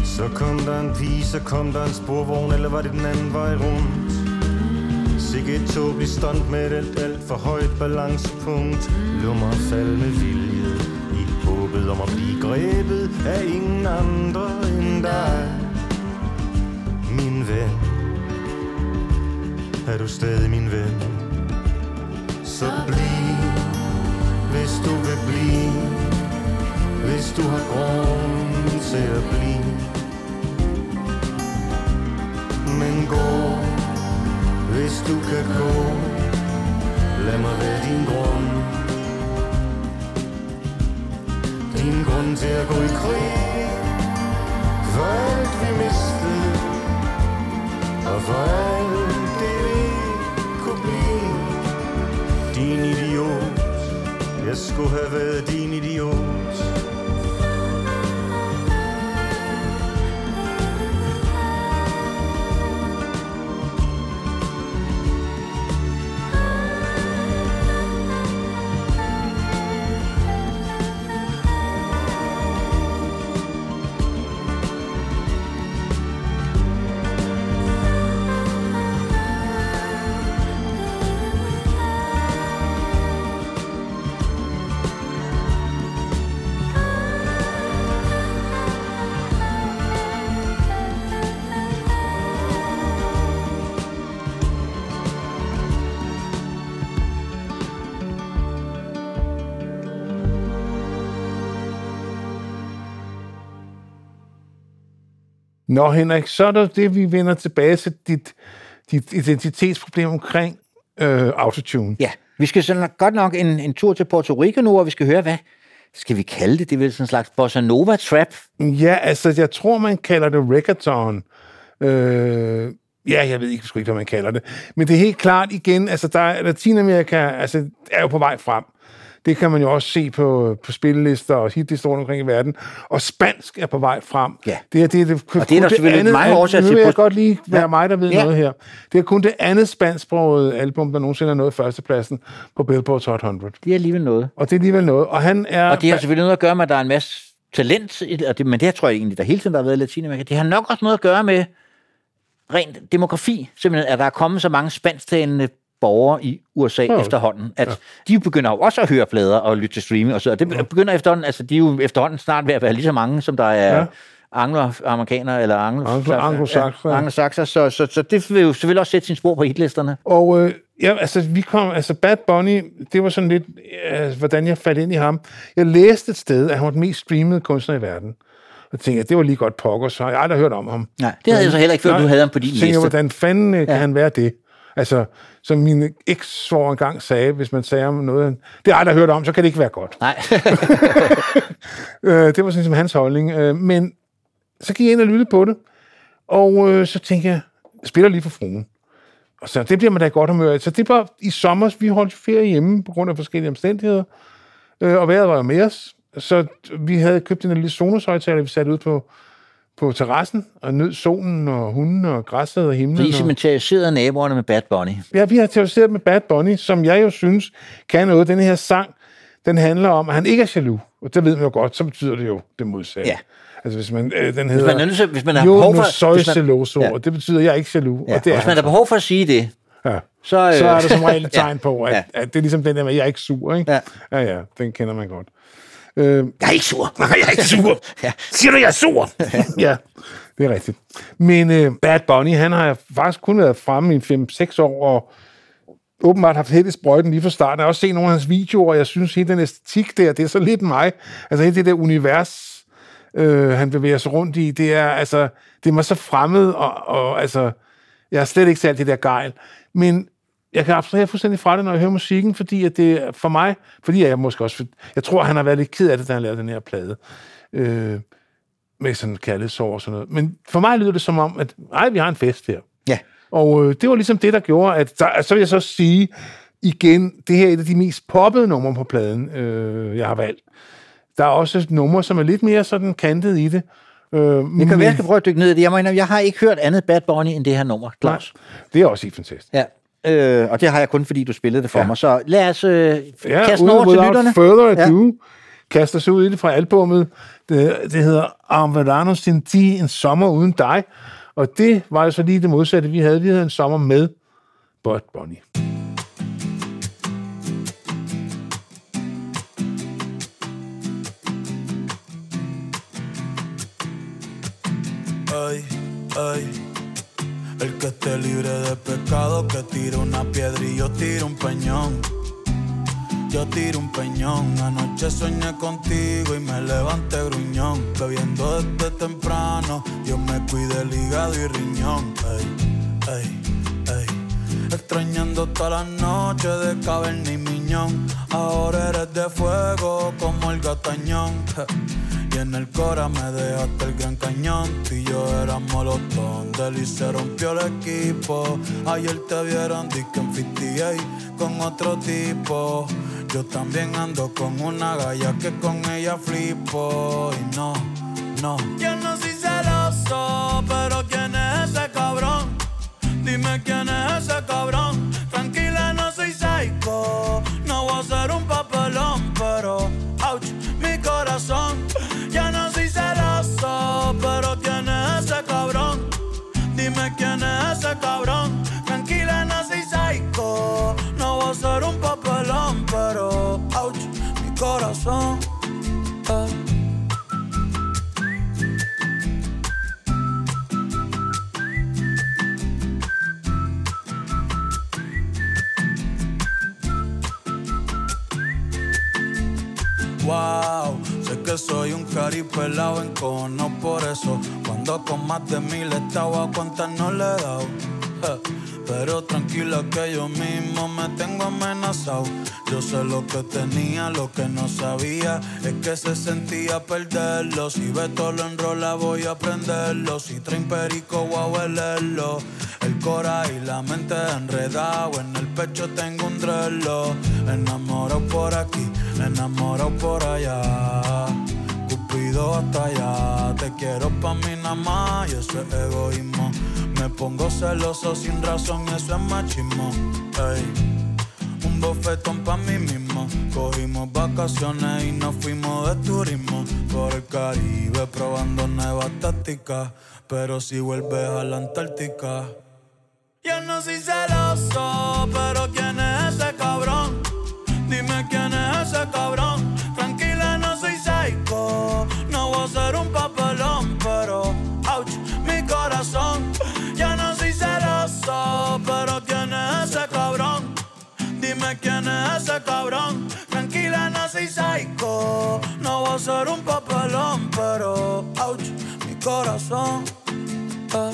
Så kom der en pige, så kom der en sporvogn. Eller var det den anden vej rundt? Sikke et tåbeligt stunt med et alt, alt for højt balancepunkt. Lummer fald med vilje i håbet om at blive grebet af ingen andre end dig. Min ven, er du stadig min ven? Så bliv, hvis du vil blive. Hvis du har grund til at blive. Men gå, hvis du kan gå, lad mig være din grund. Din grund til at gå i krig for alt vi mistede, og for alt det vi kunne blive. Din idiot, jeg skulle have været din idiot. Nå Henrik, så er der det, vi vender tilbage til dit, dit identitetsproblem omkring øh, autotune. Ja, vi skal sådan godt nok en, en tur til Puerto Rico nu, og vi skal høre, hvad skal vi kalde det? Det er vel sådan en slags bossa nova trap? Ja, altså jeg tror, man kalder det reggaeton. Øh, ja, jeg ved ikke, sgu ikke, hvad man kalder det. Men det er helt klart igen, altså der er Latinamerika, altså er jo på vej frem. Det kan man jo også se på, på spillelister og hitlister rundt omkring i verden. Og spansk er på vej frem. Ja. Det er, det er, det er, og det er der selvfølgelig mange årsager til. Nu vil jeg godt lige være ja. mig, der ved ja. noget her. Det er kun det andet spansksprogede album, der nogensinde har nået førstepladsen på Billboard Hot hundrede. Det er alligevel noget. Og det er alligevel noget. Og, han er, og det har selvfølgelig noget at gøre med, at der er en masse talent. Og det, men det her tror jeg egentlig, der hele tiden der har været i Latinamerika. Det har nok også noget at gøre med rent demografi. Simpelthen, at der er kommet så mange spansktalende borgere i U S A ja, efterhånden, at ja. de begynder jo også at høre plader og lytte til streaming og så, og det begynder ja. efterhånden, altså de er jo efterhånden snart ved at være lige så mange, som der er ja. anglo-amerikanere eller anglo-saxer, så, så, så det vil jo selvfølgelig også sætte sin spor på hitlisterne. Og øh, ja, altså vi kom, altså Bad Bunny, det var sådan lidt, øh, hvordan jeg faldt ind i ham. Jeg læste et sted, at han var den mest streamede kunstner i verden. Og tænkte jeg, det var lige godt pokker, så jeg har aldrig hørt om ham. Nej, det havde Men, jeg så heller ikke før, du havde ham på din liste. Jeg tænkte, hvordan fanden øh, kan ja. han være det? Altså, som min eks-svoger engang sagde, hvis man sagde om noget, det er ej, der hørt om, så kan det ikke være godt. Nej. Det var sådan som hans holdning. Men så gik jeg ind og lyttede på det, og så tænkte jeg, jeg spiller lige for fruen. Og så det bliver man da godt humør. Så det var i sommer, vi holdt ferie hjemme på grund af forskellige omstændigheder, og vejret var jo med os. Så vi havde købt en lille Sonos-højtaler, vi satte ud på på terrassen, og nød solen, og hunden, og græsset, og himlen. Så I simpelthen terroriserede naboerne med Bad Bunny? Ja, vi har terroriseret med Bad Bunny, som jeg jo synes kan noget. Den her sang, den handler om, at han ikke er jaloux. Og det ved man jo godt, så betyder det jo det modsatte. Ja. Altså, hvis man, øh, den hedder... Hvis man, nødvendig, hvis man har behov for... Jo, ja. Og det betyder, jeg er ikke jaloux. Ja. Og det er hvis man har behov for at sige det, ja. så, øh... så er der som regel et tegn ja. på, at, ja. at, at det er ligesom den der med, jeg er ikke sur, ikke? Ja. Ja, ja, den kender man godt. Øh, jeg er ikke sur. Nej, jeg er ikke sur. ja. Siger du, jeg er sur? ja, det er rigtigt. Men øh, Bad Bunny, han har faktisk kun været fremme i fem seks år, og åbenbart haft held i sprøjten lige fra starten. Jeg har også set nogle af hans videoer, og jeg synes, hele den æstetik der, det er så lidt mig. Altså hele det der univers, øh, han bevæger sig rundt i, det er, altså, det er mig så fremmed, og, og altså, jeg har slet ikke særlig det der gejl. Men jeg kan abstrahere fuldstændig fra det, når jeg hører musikken, fordi at det for mig, fordi jeg måske også, jeg tror, han har været lidt ked af det, da han lavede den her plade. Øh, med sådan kærlighedssår og sådan noget. Men for mig lyder det som om, at ej, vi har en fest her. Ja. Og øh, det var ligesom det, der gjorde, at der, så vil jeg så sige igen, det her er et af de mest poppede numre på pladen, øh, jeg har valgt. Der er også numre, som er lidt mere sådan kantet i det. Øh, jeg men, kan være, jeg skal prøve at dykke ned i det. Jeg mener, jeg har ikke hørt andet Bad Bunny end det her nummer, Claus. Det er også helt fantastisk. Ja. Øh, og det har jeg kun, fordi du spillede det for ja. mig. Så lad os øh, ja, kaste over til lytterne. Further ado, ja. Kaster sig ud i det fra albumet. Det, det hedder Om Verano sin ti, en sommer uden dig. Og det var jo så lige det modsatte, vi havde. Vi havde en sommer med Bad Bunny. Øj, øj. El que esté libre de pecado, que tire una piedra y yo tiro un peñón. Yo tiro un peñón. Anoche soñé contigo y me levanté gruñón. Bebiendo desde temprano, Dios me cuide el hígado y riñón. Ey, ey, ey. Extrañando todas las noches de caverna y miñón. Ahora eres de fuego como el gatañón. Y en el cora me dejaste el gran cañón. Tú y yo éramos los tontos y se rompió el equipo. Ayer te vieron disque en fifty-eight con otro tipo. Yo también ando con una galla que con ella flipo. Y no, no. Yo no soy celoso, pero ¿quién es ese cabrón? Dime quién es ese cabrón. Tranquila, no soy psycho. No voy a ser un papelón, pero ouch, mi corazón. Ya no soy celoso, pero ¿quién es ese cabrón? Dime quién es ese cabrón. Tranquila, no soy psycho. No voy a ser un papelón, pero ouch, mi corazón. Eh. Wow, sé que soy un caripelao en cono, por eso cuando con más de mil estaba cuántas no le he dado. Eh, pero tranquila que yo mismo me tengo amenazado. Yo sé lo que tenía, lo que no sabía es que se sentía perderlo. Si Beto lo enrola voy a prenderlo. Si traen perico voy a huelerlo. El cora y la mente enredado, en el pecho tengo un drelo. Enamorado por aquí, enamorado por allá. Cupido hasta allá. Te quiero pa' mí nada más y eso es egoísmo. Me pongo celoso sin razón, eso es machismo. Ey. Un bofetón pa' mí mismo. Cogimos vacaciones y nos fuimos de turismo por el Caribe, probando nuevas tácticas. Pero si vuelves a la Antártica. Yo no soy celoso, pero ¿quién es ese cabrón? Dime quién es ese cabrón. Tranquila, no soy psycho. No voy a ser un papelón, pero ouch, mi corazón. Yo no soy celoso, pero ¿quién es ese cabrón? Dime quién es ese cabrón. Tranquila, no soy psycho. No voy a ser un papelón, pero ouch, mi corazón. Eh.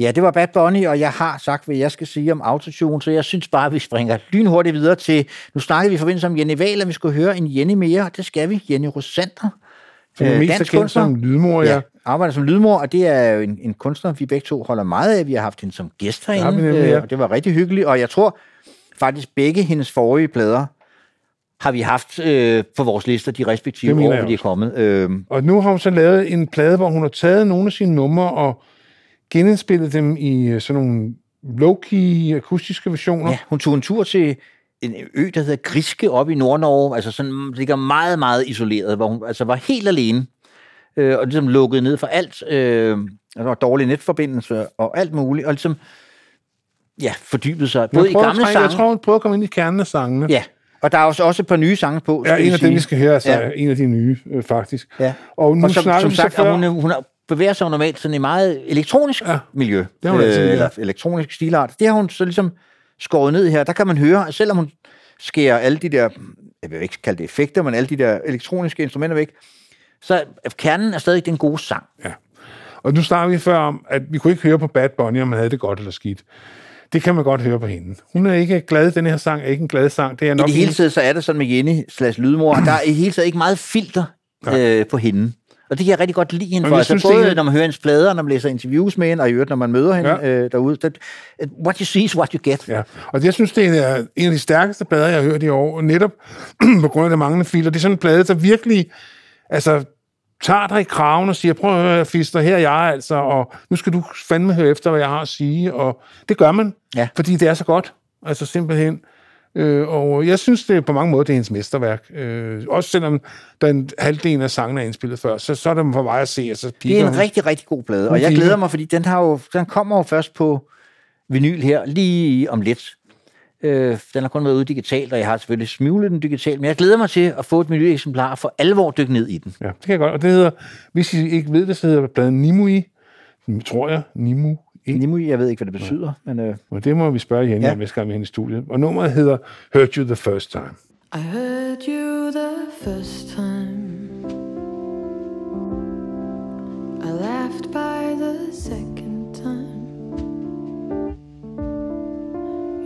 Ja, det var Bad Bunny, og jeg har sagt, hvad jeg skal sige om autotune, så jeg synes bare, vi springer lynhurtigt videre til... Nu snakkede vi i forbindelse om Jenny Hval, og vi skulle høre en Jenny mere, det skal vi, Jenny Rosander, For øh, mest dansk kunstner. Som lydmor, ja. ja. Arbejder som lydmor, og det er jo en, en kunstner, vi begge to holder meget af. Vi har haft hende som gæst herinde, ja, øh, og det var rigtig hyggeligt. Og jeg tror faktisk, begge hendes forrige plader har vi haft øh, på vores lister, de respektive år, hvor de er kommet. Øh. Og nu har hun så lavet en plade, hvor hun har taget nogle af sine numre og genindspillet dem i sådan nogle low-key akustiske versioner. Ja, hun tog en tur til en ø, der hedder Griske, oppe i Nord-Norge, altså sådan ligger meget, meget isoleret, hvor hun altså var helt alene, øh, og ligesom lukket ned for alt, øh, og der var dårlig netforbindelse og alt muligt, og ligesom, ja, fordybet sig, både i gamle sange. Jeg tror, hun prøver at komme ind i kernen af sangene. Ja, og der er også, også et par nye sange på. Ja, en af dem, vi skal høre, altså ja. en af de nye, øh, faktisk. Ja, og, nu og som, som sagt, før... hun, hun bevæger sig normalt sådan i meget elektronisk ja. miljø, det øh, altid, ja. eller elektronisk stilart. Det har hun så ligesom skåret ned her, der kan man høre, at selvom hun skærer alle de der, jeg vil ikke kalde det effekter, men alle de der elektroniske instrumenter væk, så kernen er stadig den gode sang. Ja. Og nu snakker vi før om, at vi kunne ikke høre på Bad Bunny, om man havde det godt eller skidt. Det kan man godt høre på hende. Hun er ikke glad, den her sang er ikke en glad sang. Det er nok I det hele taget, så er det sådan med Jenny slash lydmor, der er i hele taget ikke meget filter øh, på hende. Og det kan jeg rigtig godt lide hende for. Altså, synes, både det er... når man hører hendes plader, når man læser interviews med hende, og i øvrigt, når man møder hende ja. øh, derude. That, what you see is what you get. Ja. Og det, jeg synes, det er en af de stærkeste plader, jeg har hørt i år, netop på grund af det manglende filter. Det er sådan en plade, der virkelig altså, tager dig i kraven og siger, prøv at høre, fister, her er jeg altså, og nu skal du fandme høre efter, hvad jeg har at sige. Og det gør man, ja. fordi det er så godt. Altså simpelthen... Øh, og jeg synes, det på mange måder det er hendes mesterværk. Øh, også selvom den halvdelen af sangen er indspillet før, så, så er det for mig at se. Altså, det er en hun. rigtig, rigtig god plade, og jeg glæder mig, fordi den, har jo, den kommer jo først på vinyl her, lige om lidt. Øh, den har kun været ude digitalt, og jeg har selvfølgelig smuglet den digitalt, men jeg glæder mig til at få et vinyleksemplar og for alvor dykke ned i den. Ja, det kan jeg godt. Og det hedder, hvis I ikke ved det, så hedder pladen Nimui, tror jeg, Nimu. Nimui, jeg ved ikke, hvad det betyder. Ja. Men, øh... men det må vi spørge Jenny, ja. hvis vi skal ind i studiet. Og nummeret hedder Heard You the First Time. I heard you the first time. I laughed by the second time.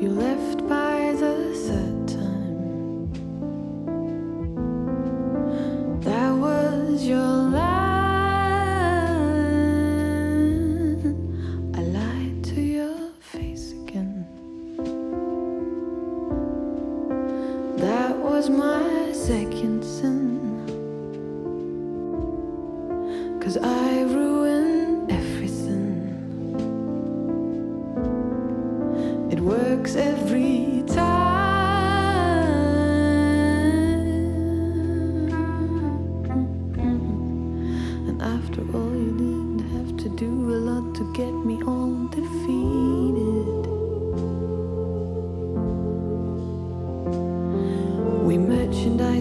You left by the third time. That was your life. Was my second sin, 'cause I ruined everything. It works every time.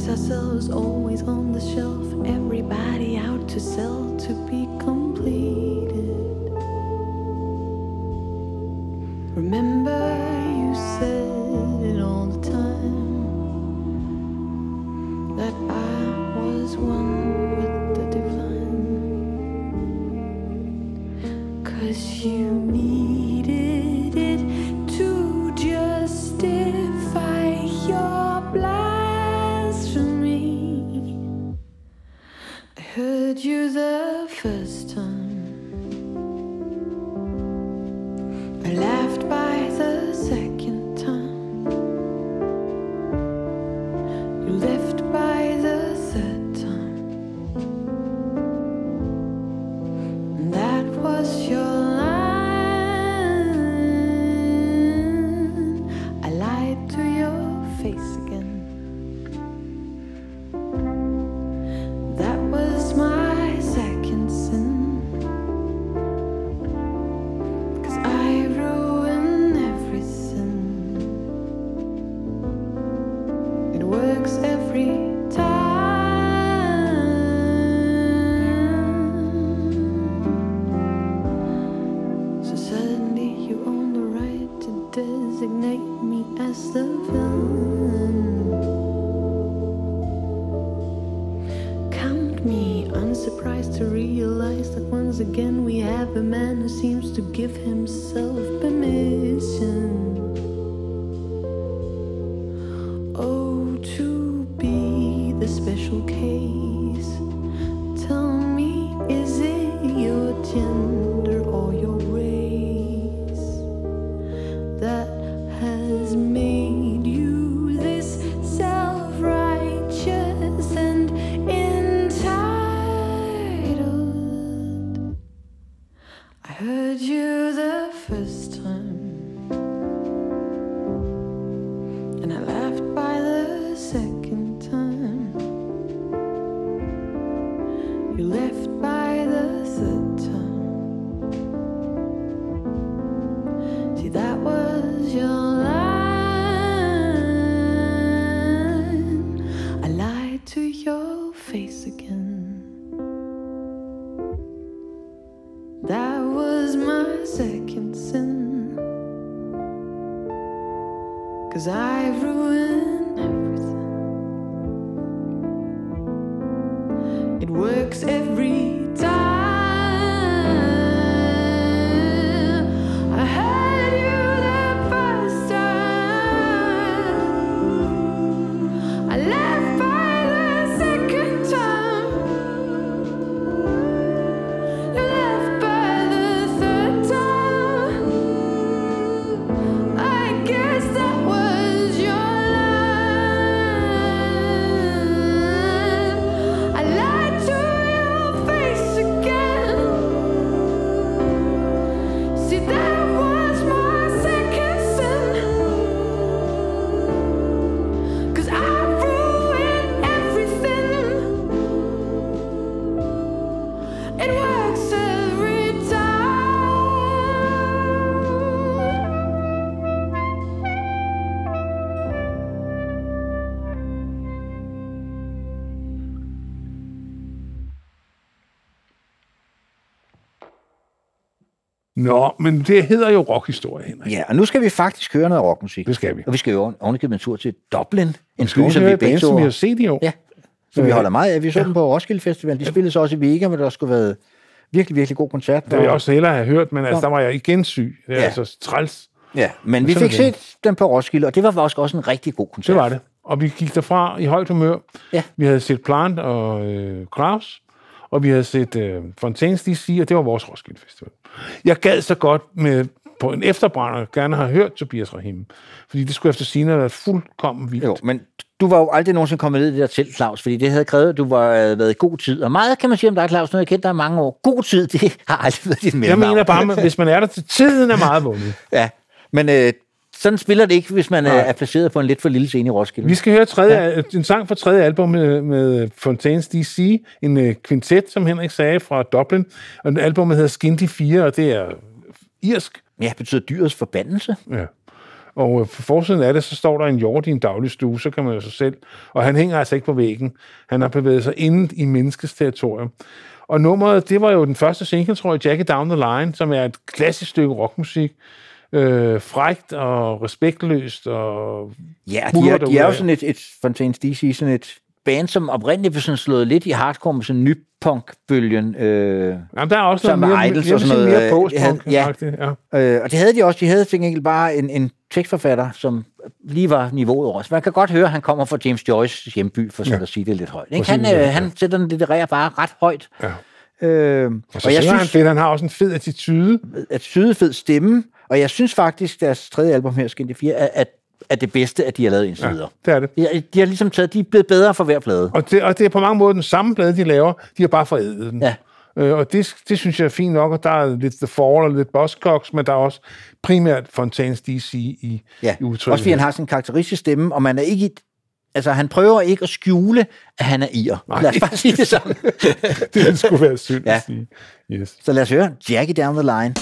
Ourselves always on the shelf, everybody out to sell to be completed. Remember you said it all the time, that I was one with the divine, 'cause you needed it to justify your blind. Heard you the first time. I laughed by the second time. You left by the third time. And that was your line. I lied to your face again. Himself permission, oh, to be the special case. face again. That was my second sin, 'cause I ruined everything. It works every time. Nå, men det hedder jo rockhistorie, Henrik. Ja, og nu skal vi faktisk høre noget rockmusik. Det skal vi. Og vi skal jo ordentligt en tur til Dublin. En skole, som vi begge som vi har set i år. Ja, så vi holder meget af. Vi så ja. dem på Roskilde Festival. De spillede så også i Vega, men der skulle have været virkelig, virkelig god koncert. Det vil jeg også hellere have hørt, men altså, der var jeg igen syg. Det er ja. altså træls. Ja, men vi fik set dem på Roskilde, og det var faktisk også en rigtig god koncert. Det var det. Og vi gik derfra i højt humør. Ja. Vi havde set Plant og øh, Claus. Og vi havde set øh, Fontaines D C, og det var vores Roskilde Festival. Jeg gad så godt med, på en efterbrænder gerne have hørt Tobias Rahim, fordi det skulle efter sigende have været fuldkommen vildt. Jo, men du var jo aldrig nogensinde kommet ned i det der telt, Claus, fordi det havde krævet, at du var øh, været i god tid. Og meget kan man sige om dig, Claus, når jeg kendte dig mange år. God tid, det har aldrig været dit mellemnavn. Jeg mener bare, at hvis man er der til tiden, er meget vundet. Ja, men øh, sådan spiller det ikke, hvis man øh, er placeret på en lidt for lille scene i Roskilde. Vi skal høre tredje, ja. en sang fra tredje album med, med Fontaines D C, en øh, kvintet, som Henrik sagde, fra Dublin. Og albumet hedder Skinty fire, og det er irsk. Ja, betyder dyrets forbandelse. Ja. Og øh, på forsiden af det, så står der en hjort i en daglig stue, så kan man jo sig selv. Og han hænger altså ikke på væggen. Han har bevæget sig inde i menneskets territorium. Og nummeret, det var jo den første single, tror jeg, Jackie Down the Line, som er et klassisk stykke rockmusik. Øh, frægt og respektløst og... Ja, de er, de er jo sådan et, et Fontaines D C, sådan et band, som oprindeligt blev sådan slået lidt i hardcore med sådan en ny punk-bølgen. Øh, Jamen, der er også noget mere, Idols, og sådan noget, mere post-punk. Øh, ja, ja. Øh, og det havde de også. De havde til enkelt bare en, en tekstforfatter, som lige var niveauet over. Så man kan godt høre, at han kommer fra James Joyces hjemby, for sådan ja. at sige det lidt højt. Ikke? Han, øh, han sætter den litterære bare ret højt. Ja. Øh, og, så og jeg synes, han fedt, han har også en fed attitude. Attitude, fed stemme. Og jeg synes faktisk, deres tredje album her, Skinty fire, er, at, er det bedste, at de har lavet indtil videre. Ja, det er det. De, de har ligesom taget, de er blevet bedre for hver plade. Og det, og det er på mange måder den samme plade, de laver. De har bare forædlet den. Ja. Øh, og det, det synes jeg er fint nok, og der er lidt The Fall og lidt Buzzcocks, men der er også primært Fontaines D C i, ja. i udtrykket. Også fordi han har sådan en karakteristisk stemme, og man er ikke i... Altså, han prøver ikke at skjule, at han er irer. Nej. Lad os bare sige det sådan. Det skulle være synd ja. at sige. Yes. Så lad os høre Jackie Down the Line.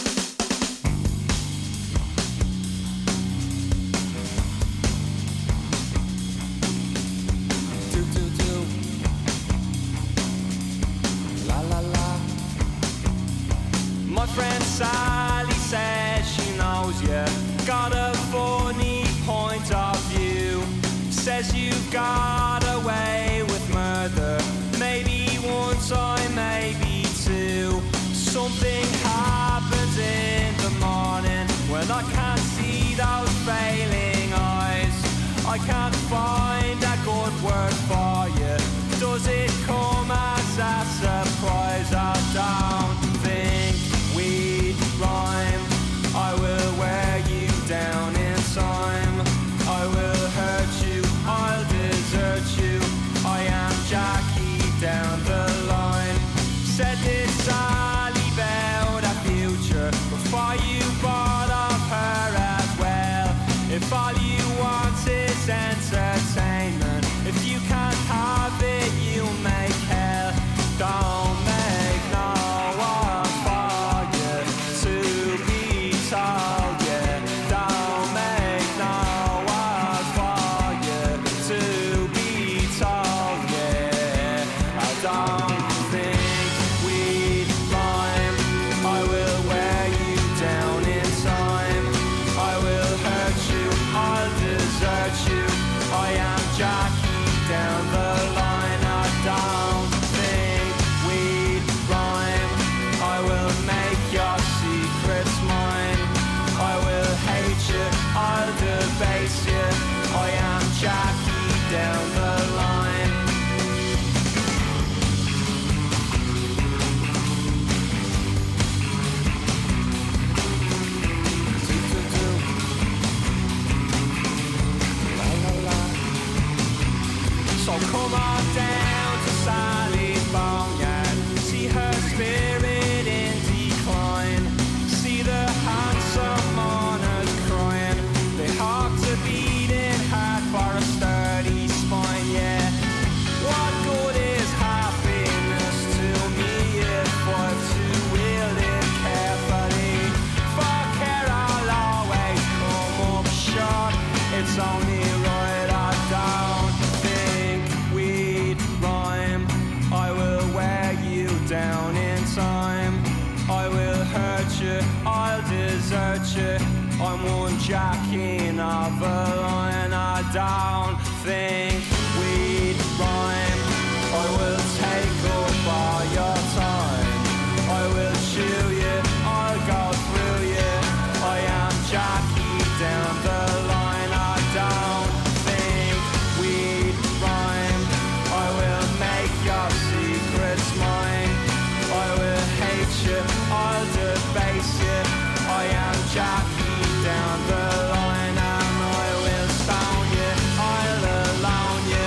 Entertainment. If you can't have it, you'll make So come on down to Sally Bongyard, see her spirit in decline, see the handsome mourners crying, their hearts are beating hard for a sturdy spine, yeah. What good is happiness to me if I to wield it carefully? For care I'll always come up short, it's only right I don't think we'd rhyme. I will wear you down in time, I will hurt you, I'll desert you, I'm one jack in of a line. I don't think we'd rhyme. I will take up all your time, I will chew you, I'll go through you, I am Jackie down the line. I don't think we'd rhyme. I will make your secrets mine, I will hate you, I'll debase you, I am Jackie down the line, and I will stone you, I'll alone you,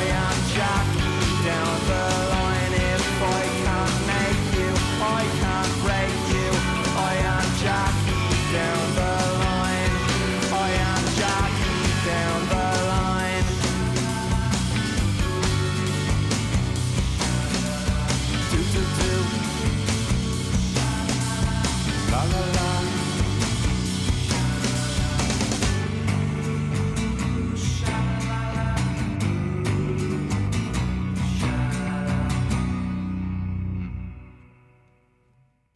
I am Jackie down the line. If I can't make you, I can't break you, I am Jackie down the line, I am Jackie down the line. Do do do, la la la.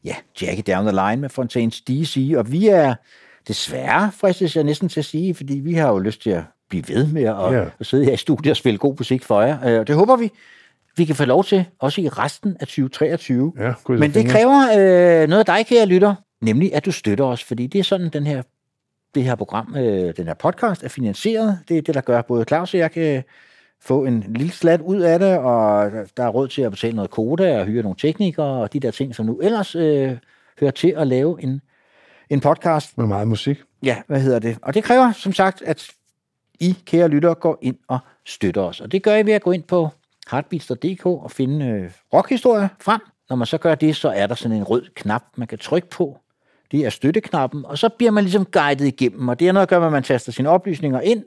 Ja, Jackie Down the Line med Fontaines D C, og vi er desværre, fristes jeg næsten til at sige, fordi vi har jo lyst til at blive ved med at, ja. at sidde her i studiet og spille god musik for jer, og det håber vi, vi kan få lov til, også i resten af tyve treogtyve. Ja, men det kræver øh, noget af dig, kære lytter, nemlig at du støtter os, fordi det er sådan, den her, det her program, øh, den her podcast er finansieret. Det er det, der gør både Claus og jeg kan få en lille slat ud af det, og der er råd til at betale noget koda og hyre nogle teknikere og de der ting, som nu ellers øh, hører til at lave en, en podcast. Med meget musik. Ja, hvad hedder det? Og det kræver som sagt, at I, kære lyttere, går ind og støtter os. Og det gør I ved at gå ind på heartbeats punktum d k og finde øh, rockhistorier frem. Når man så gør det, så er der sådan en rød knap, man kan trykke på. Det er støtteknappen, og så bliver man ligesom guidet igennem. Og det er noget at gøre, at man taster sine oplysninger ind,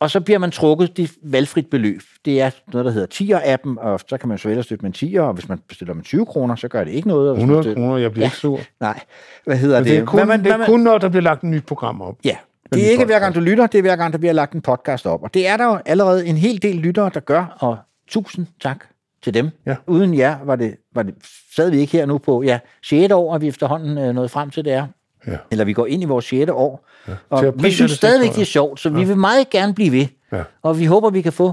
og så bliver man trukket det valgfrit beløb. Det er noget, der hedder tier-appen, og så kan man jo vælge at støtte med en tier, og hvis man bestiller med tyve kroner, så gør det ikke noget. hundrede kroner, jeg bliver ja. ikke sur. Nej, hvad hedder det? Det er kun, hvad man, det er man, kun når der bliver lagt en ny program op. Ja, det er ikke hver gang, du lytter, det er hver gang, der bliver lagt en podcast op. Og det er der jo allerede en hel del lyttere, der gør, og tusind tak til dem. Ja. Uden jer var det, var det, sad vi ikke her nu på ja, sjette år, og vi efterhånden øh, nåede frem til det er. Ja. Eller vi går ind i vores sjette år. Ja. Og vi synes det stadigvæk, det er sjovt, så ja. vi vil meget gerne blive ved. Ja. Og vi håber, vi kan få...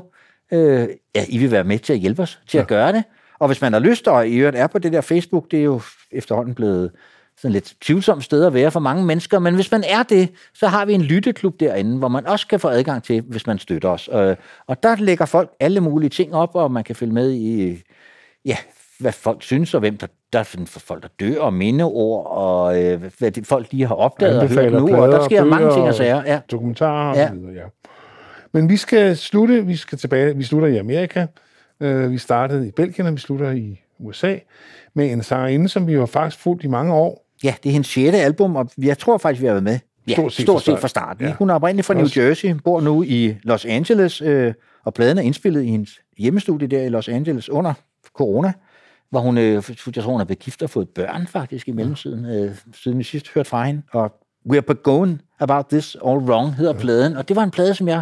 Øh, ja, I vil være med til at hjælpe os til ja. at gøre det. Og hvis man har lyst, og i øvrigt er på det der Facebook, det er jo efterhånden blevet sådan lidt tvivlsomt sted at være for mange mennesker, men hvis man er det, så har vi en lytteklub derinde, hvor man også kan få adgang til, hvis man støtter os. Øh, og der lægger folk alle mulige ting op, og man kan følge med i... Ja, hvad folk synes, og hvem der, der er folk, der dør, og mindeord, og øh, hvad det, folk lige har opdaget og hørt nu, og der sker og mange ting og sager. Ja. Dokumentarer og ja. videre, ja. Men vi skal slutte, vi skal tilbage, vi slutter i Amerika, uh, vi startede i Belgien, og vi slutter i U S A, med en sangerinde, som vi jo faktisk fulgt i mange år. Ja, det er hendes sjette album, og jeg tror faktisk, vi har været med. Ja, stort set, stort set fra, fra starten. Ja. Hun er oprindeligt fra New Jersey, bor nu i Los Angeles, øh, og pladen er indspillet i hendes hjemmestudie der i Los Angeles under corona, hvor hun, jeg tror, hun er blevet gift og fået børn faktisk i mellemtiden, øh, siden vi sidst hørte fra hende. Og We're Going About This All Wrong hedder pladen, og det var en plade, som jeg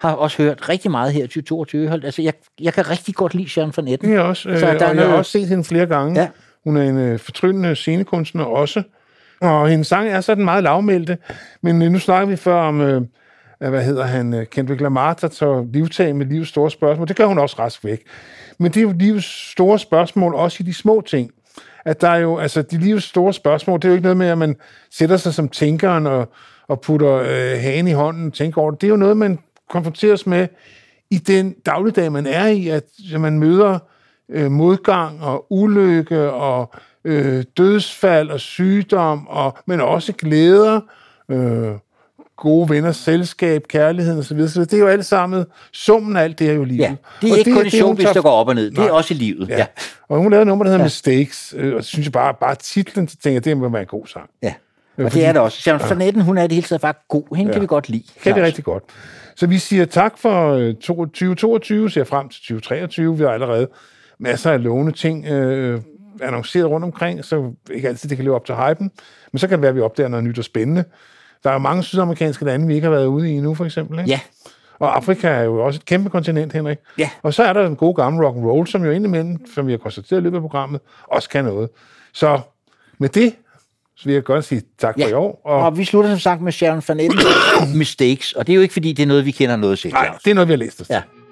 har også hørt rigtig meget her i tyve toogtyve. Altså, jeg, jeg kan rigtig godt lide Jean van Etten. Jeg også, øh, så der og jeg har også set hende flere gange. Ja. Hun er en øh, fortryllende scenekunstner også, og hendes sang er sådan meget lavmælte, men øh, nu snakker vi før om... Øh, hvad hedder han, Kendrick Lamar, der tager livtag med livets store spørgsmål. Det gør hun også rask væk. Men det er jo livets store spørgsmål, også i de små ting. At der er jo, altså, de livets store spørgsmål, det er jo ikke noget med, at man sætter sig som tænkeren og, og putter øh, hagen i hånden og tænker over det. Det er jo noget, man konfronteres med i den dagligdag, man er i, at man møder øh, modgang og ulykke og øh, dødsfald og sygdom, og, men også glæder, øh, gode venner, selskab, kærligheden og så videre. Så det er jo alt sammen, summen af alt det er jo livet. Ja, det er og ikke det, kun det, det, showbiz, tager... der går op og ned. Nej. Det er også i livet. Ja. Ja. Og hun lavede et nummer, der hedder ja. Mistakes, og så synes jeg bare, bare titlen, så tænker jeg, det må være en god sang. Ja, og fordi... det er det også. Så Fernetten, hun er det hele tiden bare god. Hende ja. kan vi godt lide. Kan vi rigtig godt. Så vi siger tak for tyve toogtyve, ser frem til tyve treogtyve. Vi har allerede masser af lovende ting øh, annonceret rundt omkring, så ikke altid det kan leve op til hypen. Men så kan det være, at vi opdager noget nyt og spændende. Der er jo mange sydamerikanske lande, vi ikke har været ude i endnu, for eksempel. Ikke? Ja. Og Afrika er jo også et kæmpe kontinent, Henrik. Ja. Og så er der den gode gamle rock and roll, som jo indimellem, som vi har konstateret i løbet af programmet, også kan noget. Så med det, så vil jeg godt sige tak ja. for i år. Og, og vi slutter som sagt med Sharon Van Etten, Mistakes. Og det er jo ikke, fordi det er noget, vi kender noget selv. Nej, det er noget, vi har læst os. Ja.